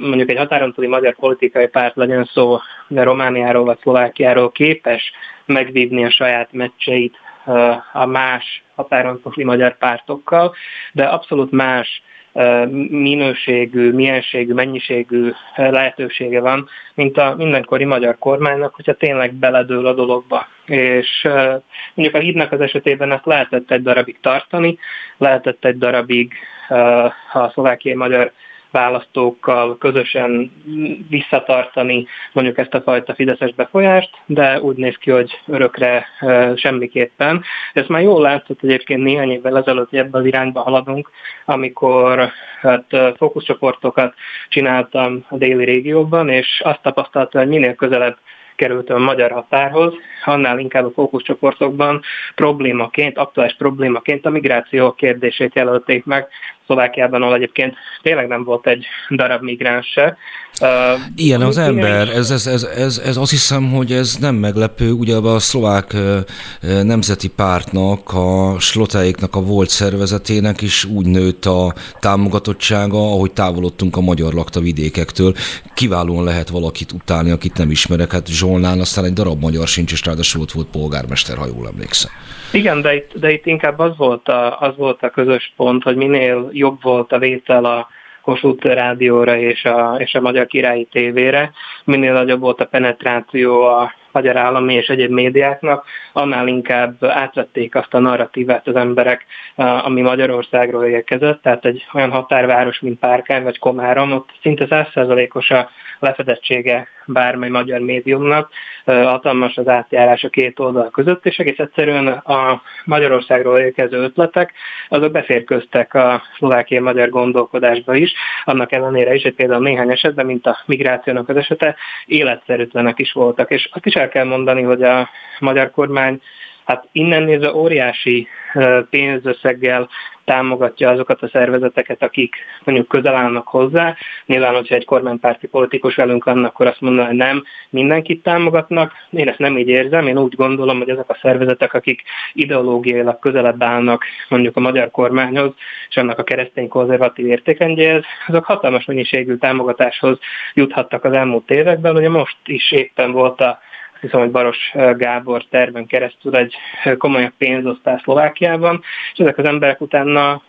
mondjuk egy határon túli magyar politikai párt, legyen szó Romániáról vagy Szlovákiáról, képes megvívni a saját meccseit a más határon túli magyar pártokkal, de abszolút más minőségű, mienségű, mennyiségű lehetősége van, mint a mindenkori magyar kormánynak, hogyha tényleg beledől a dologba. És mondjuk a Hídnak az esetében ezt lehetett egy darabig tartani, lehetett egy darabig a szlovákiai magyar választókkal közösen visszatartani mondjuk ezt a fajta fideszes befolyást, de úgy néz ki, hogy örökre e, semmiképpen. Ezt már jól látszott egyébként néhány évvel ezelőtt, hogy ebben az irányba haladunk, amikor hát, fókuszcsoportokat csináltam a déli régióban, és azt tapasztaltam, hogy minél közelebb kerültem a magyar határhoz, annál inkább a fókuszcsoportokban problémaként, aktuális problémaként a migráció kérdését jelölték meg, Szlovákiában, ahol egyébként tényleg nem volt egy darab migráns se. Uh, Ilyen az ember, ez, ez, ez, ez, ez azt hiszem, hogy ez nem meglepő, ugye a szlovák nemzeti pártnak, a Slotáiknak, a volt szervezetének is úgy nőtt a támogatottsága, ahogy távolodtunk a magyar lakta vidékektől. Kiválóan lehet valakit utálni, akit nem ismerek, hát Zsolnán aztán egy darab magyar sincs, és ráadásul ott volt polgármester, ha jól emlékszem. Igen, de itt, de itt inkább az volt, a, az volt a közös pont, hogy minél jobb volt a vétel a Kossuth Rádióra és a, és a Magyar Királyi Tévére, minél nagyobb volt a penetráció a magyar állami és egyéb médiáknak, annál inkább átvették azt a narratívát az emberek, ami Magyarországról érkezett, tehát egy olyan határváros, mint Párkány vagy Komárom, ott szinte száz százalékos a lefedettsége bármely magyar médiumnak, hatalmas az átjárás a két oldal között, és egész egyszerűen a Magyarországról érkező ötletek, azok beférköztek a szlovákiai magyar gondolkodásba is, annak ellenére is, hogy például néhány esetben, mint a migrációnak az esete, életszerűtlenek is voltak, és azt is el kell mondani, hogy a magyar kormány hát innen nézve óriási pénzösszeggel támogatja azokat a szervezeteket, akik mondjuk közel állnak hozzá. Nyilván, hogyha egy kormánypárti politikus velünk van, akkor azt mondaná, hogy nem, mindenkit támogatnak. Én ezt nem így érzem, én úgy gondolom, hogy ezek a szervezetek, akik ideológiailag közelebb állnak mondjuk a magyar kormányhoz, és annak a keresztény konzervatív értékrendjéhez, azok hatalmas mennyiségű támogatáshoz juthattak az elmúlt években. Ugye most is éppen volt a hiszem, hogy Baros Gábor terven keresztül egy komolyabb pénzosztás Szlovákiában, és ezek az emberek utána,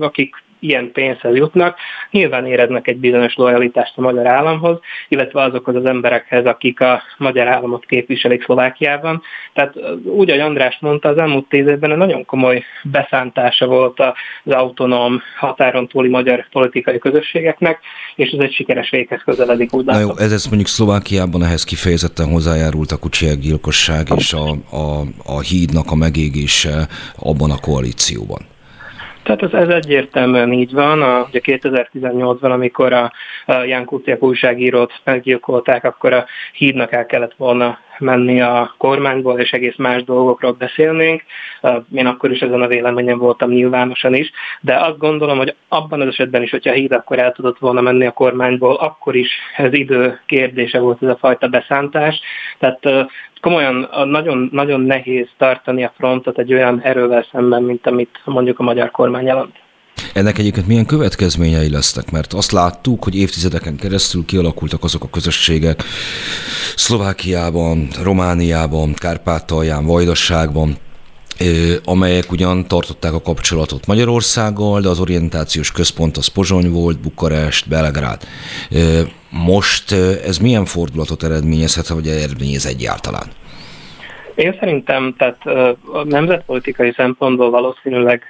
akik ilyen pénzhez jutnak, nyilván éreznek egy bizonyos lojalitást a magyar államhoz, illetve azokhoz az emberekhez, akik a magyar államot képviselik Szlovákiában. Tehát úgy, ahogy András mondta, az elmúlt tíz évben egy nagyon komoly beszántása volt az autonóm határon túli magyar politikai közösségeknek, és ez egy sikeres véghez közeledik, úgy látom. Na jó, ez, ez mondjuk Szlovákiában ehhez kifejezetten hozzájárult a Kuciák gyilkosság és a, a, a hídnak a megégése abban a koalícióban. Tehát ez, ez egyértelműen így van. A, ugye kétezer-tizennyolcban, amikor a, a Ján Kuciák újságírót meggyilkolták, akkor a hídnak el kellett volna menni a kormányból, és egész más dolgokról beszélnénk. Én akkor is ezen a véleményen voltam nyilvánosan is, de azt gondolom, hogy abban az esetben is, hogyha a híd akkor el tudott volna menni a kormányból, akkor is ez idő kérdése volt ez a fajta beszántás. Tehát komolyan nagyon, nagyon nehéz tartani a frontot egy olyan erővel szemben, mint amit mondjuk a magyar kormány jelent. Ennek egyébként milyen következményei lesznek? Mert azt láttuk, hogy évtizedeken keresztül kialakultak azok a közösségek Szlovákiában, Romániában, Kárpátalján, Vajdaságban, amelyek ugyan tartották a kapcsolatot Magyarországgal, de az orientációs központ az Pozsony volt, Bukarest, Belgrád. Most ez milyen fordulatot eredményezhet, vagy eredményez egyáltalán? Én szerintem, tehát a nemzetpolitikai szempontból valószínűleg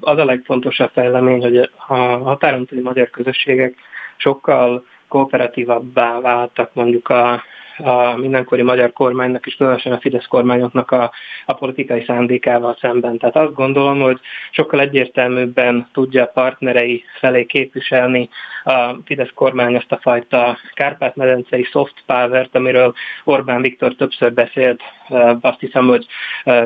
az a legfontosabb fejlemény, hogy a határon túli magyar közösségek sokkal kooperatívabbá váltak mondjuk a a mindenkori magyar kormánynak és különösen a Fidesz kormányoknak a, a politikai szándékával szemben. Tehát azt gondolom, hogy sokkal egyértelműbben tudja a partnerei felé képviselni a Fidesz kormány azt a fajta kárpát-medencei soft power-t, amiről Orbán Viktor többször beszélt, azt hiszem, hogy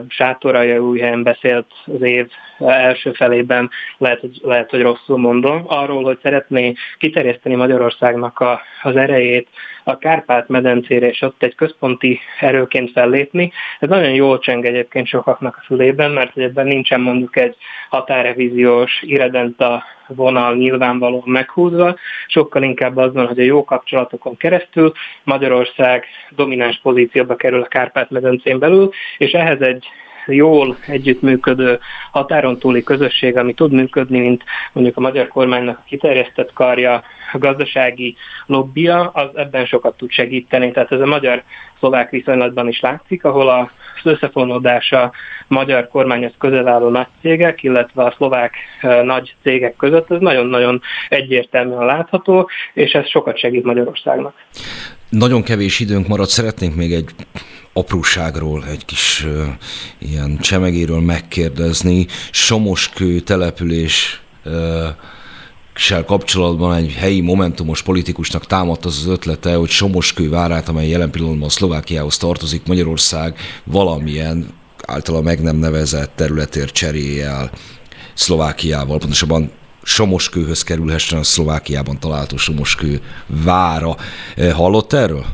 Sátoraljaújhelyen beszélt az év első felében, lehet, hogy, lehet, hogy rosszul mondom, arról, hogy szeretné kiterjeszteni Magyarországnak a, az erejét a Kárpát-medencé és ott egy központi erőként fellépni. Ez nagyon jól cseng egyébként sokaknak a fülében, mert ebben nincsen mondjuk egy határrevíziós irredenta vonal nyilvánvalóan meghúzva, sokkal inkább az van, hogy a jó kapcsolatokon keresztül Magyarország domináns pozícióba kerül a Kárpát-medencén belül, és ehhez egy jól együttműködő határon túli közösség, ami tud működni, mint mondjuk a magyar kormánynak a kiterjesztett karja, a gazdasági lobbia, az ebben sokat tud segíteni. Tehát ez a magyar-szlovák viszonylatban is látszik, ahol a összefonódása magyar kormányhoz közel álló nagy cégek, illetve a szlovák nagy cégek között, ez nagyon-nagyon egyértelműen látható, és ez sokat segít Magyarországnak. Nagyon kevés időnk maradt, szeretnénk még egy apróságról, egy kis uh, ilyen csemegéről megkérdezni. Somoskő település uh, sel kapcsolatban egy helyi momentumos politikusnak támadt az, az ötlete, hogy Somoskő várát, amely jelen pillanatban a Szlovákiához tartozik, Magyarország valamilyen általa meg nem nevezett területért cseréje el Szlovákiával, pontosabban Somoskőhöz kerülhessen a Szlovákiában található Somoskő vára. Hallott erről?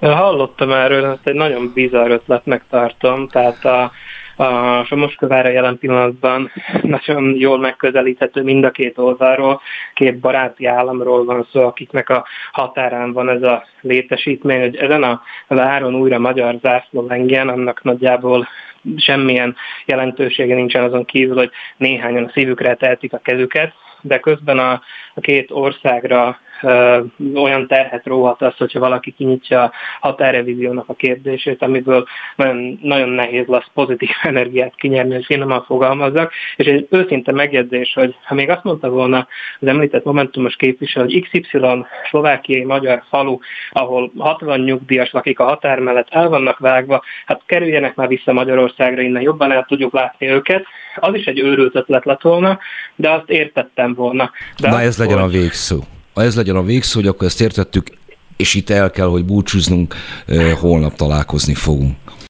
Hallottam erről, ezt egy nagyon bizarr ötletnek tartom, tehát a A Somoskő vára jelen pillanatban nagyon jól megközelíthető mind a két oldalról, két baráti államról van szó, akiknek a határán van ez a létesítmény, hogy ezen a váron újra magyar zászló lengjen, annak nagyjából semmilyen jelentősége nincsen azon kívül, hogy néhányan a szívükre tehetik a kezüket, de közben a, a két országra ö, olyan terhet róhat az, hogyha valaki kinyitja a határrevíziónak a kérdését, amiből nagyon, nagyon nehéz lesz pozitív energiát kinyerni, hogy finoman fogalmazzak. És egy őszinte megjegyzés, hogy ha még azt mondta volna az említett momentumos képviselő, hogy iksz ipszilon szlovákiai magyar falu, ahol hatvan nyugdíjas lakik a határ mellett, el vannak vágva, hát kerüljenek már vissza Magyarországra, innen jobban el tudjuk látni őket. Az is egy őrült ötlet lett volna, de azt értettem volna. De Na ez legyen volt... a végszó. Ez legyen a végszó, hogy akkor ezt értettük, és itt el kell, hogy búcsúznunk, holnap találkozni fogunk.